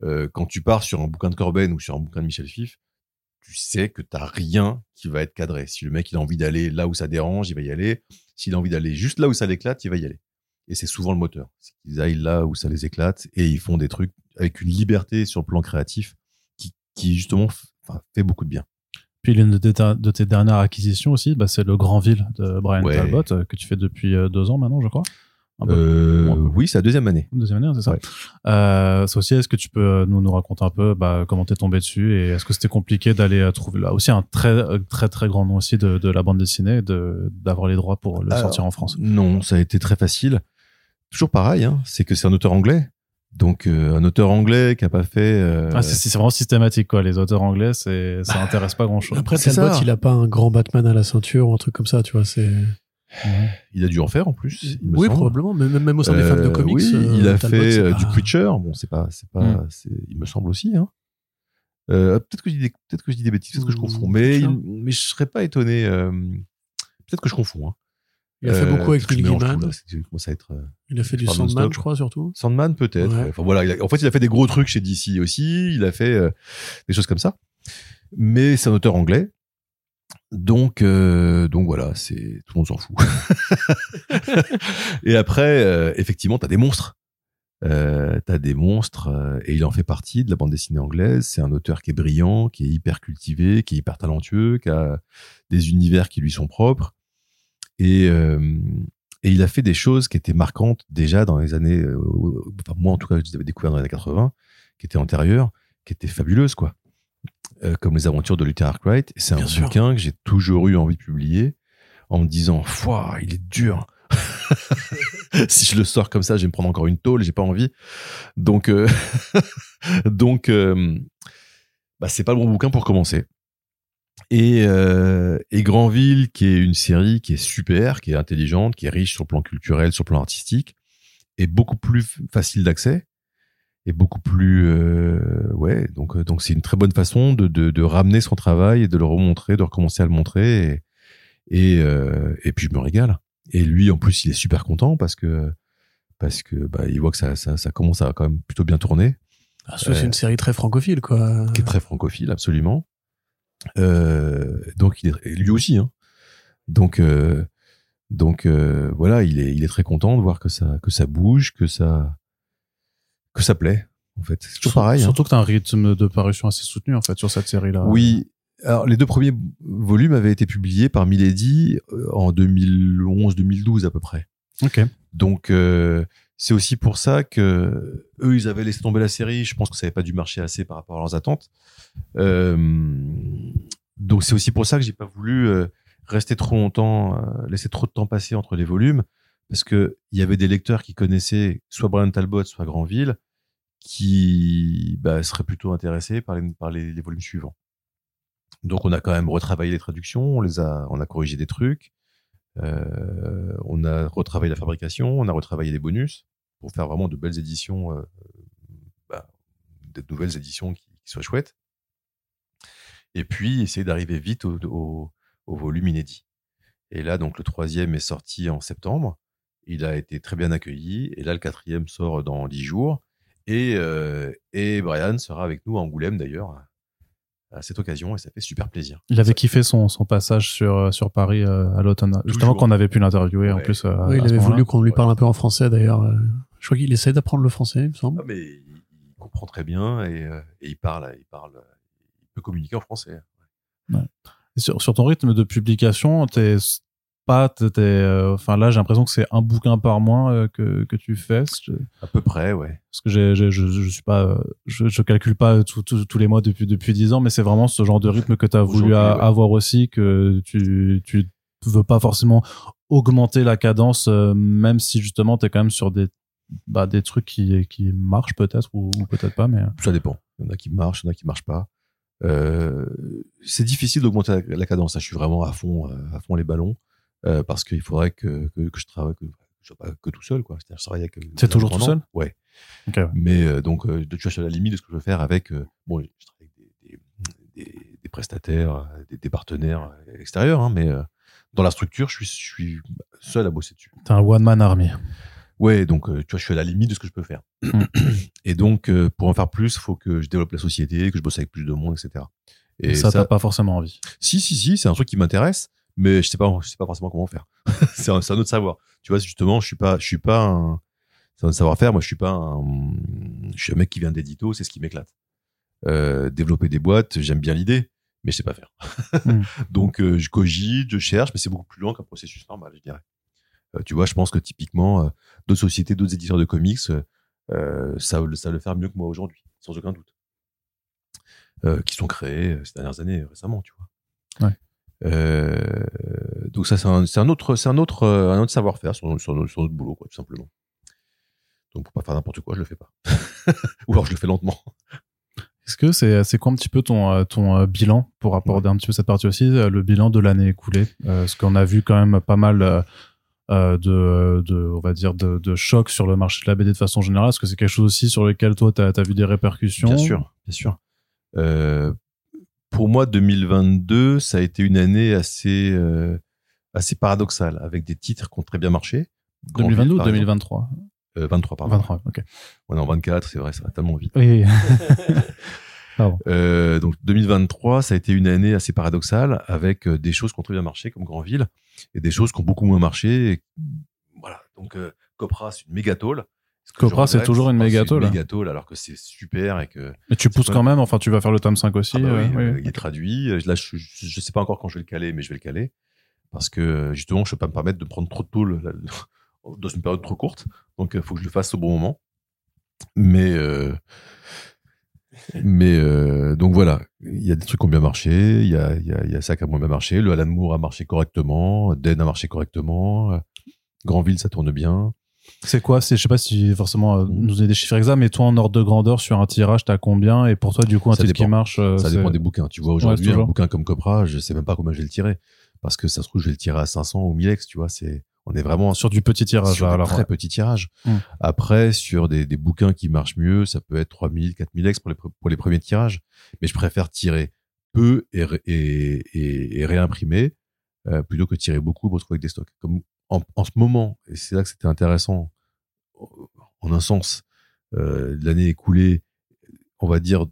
Euh, quand tu pars sur un bouquin de Corben ou sur un bouquin de Michel Fiffe, tu sais que tu n'as rien qui va être cadré. Si le mec il a envie d'aller là où ça dérange, il va y aller. S'il a envie d'aller juste là où ça l'éclate, il va y aller. Et c'est souvent le moteur. C'est qu'ils aillent là où ça les éclate et ils font des trucs avec une liberté sur le plan créatif qui, qui justement, f- fait beaucoup de bien. Puis l'une de tes, de tes dernières acquisitions aussi, bah, c'est le Grandville de Brian ouais. Talbot que tu fais depuis deux ans maintenant, je crois. Un peu, euh, un peu. Oui, c'est la deuxième année. Deuxième année, c'est ça. Ouais. Euh, ça aussi, est-ce que tu peux nous, nous raconter un peu bah, comment t'es tombé dessus et est-ce que c'était compliqué d'aller trouver là aussi un très très très grand nom aussi de, de la bande dessinée, de, d'avoir les droits pour le Alors, sortir en France ? Non, ça a été très facile. Toujours pareil, hein, c'est que c'est un auteur anglais. Donc, euh, un auteur anglais qui n'a pas fait... Euh... Ah, c'est, c'est vraiment systématique, quoi. Les auteurs anglais, c'est, ça n'intéresse bah, pas grand-chose. Après, Talbot, il n'a pas un grand Batman à la ceinture ou un truc comme ça, tu vois. C'est... Ouais. Il a dû en faire, en plus. Il me oui, semble. Probablement. Mais même au sein euh, des femmes de comics. Oui, euh, il a Talbot, fait euh, pas... du Preacher. Bon, c'est pas... C'est pas mm. c'est, il me semble aussi. Hein. Euh, peut-être, que je dis des, peut-être que je dis des bêtises, peut-être que je confonds. Mais, il, mais je ne serais pas étonné. Euh, peut-être que je confonds, hein. Il a fait beaucoup euh, avec Neil Gaiman. Il a fait du Sandman, je crois, surtout. Sandman, peut-être. Ouais. Enfin, voilà, a, en fait, il a fait des gros trucs chez D C aussi. Il a fait euh, des choses comme ça. Mais c'est un auteur anglais. Donc, euh, donc voilà, c'est, tout le monde s'en fout. Et après, euh, effectivement, t'as des monstres. Euh, t'as des monstres euh, et il en fait partie de la bande dessinée anglaise. C'est un auteur qui est brillant, qui est hyper cultivé, qui est hyper talentueux, qui a des univers qui lui sont propres. Et, euh, et il a fait des choses qui étaient marquantes déjà dans les années, euh, enfin moi en tout cas, je les avais découvertes dans les années quatre-vingts, qui étaient antérieures, qui étaient fabuleuses, quoi. Euh, comme les aventures de Luther Arkwright. C'est Bien un sûr. Bouquin que j'ai toujours eu envie de publier en me disant, fouah, il est dur. Si je le sors comme ça, je vais me prendre encore une tôle, j'ai pas envie. Donc, euh, donc, euh, bah, c'est pas le bon bouquin pour commencer. Et, euh, et Grandville, qui est une série qui est super, qui est intelligente, qui est riche sur le plan culturel, sur le plan artistique, est beaucoup plus facile d'accès et beaucoup plus euh, ouais. Donc donc c'est une très bonne façon de de, de ramener son travail et de le remontrer, de recommencer à le montrer. Et et, euh, et puis je me régale. Et lui en plus il est super content parce que parce que bah il voit que ça ça, ça commence à quand même plutôt bien tourner. Ah, ça, euh, c'est une série très francophile quoi. Qui est très francophile absolument. Euh, donc il est, lui aussi hein. Donc euh, donc euh, voilà il est il est très content de voir que ça que ça bouge que ça que ça plaît en fait c'est toujours pareil surtout hein. Que t'as un rythme de parution assez soutenu en fait sur cette série là. Oui alors les deux premiers volumes avaient été publiés par Milady en deux mille onze deux mille douze à peu près. Ok donc euh, c'est aussi pour ça que eux ils avaient laissé tomber la série je pense que ça n'avait pas dû marcher assez par rapport à leurs attentes euh, donc c'est aussi pour ça que j'ai pas voulu euh, rester trop longtemps euh, laisser trop de temps passer entre les volumes parce que il y avait des lecteurs qui connaissaient soit Brian Talbot soit Grandville qui bah, seraient plutôt intéressés par les, par les, les volumes suivants donc on a quand même retravaillé les traductions on les a on a corrigé des trucs. Euh, on a retravaillé la fabrication, on a retravaillé les bonus pour faire vraiment de belles éditions, euh, bah, de nouvelles éditions qui, qui soient chouettes. Et puis essayer d'arriver vite au, au, au volume inédit. Et là, donc le troisième est sorti en septembre. Il a été très bien accueilli. Et là, le quatrième sort dans dix jours. Et, euh, et Brian sera avec nous à Angoulême d'ailleurs. À cette occasion et ça fait super plaisir. Il avait ça kiffé son, son passage sur, sur Paris euh, à l'automne, justement toujours. Qu'on avait pu l'interviewer ouais. En plus. Euh, oui, il avait voulu qu'on lui parle ouais. Un peu en français d'ailleurs. Je crois qu'il essaie d'apprendre le français, il me semble. Ah, mais il comprend très bien et, et il parle, il parle, il peut communiquer en français. Ouais. Et sur, sur ton rythme de publication, t'es pas, t'es, euh, enfin là j'ai l'impression que c'est un bouquin par mois euh, que que tu fais. Je... À peu près, ouais. Parce que j'ai, j'ai, je je suis pas, je, je calcule pas tous tous les mois depuis depuis dix ans, mais c'est vraiment ce genre de rythme que t'as voulu a, ouais. Avoir aussi, que tu tu veux pas forcément augmenter la cadence, euh, même si justement t'es quand même sur des bah des trucs qui qui marchent peut-être ou, ou peut-être pas, mais ça dépend. Il y en a qui marchent, il y en a qui marchent pas. Euh, c'est difficile d'augmenter la, la cadence. Là, je suis vraiment à fond à fond les ballons. Euh, parce qu'il faudrait que, que, que je travaille, que je sois pas que tout seul, quoi. C'est-à-dire, je travaille avec. C'est toujours tout seul? Ouais. Okay, ouais. Mais, euh, donc, euh, tu vois, à la limite de ce que je veux faire avec, euh, bon, je travaille avec des, des, des, des prestataires, des, des partenaires extérieurs, hein, mais, euh, dans la structure, je suis, je suis seul à bosser dessus. T'es un one-man army. Ouais, donc, euh, tu vois, je suis à la limite de ce que je peux faire. Et donc, euh, pour en faire plus, il faut que je développe la société, que je bosse avec plus de monde, et cetera. Et ça, ça... t'as pas forcément envie? Si, si, si, c'est un truc qui m'intéresse. Mais je sais pas, je sais pas forcément comment faire. c'est, un, c'est un autre savoir. Tu vois, justement, je suis pas, je suis pas un, c'est un savoir-faire. Moi, je suis pas un, je suis un mec qui vient d'édito, c'est ce qui m'éclate. Euh, développer des boîtes, j'aime bien l'idée, mais je sais pas faire. mm. Donc, euh, je cogite, je cherche, mais c'est beaucoup plus lent qu'un processus normal, je dirais. Euh, tu vois, je pense que typiquement, euh, d'autres sociétés, d'autres éditeurs de comics, euh, ça, ça le faire mieux que moi aujourd'hui, sans aucun doute. Euh, qui sont créés ces dernières années, récemment, tu vois. Ouais. Euh, donc ça c'est un, c'est un autre c'est un autre un autre savoir-faire sur, sur, sur notre boulot quoi tout simplement donc pour pas faire n'importe quoi je le fais pas ou alors je le fais lentement. Est-ce que c'est c'est quoi un petit peu ton ton bilan pour aborder ouais. Un petit peu cette partie aussi le bilan de l'année écoulée euh, parce qu'on a vu quand même pas mal euh, de de on va dire de, de chocs sur le marché de la B D de façon générale est-ce que c'est quelque chose aussi sur lequel toi t'as t'as vu des répercussions? Bien sûr bien sûr euh, pour moi, deux mille vingt-deux, ça a été une année assez, euh, assez paradoxale, avec des titres qui ont très bien marché. deux mille vingt-deux ou deux mille vingt-trois euh, vingt-trois, pardon. vingt-trois, ok. On est en vingt-quatre, c'est vrai, ça va tellement vite. Oui. Pardon. Euh, donc, deux mille vingt-trois, ça a été une année assez paradoxale, avec des choses qui ont très bien marché, comme Grandville, et des choses qui ont beaucoup moins marché. Et... Voilà. Donc, euh, Copra, c'est une méga tôle. Copra, c'est toujours une mégatole. Une mégatole, alors que c'est super et que. Mais tu pousses pas... quand même, enfin, tu vas faire le tome cinq aussi. Ah bah oui, euh, oui. Il est traduit. Là, je, je, je sais pas encore quand je vais le caler, mais je vais le caler. Parce que, justement, je peux pas me permettre de prendre trop de tôle dans une période trop courte. Donc, il faut que je le fasse au bon moment. Mais, euh, mais, euh, donc voilà. Il y a des trucs qui ont bien marché. Il y a, il y a, il y a ça qui a moins bien marché. Le Alan Moore a marché correctement. Den a marché correctement. Grandville, ça tourne bien. C'est quoi? C'est, je sais pas si forcément euh, nous donner des chiffres exacts, mais toi en ordre de grandeur sur un tirage, t'as combien? Et pour toi, du coup, un ça titre dépend. qui marche euh, Ça c'est... dépend des bouquins. Tu vois, aujourd'hui, ouais, un bouquin comme Copra, je sais même pas combien je vais le tirer. Parce que ça se trouve, je vais le tirer à cinq cents ou mille ex, tu vois. C'est... On est vraiment sur du petit tirage. Sur là, alors, très ouais. petit tirage. Hum. Après, sur des, des bouquins qui marchent mieux, ça peut être trois mille, quatre mille ex pour les, pour les premiers tirages. Mais je préfère tirer peu et, et, et, et réimprimer euh, plutôt que tirer beaucoup pour trouver des stocks. Comme en, en ce moment, et c'est là que c'était intéressant, en un sens, euh, l'année écoulée, on va dire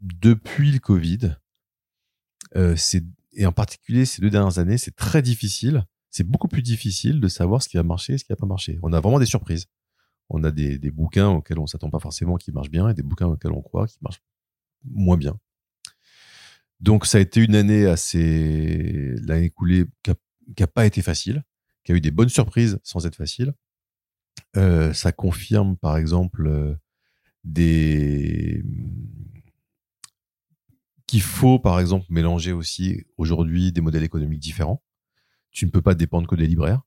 depuis le Covid, euh, c'est, et en particulier ces deux dernières années, c'est très difficile. C'est beaucoup plus difficile de savoir ce qui a marché et ce qui n'a pas marché. On a vraiment des surprises. On a des, des bouquins auxquels on ne s'attend pas forcément qui marchent bien et des bouquins auxquels on croit qui marchent moins bien. Donc, ça a été une année assez... L'année écoulée qui n'a pas été facile, qui a eu des bonnes surprises sans être facile. Euh, ça confirme, par exemple, euh, des... qu'il faut, par exemple, mélanger aussi aujourd'hui des modèles économiques différents. Tu ne peux pas dépendre que des libraires,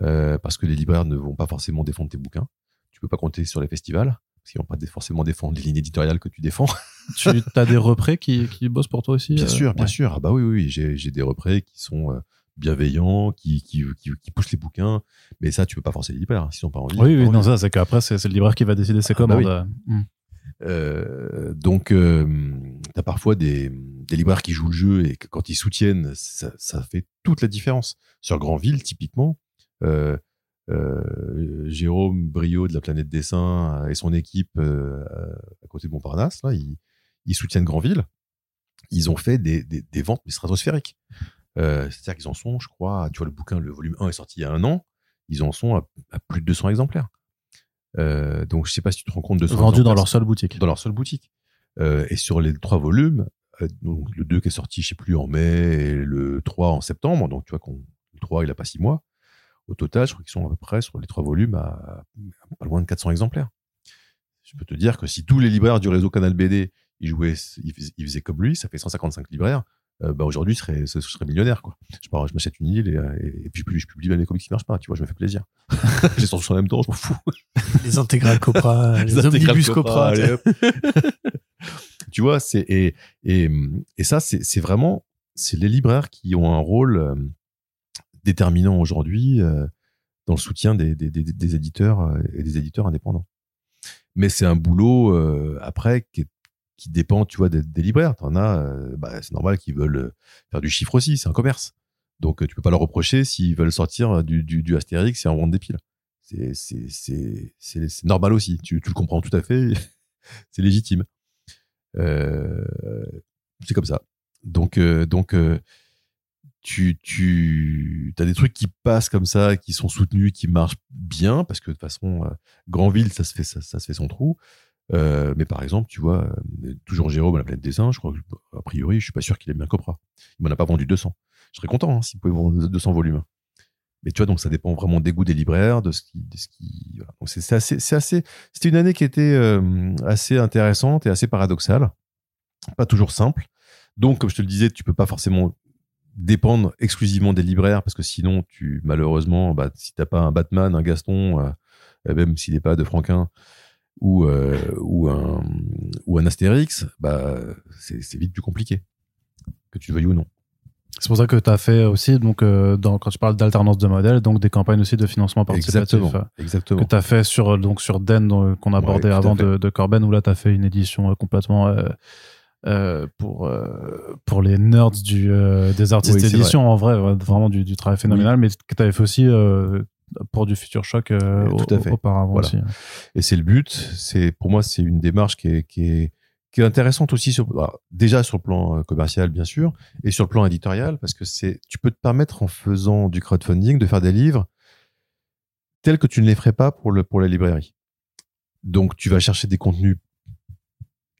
euh, parce que les libraires ne vont pas forcément défendre tes bouquins. Tu peux pas compter sur les festivals, parce qu'ils vont pas forcément défendre les lignes éditoriales que tu défends. Tu as des représ qui, qui bossent pour toi aussi? Bien euh, sûr, bien ouais. sûr. Ah bah oui, oui, oui. J'ai, j'ai des représ qui sont bienveillants, qui, qui, qui, qui poussent les bouquins, mais ça, tu peux pas forcer les libraires, s'ils n'ont pas envie. Oui, oui, non, ça, c'est qu'après, c'est, c'est le libraire qui va décider ses ah, commandes. Bah oui. mmh. Euh, donc, euh, t'as parfois des, des libraires qui jouent le jeu et que, quand ils soutiennent, ça, ça fait toute la différence. Sur Grandville, typiquement, euh, euh, Jérôme Brio de la Planète Dessin et son équipe euh, à côté de Montparnasse, là, ils, ils soutiennent Grandville. Ils ont fait des, des, des ventes stratosphériques. Euh, c'est-à-dire qu'ils en sont, je crois, tu vois, le bouquin, le volume un est sorti il y a un an, ils en sont à, à plus de deux cents exemplaires. Euh, donc je sais pas si tu te rends compte de ça. Vendu dans leur seule boutique. Dans leur seule boutique. Euh, et sur les trois volumes, euh, donc le deux qui est sorti, je sais plus, en mai, et le trois en septembre, donc tu vois qu'on, le trois il a pas six mois. Au total, je crois qu'ils sont à peu près sur les trois volumes à, à pas loin de quatre cents exemplaires. Je peux te dire que si tous les libraires du réseau Canal B D, ils jouaient, ils, ils faisaient comme lui, ça fait cent cinquante-cinq libraires. Euh, bah aujourd'hui, je serais, je serais millionnaire, quoi. Je pars, je m'achète une île et, et, et puis je publie même les comics qui marchent pas, tu vois, je me fais plaisir. J'ai sorti en même temps, je m'en fous. Les intégrales Copra, les, les omnibus Copra. Tu vois, c'est, et, et, et ça, c'est, c'est vraiment, c'est les libraires qui ont un rôle euh, déterminant aujourd'hui euh, dans le soutien des, des, des, des éditeurs et des éditeurs indépendants. Mais c'est un boulot, euh, après, qui est qui dépend, tu vois, des, des libraires. T'en as, euh, bah, c'est normal qu'ils veulent faire du chiffre aussi, c'est un commerce. Donc, tu peux pas leur reprocher s'ils veulent sortir du, du, du Astérix et en vendre des piles. C'est, c'est, c'est, c'est, c'est normal aussi, tu, tu le comprends tout à fait, c'est légitime. Euh, c'est comme ça. Donc, euh, donc euh, tu, tu as des trucs qui passent comme ça, qui sont soutenus, qui marchent bien, parce que de toute façon, euh, Grandville, ça se fait, ça, ça se fait son trou. Euh, mais par exemple, tu vois, euh, toujours Jérôme à la Planète Dessin, je crois que, a priori, je suis pas sûr qu'il aime bien Copra. Il m'en a pas vendu deux cents. Je serais content hein, s'il pouvait vendre deux cents volumes. Mais tu vois, donc ça dépend vraiment des goûts des libraires, de ce qui, de ce qui, voilà. Donc c'est, c'est assez, c'est assez, c'était une année qui était euh, assez intéressante et assez paradoxale, pas toujours simple. Donc, comme je te le disais, tu peux pas forcément dépendre exclusivement des libraires parce que sinon, tu malheureusement, bah, si t'as pas un Batman, un Gaston, euh, même s'il n'est pas de Franquin. Ou, euh, ou, un, ou un Astérix, bah, c'est, c'est vite plus compliqué, que tu le veuilles ou non. C'est pour ça que tu as fait aussi, donc, euh, dans, quand tu parles d'alternance de modèles, donc des campagnes aussi de financement participatif. Exactement, exactement. Que tu as fait sur, donc, sur Den, donc, qu'on abordait ouais, avant de, de Corben, où là tu as fait une édition euh, complètement... Euh, Euh, pour euh, pour les nerds du euh, des artistes oui, édition vrai. En vrai ouais, vraiment du, du travail phénoménal oui. Mais que t'avais fait aussi euh, pour du Future Shock euh, tout à fait. Auparavant voilà. Aussi et c'est le but c'est pour moi c'est une démarche qui est qui est qui est intéressante aussi sur alors, déjà sur le plan commercial bien sûr et sur le plan éditorial parce que c'est tu peux te permettre en faisant du crowdfunding de faire des livres tels que tu ne les ferais pas pour le pour la librairie donc tu vas chercher des contenus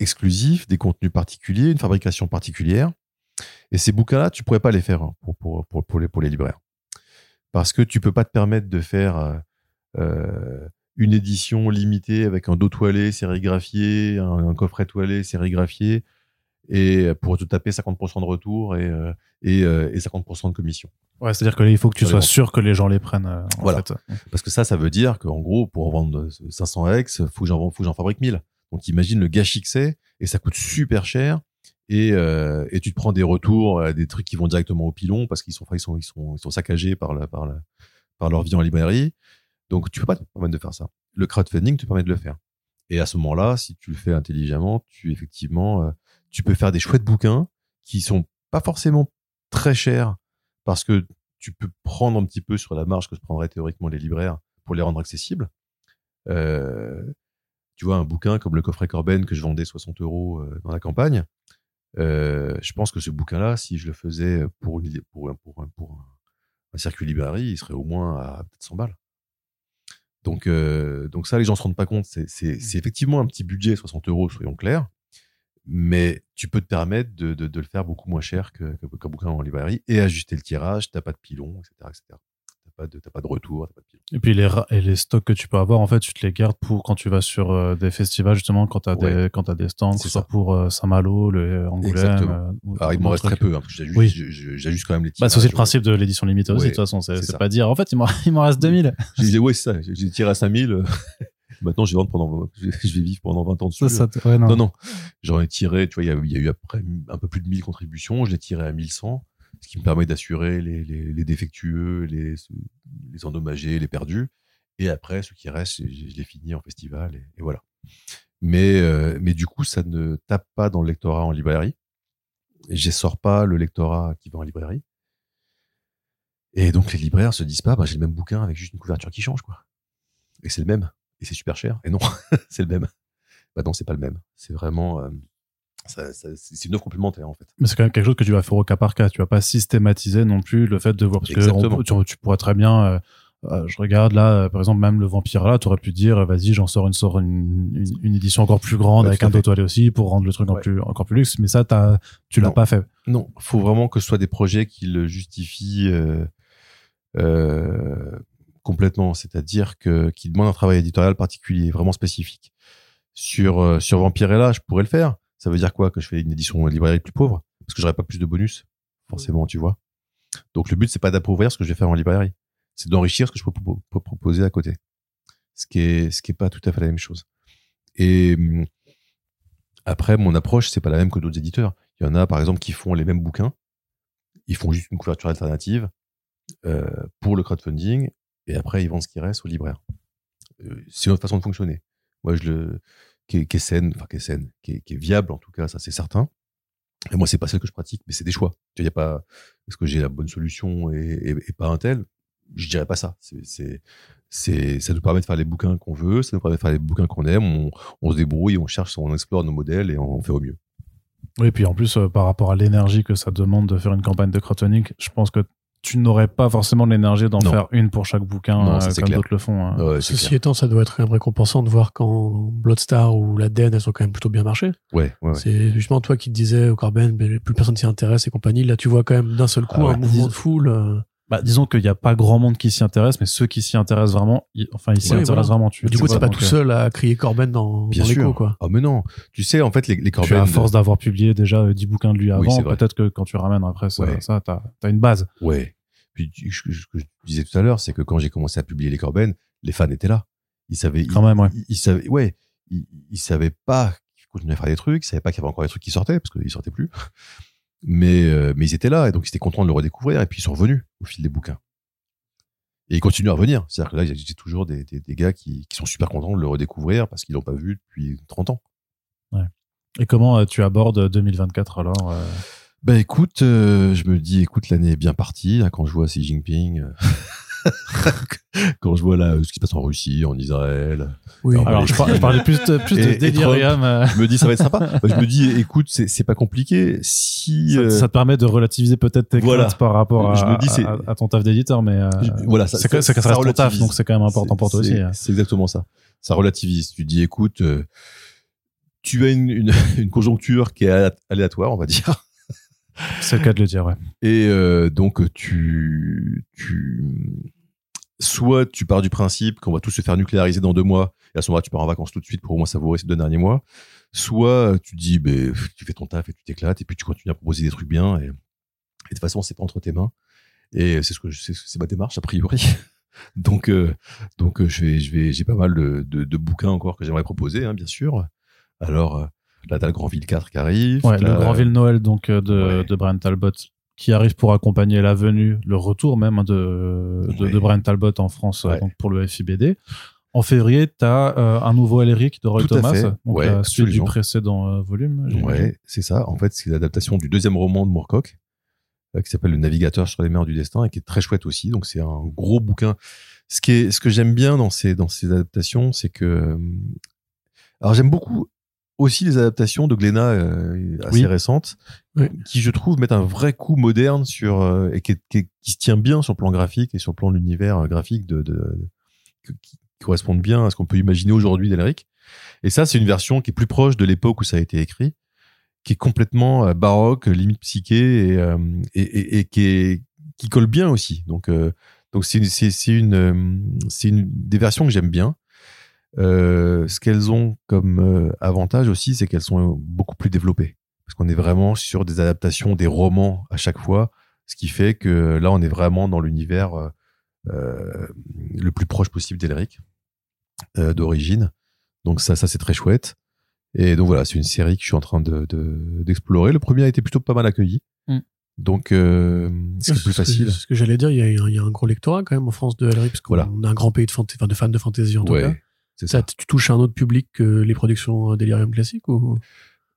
exclusifs, des contenus particuliers, une fabrication particulière. Et ces bouquins-là, tu ne pourrais pas les faire pour, pour, pour, pour, les, pour les libraires. Parce que tu ne peux pas te permettre de faire euh, une édition limitée avec un dos toilé, sérigraphié, un, un coffret toilé, sérigraphié, et pour te taper cinquante pour cent de retour et, et, et cinquante pour cent de commission. Ouais, c'est-à-dire qu'il faut que tu sois sûr que les gens les prennent. Euh, voilà. En fait. Parce que ça, ça veut dire qu'en gros, pour vendre cinq cents X, il faut que j'en, faut que j'en fabrique mille. Donc, imagine le gâchis que c'est, et ça coûte super cher. Et, euh, et tu te prends des retours, des trucs qui vont directement au pilon parce qu'ils sont, ils sont, ils sont, ils sont saccagés par, la, par, la, par leur vie en librairie. Donc, tu ne peux pas te permettre de faire ça. Le crowdfunding te permet de le faire. Et à ce moment-là, si tu le fais intelligemment, tu, effectivement, euh, tu peux faire des chouettes bouquins qui ne sont pas forcément très chers parce que tu peux prendre un petit peu sur la marge que se prendraient théoriquement les libraires pour les rendre accessibles. Euh, tu vois, un bouquin comme le coffret Corben que je vendais soixante euros dans la campagne. Euh, je pense que ce bouquin-là, si je le faisais pour, une, pour, pour, pour un, un circuit librairie, il serait au moins à peut-être cent balles. Donc, euh, donc ça, les gens ne se rendent pas compte. C'est, c'est, c'est effectivement un petit budget, soixante euros, soyons clairs, mais tu peux te permettre de, de, de le faire beaucoup moins cher que, que, qu'un bouquin en librairie et ajuster le tirage. Tu n'as pas de pilon, et cetera, et cetera. Tu n'as pas, pas de retour, tu n'as pas de pilon. Et puis les, ra- et les stocks que tu peux avoir, en fait, tu te les gardes pour quand tu vas sur euh, des festivals, justement, quand tu as ouais. des, des stands, que ce soit pour euh, Saint-Malo, le Angoulême. Exactement. Euh, Alors, il m'en reste très peu, hein, parce que j'ajuste, oui. je, je, j'ajuste quand même les tirages. Bah, c'est aussi le principe de l'édition limitée aussi, ouais, de toute façon. C'est, c'est, c'est pas dire, en fait, il m'en, il m'en reste deux mille. Je disais, ouais, c'est ça, j'ai tiré à cinq mille. Maintenant, je vais, vendre pendant, je vais vivre pendant vingt ans dessus. Ça, ça, ouais, non. non, non. J'en ai tiré, tu vois, il y, y a eu après un peu plus de mille contributions, je l'ai tiré à mille cent, ce qui me permet d'assurer les, les, les défectueux, les, les endommagés, les perdus. Et après, ceux qui restent, je, je les finis en festival et, et voilà. Mais, euh, mais du coup, ça ne tape pas dans le lectorat en librairie. Je ne sors pas le lectorat qui va en librairie. Et donc, les libraires ne se disent pas, bah, j'ai le même bouquin avec juste une couverture qui change, quoi. Et c'est le même. Et c'est super cher. Et non, c'est le même. Bah non, c'est pas le même. C'est vraiment... Euh, ça, ça, c'est une offre complémentaire, en fait. Mais c'est quand même quelque chose que tu vas faire au cas par cas. Tu vas pas systématiser non plus le fait de voir... Parce Exactement. Que on, tu, tu pourrais très bien... Euh, euh, je regarde là, euh, par exemple, même le vampire là, tu aurais pu dire, vas-y, j'en sors une, sort une, une, une édition encore plus grande, ouais, avec un dos-toilé aussi, pour rendre le truc ouais. en plus, encore plus luxe. Mais ça, t'as, tu l'as non. pas fait. Non, il faut vraiment que ce soit des projets qui le justifient... Euh, euh, complètement, c'est-à-dire que qui demande un travail éditorial particulier, vraiment spécifique. Sur euh, sur Vampirella, je pourrais le faire. Ça veut dire quoi, que je fais une édition librairie plus pauvre parce que j'aurais pas plus de bonus, forcément, tu vois. Donc le but, c'est pas d'appauvrir ce que je vais faire en librairie, c'est d'enrichir ce que je peux pro- pro- proposer à côté. Ce qui est ce qui est pas tout à fait la même chose. Et euh, après, mon approche, c'est pas la même que d'autres éditeurs. Il y en a par exemple qui font les mêmes bouquins, ils font juste une couverture alternative euh, pour le crowdfunding. Et après, ils vendent ce qui reste aux libraires. Euh, c'est une autre façon de fonctionner. Moi, je le. Qui est, qui est saine, enfin, qui est saine, qui est, qui est viable, en tout cas, ça, c'est certain. Et moi, c'est pas celle que je pratique, mais c'est des choix. Tu vois, il n'y a pas. Est-ce que j'ai la bonne solution et, et, et pas un tel ? Je dirais pas ça. C'est, c'est, c'est, ça nous permet de faire les bouquins qu'on veut, ça nous permet de faire les bouquins qu'on aime, on, on se débrouille, on cherche, on explore nos modèles et on fait au mieux. Oui, et puis en plus, euh, par rapport à l'énergie que ça demande de faire une campagne de crowdfunding, je pense que tu n'aurais pas forcément l'énergie d'en non. faire une pour chaque bouquin, non, euh, comme clair. D'autres le font. Hein. Ouais, Ceci clair. Étant, ça doit être récompensant de voir quand Bloodstar ou la Den, elles ont quand même plutôt bien marché. Ouais, ouais, c'est ouais. justement toi qui te disais au Corben, plus personne s'y intéresse et compagnie. Là, tu vois quand même d'un seul coup ah ouais, un mouvement dis- de foule. Euh... Bah, disons qu'il n'y a pas grand monde qui s'y intéresse, mais ceux qui s'y intéressent vraiment, ils, enfin, ils s'y ouais, intéressent voilà. vraiment. Tu, du tu coup, vois, t'es pas tout seul à crier Corben dans, dans l'écho, quoi. Ah, mais non. Tu sais, en fait, les, les Corben. À force de... d'avoir publié déjà dix bouquins de lui avant, oui, peut-être que quand tu ramènes après ça, ouais. ça t'as, t'as une base. Ouais. Puis, ce que je disais tout à l'heure, c'est que quand j'ai commencé à publier les Corben, les fans étaient là. Ils savaient. Quand ils, même, ouais. Ils, ils savaient, ouais. Ils, ils savaient pas qu'ils continuaient à faire des trucs, ils savaient pas qu'il y avait encore des trucs qui sortaient, parce qu'ils sortaient plus. Mais, euh, mais ils étaient là et donc ils étaient contents de le redécouvrir et puis ils sont revenus au fil des bouquins. Et ils continuent à revenir. C'est-à-dire que là, il y a toujours des, des, des gars qui, qui sont super contents de le redécouvrir parce qu'ils l'ont pas vu depuis trente ans. Ouais. Et comment euh, tu abordes deux mille vingt-quatre alors euh... Ben écoute, euh, je me dis, écoute, l'année est bien partie. Hein, quand je vois Xi Jinping... Euh... quand je vois là ce qui se passe en Russie, en Israël, oui. alors, alors je, par, je parlais plus de, plus et, de Delirium. Trump, je me dis ça va être sympa. Je me dis écoute c'est, c'est pas compliqué si ça, euh... ça te permet de relativiser peut-être tes voilà. craintes par rapport je à, me dis, c'est... à, à ton taf d'éditeur, mais euh, je, voilà ça, c'est que ça, ça, ça, ça reste ton taf, donc c'est quand même important pour toi aussi. C'est, hein. c'est exactement ça. Ça relativise. Tu dis écoute, euh, tu as une, une, une conjoncture qui est aléatoire, on va dire. C'est le cas de le dire, ouais. Et euh, donc, tu, tu. Soit tu pars du principe qu'on va tous se faire nucléariser dans deux mois, et à ce moment-là, tu pars en vacances tout de suite pour au moins savourer ces deux derniers mois. Soit tu dis, bah, tu fais ton taf et tu t'éclates, et puis tu continues à proposer des trucs bien, et, et de toute façon, c'est pas entre tes mains. et c'est ce que je, c'est, c'est ma démarche a priori. donc euh, donc je vais je vais j'ai pas mal de, de, de bouquins encore que j'aimerais proposer, hein, bien sûr. Alors là t'as le Grandville quatre qui arrive, ouais, le Grandville Noël donc de ouais. de Brian Talbot qui arrive pour accompagner la venue, le retour même de de, ouais. de Brian Talbot en France, ouais. donc pour le F I B D. En février, tu as euh, un nouveau L R I C de Roy Tout Thomas, donc ouais, la suite du précédent euh, volume. Ouais, c'est ça. En fait, c'est l'adaptation du deuxième roman de Moorcock, euh, qui s'appelle Le Navigateur sur les mers du destin et qui est très chouette aussi. Donc, c'est un gros bouquin. Ce qui est, ce que j'aime bien dans ces, dans ces adaptations, c'est que, alors j'aime beaucoup aussi les adaptations de Glénat euh, assez oui. récentes, oui. qui je trouve mettent un vrai coup moderne sur euh, et qui, qui, qui se tient bien sur le plan graphique et sur le plan de l'univers graphique de, de, de qui, correspondent bien à ce qu'on peut imaginer aujourd'hui d'Elric. Et ça, c'est une version qui est plus proche de l'époque où ça a été écrit, qui est complètement baroque, limite psyché, et, euh, et, et, et qui, est, qui colle bien aussi. Donc, euh, donc c'est, c'est, c'est, une, c'est une des versions que j'aime bien. Euh, ce qu'elles ont comme euh, avantage aussi, c'est qu'elles sont beaucoup plus développées. Parce qu'on est vraiment sur des adaptations, des romans à chaque fois, ce qui fait que là, on est vraiment dans l'univers euh, euh, le plus proche possible d'Elric. Euh, d'origine, donc ça, ça c'est très chouette. Et donc voilà, c'est une série que je suis en train de, de d'explorer. Le premier a été plutôt pas mal accueilli, mm. donc euh, c'est, c'est plus facile. Que, c'est ce que j'allais dire, il y, a, il y a un gros lectorat quand même en France de L R I, parce qu'on voilà. a un grand pays de, fanta- enfin, de fans de fantasy en ouais, tout cas. C'est ça, ça. Tu touches un autre public que les productions Delirium classiques ou...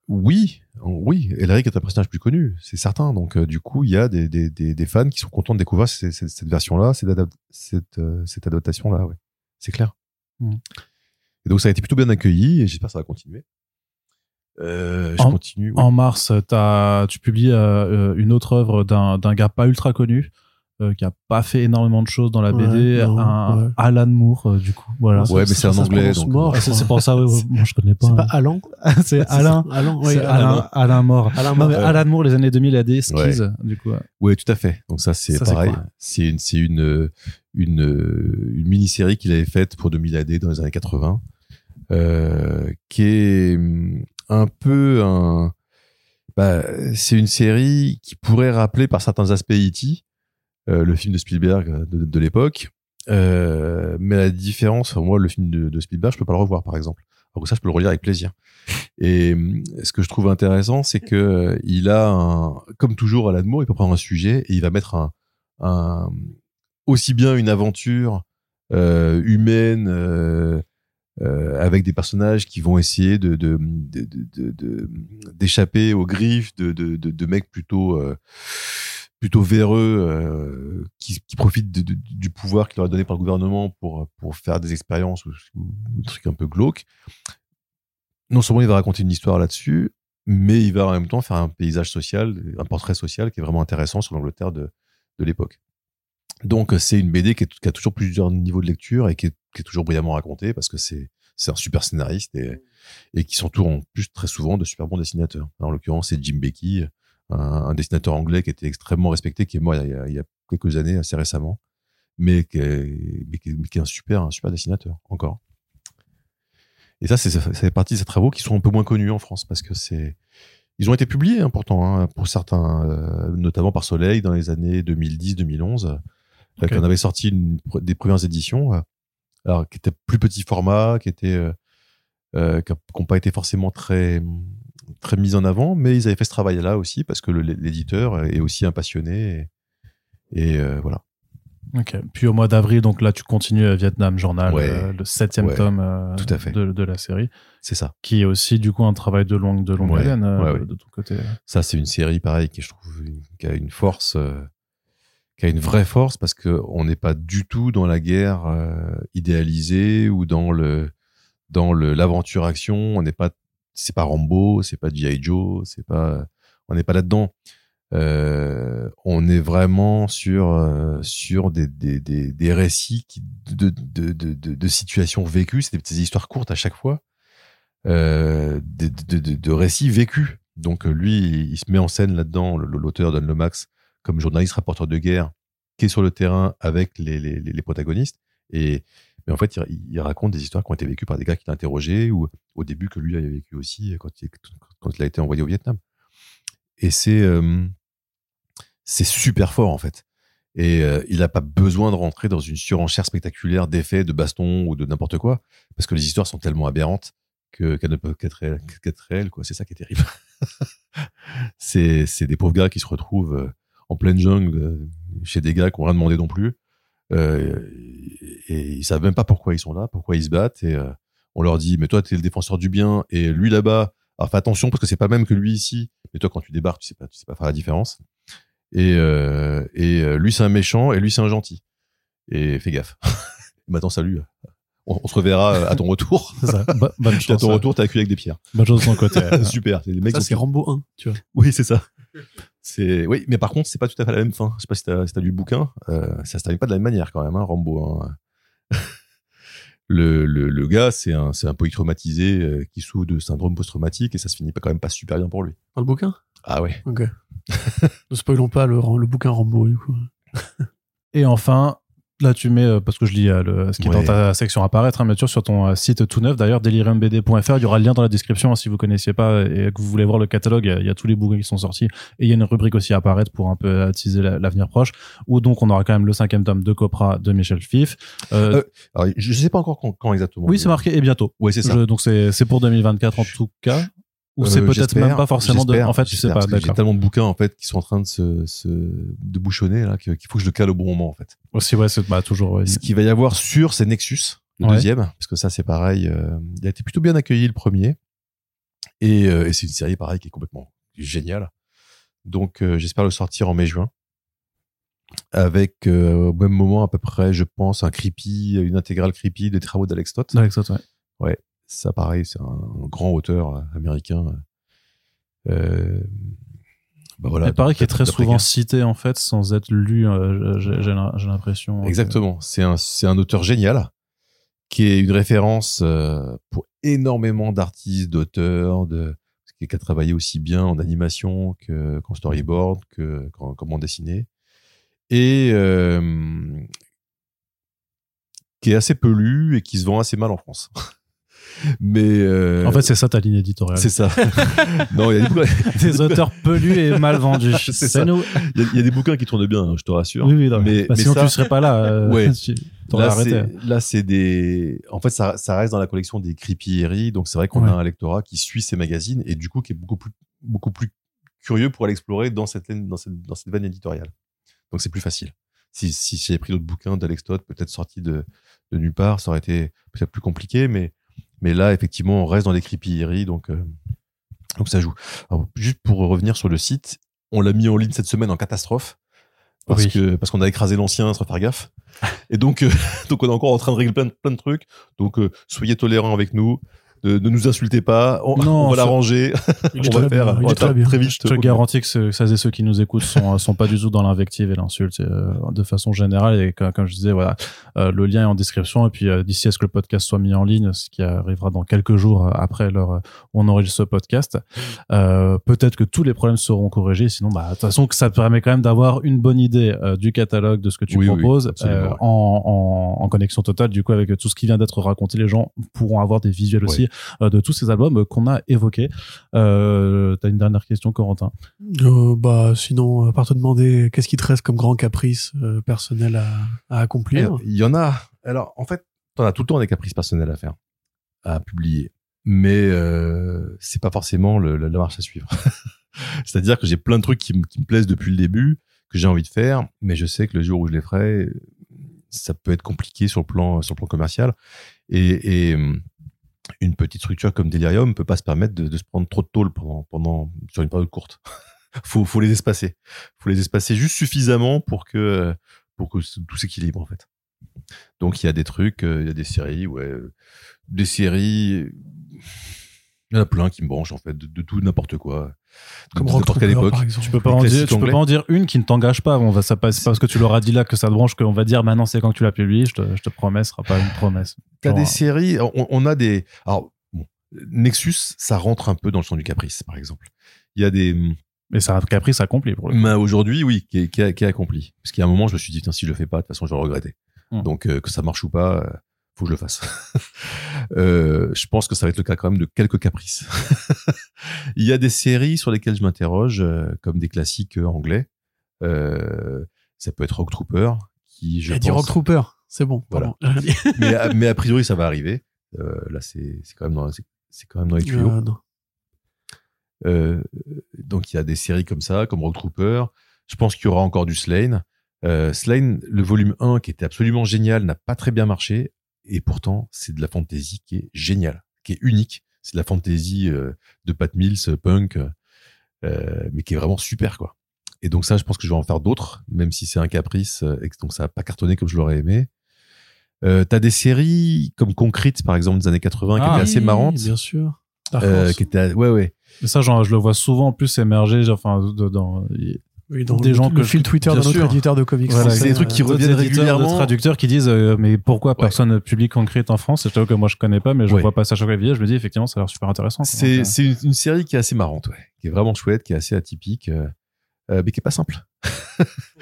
Oui, oui. L R I est un personnage plus connu, c'est certain. Donc euh, du coup, il y a des, des, des, des fans qui sont contents de découvrir ces, ces, cette version-là, cette, adap- cette, euh, cette adaptation-là. Ouais. C'est clair. Et donc ça a été plutôt bien accueilli et j'espère que ça va continuer. Euh, je en, continue. Ouais. En mars, t'as, tu publies euh, une autre œuvre d'un, d'un gars pas ultra connu, euh, qui a pas fait énormément de choses dans la B D, ouais, non, un, ouais. Alan Moore, euh, du coup. Voilà. Ouais, ça, mais c'est, c'est un anglais. Donc, mort, c'est, c'est pour ça, ouais, c'est, moi je connais pas. C'est pas Alan. C'est Alain. Alain, oui, Alain, Alain Moore. Alain, non, mais euh, Alan Moore, les années deux mille A D, skis, ouais. du coup. Ouais. ouais, tout à fait. Donc ça, c'est ça, pareil. C'est, c'est une, c'est une. Euh, Une, une mini-série qu'il avait faite pour deux mille A D dans les années quatre-vingts, euh, qui est un peu un... Bah, c'est une série qui pourrait rappeler par certains aspects E T, euh, le film de Spielberg de, de l'époque, euh, mais la différence, moi, le film de, de Spielberg, je peux pas le revoir, par exemple. Alors que ça, je peux le relire avec plaisir. Et ce que je trouve intéressant, c'est que il a un... Comme toujours, Alan Moore, il peut prendre un sujet et il va mettre un... un aussi bien une aventure euh, humaine euh, euh, avec des personnages qui vont essayer de, de, de, de, de, de d'échapper aux griffes de, de, de, de mecs plutôt euh, plutôt véreux euh, qui, qui profitent de, de, du pouvoir qu'il leur est donné par le gouvernement pour pour faire des expériences ou, ou des trucs un peu glauques. Non seulement il va raconter une histoire là-dessus, mais il va en même temps faire un paysage social, un portrait social qui est vraiment intéressant sur l'Angleterre de de l'époque. Donc, c'est une B D qui, est, qui a toujours plusieurs niveaux de lecture et qui est, qui est toujours brillamment racontée parce que c'est, c'est un super scénariste et, et qui s'entoure en plus très souvent de super bons dessinateurs. En l'occurrence, c'est Jim Becky, un, un dessinateur anglais qui était extrêmement respecté, qui est mort il y a, il y a quelques années, assez récemment, mais qui est, mais qui est, mais qui est un, super, un super dessinateur, encore. Et ça, c'est, ça fait partie de ces travaux qui sont un peu moins connus en France parce que c'est... Ils ont été publiés, hein, pourtant, hein, pour certains, euh, notamment par Soleil dans les années deux mille dix deux mille onze. Okay. On avait sorti une, des premières éditions, euh, alors qui étaient plus petits formats, qui étaient, euh, qui n'ont pas été forcément très, très mis en avant, mais ils avaient fait ce travail-là aussi parce que le, l'éditeur est aussi un passionné et, et euh, voilà. Ok. Puis au mois d'avril, donc là, tu continues Vietnam Journal, ouais. euh, le septième ouais. tome euh, Tout à fait. De, de la série. C'est ça. Qui est aussi du coup un travail de longue, de longue ouais. haleine euh, ouais, ouais. de ton côté. Ça, c'est une série pareil qui, je trouve, qui a une force. Euh, qui a une vraie force parce que on n'est pas du tout dans la guerre euh, idéalisée ou dans le dans le l'aventure action. On n'est pas, c'est pas Rambo, c'est pas G I Joe, c'est pas, on n'est pas là-dedans. Euh, on est vraiment sur euh, sur des des des, des récits qui, de, de de de de situations vécues. C'est des, des histoires courtes à chaque fois, euh, de, de de de récits vécus. Donc lui, il, il se met en scène là-dedans. L'auteur donne le max. Comme journaliste, rapporteur de guerre, qui est sur le terrain avec les, les, les protagonistes. Et, mais en fait, il, il raconte des histoires qui ont été vécues par des gars qu'il a interrogés ou au début que lui avait vécu aussi quand il, quand il a été envoyé au Vietnam. Et c'est, euh, c'est super fort, en fait. Et euh, il n'a pas besoin de rentrer dans une surenchère spectaculaire d'effets, de bastons ou de n'importe quoi, parce que les histoires sont tellement aberrantes que, qu'elles ne peuvent qu'être réelles. Qu'être réelles quoi. C'est ça qui est terrible. c'est, c'est des pauvres gars qui se retrouvent en pleine jungle, chez des gars qui n'ont rien demandé non plus. Euh, et, et ils ne savent même pas pourquoi ils sont là, pourquoi ils se battent. Et euh, on leur dit, mais toi, tu es le défenseur du bien, et lui là-bas, alors fais attention, parce que ce n'est pas le même que lui ici. Mais toi, quand tu débarques, tu ne sais, tu sais pas faire la différence. Et, euh, et lui, c'est un méchant, et lui, c'est un gentil. Et fais gaffe. Maintenant, salut. On, on se reverra à ton retour. Ça, bah, bonne chance, à ton ouais. retour, t'as acculé avec des pierres. Bonne chance de ton côté. Super. Les mecs ça, c'est Rambo un, tu vois. Oui, c'est ça. C'est... Oui, mais par contre, c'est pas tout à fait la même fin. Je sais pas si t'as, si t'as lu le bouquin. Euh, ça se termine pas de la même manière, quand même, hein, Rambo. Hein. le, le, le gars, c'est un, c'est un polytraumatisé euh, qui souffre de syndrome post-traumatique, et ça se finit pas, quand même pas super bien pour lui. Dans le bouquin ? Ah ouais. Ok. Ne spoilons pas le, le bouquin Rambo, du coup. Et enfin, là tu mets, parce que je lis le, ce qui ouais. est dans ta section apparaître, hein, bien sûr, sur ton site tout neuf, d'ailleurs, delirium b d point f r, il y aura le lien dans la description, hein, si vous ne connaissiez pas et que vous voulez voir le catalogue, il y a, il y a tous les bouquins qui sont sortis, et il y a une rubrique aussi apparaître pour un peu teaser l'avenir proche, où donc on aura quand même le cinquième tome de Copra de Michel Fiffe. Euh, euh, alors, je ne sais pas encore quand, quand exactement. Oui, c'est marqué, et bientôt. Oui, c'est ça. Je, donc c'est, c'est pour deux mille vingt-quatre en tout cas. Ou euh, c'est peut-être même pas forcément de. En fait, tu sais pas. D'accord. J'ai tellement de bouquins en fait qui sont en train de se, se de bouchonner là qu'il faut que je le cale au bon moment en fait. Aussi ouais, c'est bah, toujours. Ouais. Ce qu'il va y avoir sûr, c'est Nexus, le ouais. deuxième, parce que ça c'est pareil. Euh, il a été plutôt bien accueilli le premier, et, euh, et c'est une série pareil qui est complètement géniale. Donc euh, j'espère le sortir en mai-juin, avec euh, au même moment à peu près, je pense, un creepy, une intégrale creepy des travaux d'Alex Toth. Alex Toth, ouais. Ouais. Ça, pareil, c'est un grand auteur américain. Euh, bah voilà, il paraît qu'il est très souvent cité, en fait, sans être lu, euh, j'ai, j'ai l'impression. Exactement. Que... C'est, un, c'est un auteur génial, qui est une référence euh, pour énormément d'artistes, d'auteurs, de, qui a travaillé aussi bien en animation que, qu'en storyboard, que, qu'en, qu'en bande dessinée. Et euh, qui est assez peu lu et qui se vend assez mal en France. Mais euh... en fait c'est ça ta ligne éditoriale, c'est ça. Non, il y a des bouquins... des auteurs pelus et mal vendus, c'est, c'est nous. Il y, y a des bouquins qui tournent bien, hein, je te rassure. Oui, oui, non, mais, bah, mais sinon ça... tu serais pas là. Euh... Ouais. Tu... Là, c'est, là c'est des, en fait ça, ça reste dans la collection des creepy, donc c'est vrai qu'on ouais. a un lectorat qui suit ces magazines et du coup qui est beaucoup plus beaucoup plus curieux pour aller explorer dans cette laine, dans cette dans cette veine éditoriale. Donc c'est plus facile. Si si j'avais pris d'autres bouquins d'Alex Toth peut-être sortis de de nulle part, ça aurait été peut-être plus compliqué, mais Mais là, effectivement, on reste dans les creepy-eries, donc, euh, donc ça joue. Alors, juste pour revenir sur le site, on l'a mis en ligne cette semaine en catastrophe, parce, oui. que, parce qu'on a écrasé l'ancien, sans faire gaffe. Et donc, euh, donc, on est encore en train de régler plein, plein de trucs. Donc, euh, soyez tolérants avec nous, euh, ne nous insultez pas, on, non, on va l'arranger, on va faire bien, on très, très vite. Je te garantis que ce, celles et ceux qui nous écoutent sont, sont pas du tout dans l'invective et l'insulte euh, de façon générale. Et comme, comme je disais, voilà, euh, le lien est en description. Et puis euh, d'ici à ce que le podcast soit mis en ligne, ce qui arrivera dans quelques jours après l'heure où on enregistre ce podcast, euh, peut-être que tous les problèmes seront corrigés. Sinon, bah de toute façon, que ça permet quand même d'avoir une bonne idée euh, du catalogue, de ce que tu oui, proposes, oui, euh, en, en, en connexion totale. Du coup, avec tout ce qui vient d'être raconté, les gens pourront avoir des visuels oui. aussi de tous ces albums qu'on a évoqués. Euh, t'as une dernière question, Corentin? euh, Bah sinon, à part te demander qu'est-ce qui te reste comme grand caprice euh, personnel à, à accomplir. Il y en a. Alors en fait, t'en as tout le temps des caprices personnels à faire, à publier, mais euh, c'est pas forcément le, la, la marche à suivre. C'est-à-dire que j'ai plein de trucs qui, m- qui me plaisent depuis le début, que j'ai envie de faire, mais je sais que le jour où je les ferai, ça peut être compliqué sur le plan, sur le plan commercial. Et, et une petite structure comme Delirium ne peut pas se permettre de, de se prendre trop de tôle pendant, pendant, sur une période courte. faut, faut les espacer. Faut les espacer juste suffisamment pour que, pour que tout s'équilibre, en fait. Donc, il y a des trucs, il y a des séries, ouais, des séries, il y en a plein qui me branchent, en fait, de, de tout, n'importe quoi. Comme Rock Trooper, par exemple. Tu peux pas en dire, tu peux pas en dire une qui ne t'engage pas. On va, ça passe pas parce que tu l'auras dit là que ça te branche, qu'on va dire maintenant c'est quand que tu l'as publié. Je te, je te promets, ce sera pas une promesse. T'as genre des séries, on, on a des, alors, bon, Nexus, ça rentre un peu dans le champ du caprice, par exemple. Il y a des, mais c'est un caprice accompli pour le coup. Bah, aujourd'hui, oui, qui est, qui est, qui est accompli. Parce qu'à un moment, je me suis dit, tiens, si je le fais pas, de toute façon, je vais le regretter. Hum. Donc, euh, que ça marche ou pas, euh, faut que je le fasse. euh, je pense que ça va être le cas quand même de quelques caprices. Il y a des séries sur lesquelles je m'interroge, euh, comme des classiques anglais. Euh, ça peut être Rock Trooper qui je pense... dit Rock Trooper, c'est bon, voilà. mais, a, mais a priori ça va arriver, euh, là c'est, c'est, quand même dans, c'est, c'est quand même dans les tuyaux. Euh, euh, donc il y a des séries comme ça, comme Rock Trooper. Je pense qu'il y aura encore du Slane. Euh, Slane, le volume un qui était absolument génial, n'a pas très bien marché, et pourtant c'est de la fantasy qui est géniale, qui est unique. C'est de la fantasy euh, de Pat Mills, punk, euh, mais qui est vraiment super, quoi. Et donc ça, je pense que je vais en faire d'autres, même si c'est un caprice, et que donc ça n'a pas cartonné comme je l'aurais aimé. Euh, t'as des séries comme Concrete, par exemple, des années quatre-vingts, ah, qui étaient oui, assez marrantes. Bien sûr. Dark Horse. Euh, qui étaient, ouais, ouais. Mais ça, genre, je le vois souvent en plus émerger, genre, enfin, dans... Oui, donc des le, gens que le fil Twitter d'un autre éditeur de comics. Voilà, c'est des trucs qui reviennent régulièrement. Des traducteurs qui disent euh, mais pourquoi ouais. personne ne publie Concrete en France. C'est-à-dire que moi je connais pas, mais je ouais. vois pas ça chaque fois. Je me dis effectivement ça a l'air super intéressant. C'est, quoi, c'est une, une série qui est assez marrante, ouais. qui est vraiment chouette, qui est assez atypique, euh, mais qui est pas simple.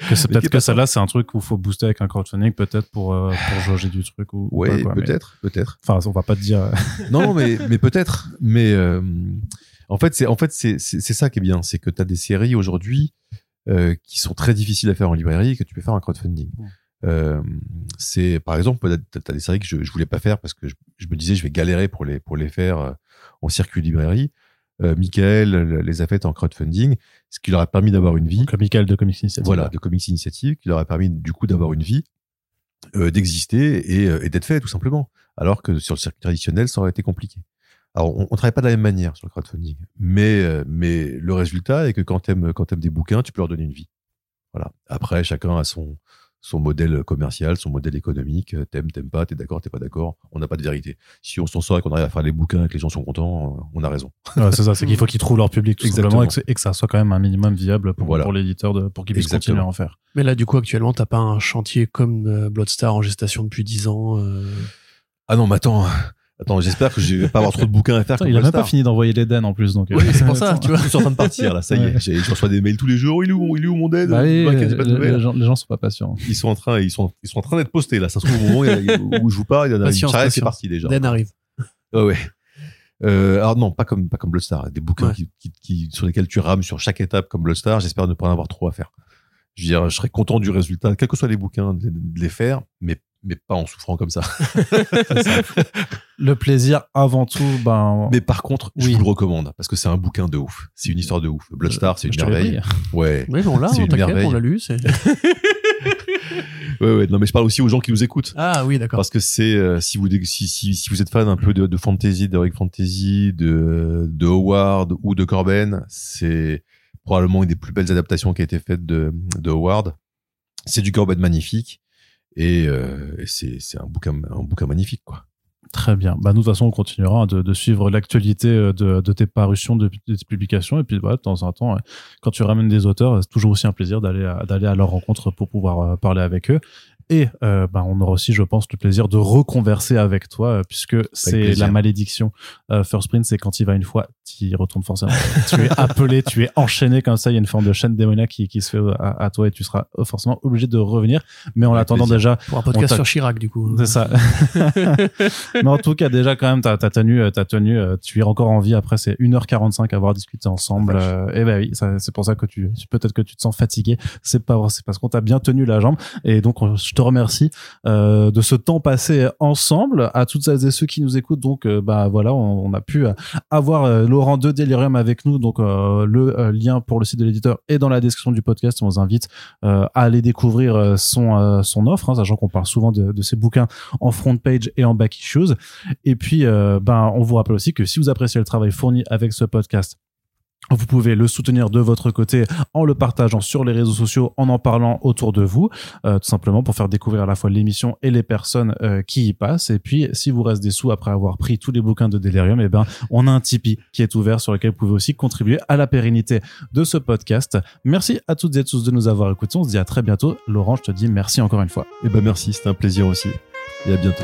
que c'est peut-être que celle-là c'est un truc où faut booster avec un crowdfunding peut-être pour euh, pour jauger du truc ou. Ouais, ou quoi, peut-être, mais... peut-être. Enfin, on va pas te dire. non, mais mais peut-être. Mais euh, en fait c'est en fait c'est c'est, c'est ça qui est bien, c'est que t'as des séries aujourd'hui. Euh, qui sont très difficiles à faire en librairie et que tu peux faire en crowdfunding. Mmh. Euh, c'est, par exemple, t'as des séries que je, je voulais pas faire parce que je, je me disais je vais galérer pour les, pour les faire en circuit librairie. Euh, Michael les a faites en crowdfunding, ce qui leur a permis d'avoir une vie. Donc, Michael de Comics Initiative. Voilà, de Comics Initiative, qui leur a permis du coup d'avoir une vie, euh, d'exister et, et d'être fait tout simplement. Alors que sur le circuit traditionnel, ça aurait été compliqué. Alors, on, on travaille pas de la même manière sur le crowdfunding, mais mais le résultat est que quand t'aimes quand t'aimes des bouquins, tu peux leur donner une vie. Voilà. Après, chacun a son son modèle commercial, son modèle économique. T'aimes, t'aimes pas, t'es d'accord, t'es pas d'accord. On n'a pas de vérité. Si on s'en sort et qu'on arrive à faire les bouquins et que les gens sont contents, on a raison. Ouais, c'est ça, c'est qu'il faut qu'ils trouvent leur public tout simplement et que, et que ça soit quand même un minimum viable pour, voilà. pour l'éditeur de, pour qu'il puisse continuer à en faire. Mais là, du coup, actuellement, t'as pas un chantier comme Bloodstar en gestation depuis dix ans. Euh... Ah non, mais attends. Attends, j'espère que je vais pas avoir trop de bouquins à faire. Attends, il a même pas fini d'envoyer les Den en plus, donc. Oui, c'est pour ça, tu vois. Je suis en train de partir, là, ça y est. J'ai, je reçois des mails tous les jours. Il est où, il est où mon Den? Bah oui, ouais, le, le, les, gens, les gens sont pas patients. Ils sont en train, ils sont, ils sont en train d'être postés, là. Ça se trouve au moment où je joue pas, il y en a un qui s'arrête, c'est parti déjà. Den arrive. Ouais, ouais. Euh, alors non, pas comme, pas comme Bloodstar. Des bouquins ouais. qui, qui, qui, sur lesquels tu rames sur chaque étape comme Bloodstar. J'espère ne pas en avoir trop à faire. Je veux dire, je serais content du résultat, quels que soient les bouquins, de, de les faire, mais mais pas en souffrant comme ça. Le plaisir avant tout. Ben... Mais par contre, oui. je vous le recommande parce que c'est un bouquin de ouf. C'est une histoire de ouf. Bloodstar, c'est une merveille. Ouais. Oui, bon, là, c'est on une merveille. On l'a lu. C'est... ouais, ouais. Non, mais je parle aussi aux gens qui nous écoutent. Ah oui, d'accord. Parce que c'est euh, si vous si, si si vous êtes fan un peu de, de fantasy, d'heroic fantasy, de de Howard ou de Corben, c'est probablement une des plus belles adaptations qui a été faite de de Howard. C'est du Corben magnifique. Et, euh, et c'est, c'est un bouquin, un bouquin magnifique, quoi. Très bien. Bah, nous, de toute façon, on continuera de, de suivre l'actualité de, de tes parutions, de, de tes publications. Et puis, voilà, de temps en temps, quand tu ramènes des auteurs, c'est toujours aussi un plaisir d'aller à, d'aller à leur rencontre pour pouvoir parler avec eux. Et euh, bah, on aura aussi, je pense, le plaisir de reconverser avec toi, puisque avec c'est plaisir. La malédiction. Euh, First Print, c'est quand il va une fois, tu y retournes forcément. Tu es appelé, tu es enchaîné comme ça. Il y a une forme de chaîne démoniaque qui, qui se fait à, à toi et tu seras forcément obligé de revenir. Mais en avec attendant plaisir. Déjà... Pour un podcast sur Chirac, du coup. C'est ça. Mais en tout cas, déjà, quand même, t'as, t'as tenu, t'as tenu, tu es encore en vie. Après, c'est une heure quarante-cinq à avoir discuté ensemble. Euh, et ben bah, oui, ça, c'est pour ça que tu, peut-être que tu te sens fatigué. C'est pas vrai, c'est parce qu'on t'a bien tenu la jambe. Et donc, je te remercie euh, de ce temps passé ensemble. À toutes celles et ceux qui nous écoutent, donc euh, bah voilà, on, on a pu euh, avoir euh, Laurent de Delirium avec nous. Donc euh, le euh, lien pour le site de l'éditeur est dans la description du podcast. On vous invite euh, à aller découvrir euh, son euh, son offre, hein, sachant qu'on parle souvent de, de ses bouquins en front page et en back issues. Et puis euh, ben bah, on vous rappelle aussi que si vous appréciez le travail fourni avec ce podcast, vous pouvez le soutenir de votre côté en le partageant sur les réseaux sociaux, en en parlant autour de vous, euh, tout simplement pour faire découvrir à la fois l'émission et les personnes euh, qui y passent. Et puis, si vous reste des sous après avoir pris tous les bouquins de Delirium, eh ben, on a un Tipeee qui est ouvert sur lequel vous pouvez aussi contribuer à la pérennité de ce podcast. Merci à toutes et tous de nous avoir écoutés. On se dit à très bientôt. Laurent, je te dis merci encore une fois. Eh ben, merci. C'était un plaisir aussi. Et à bientôt.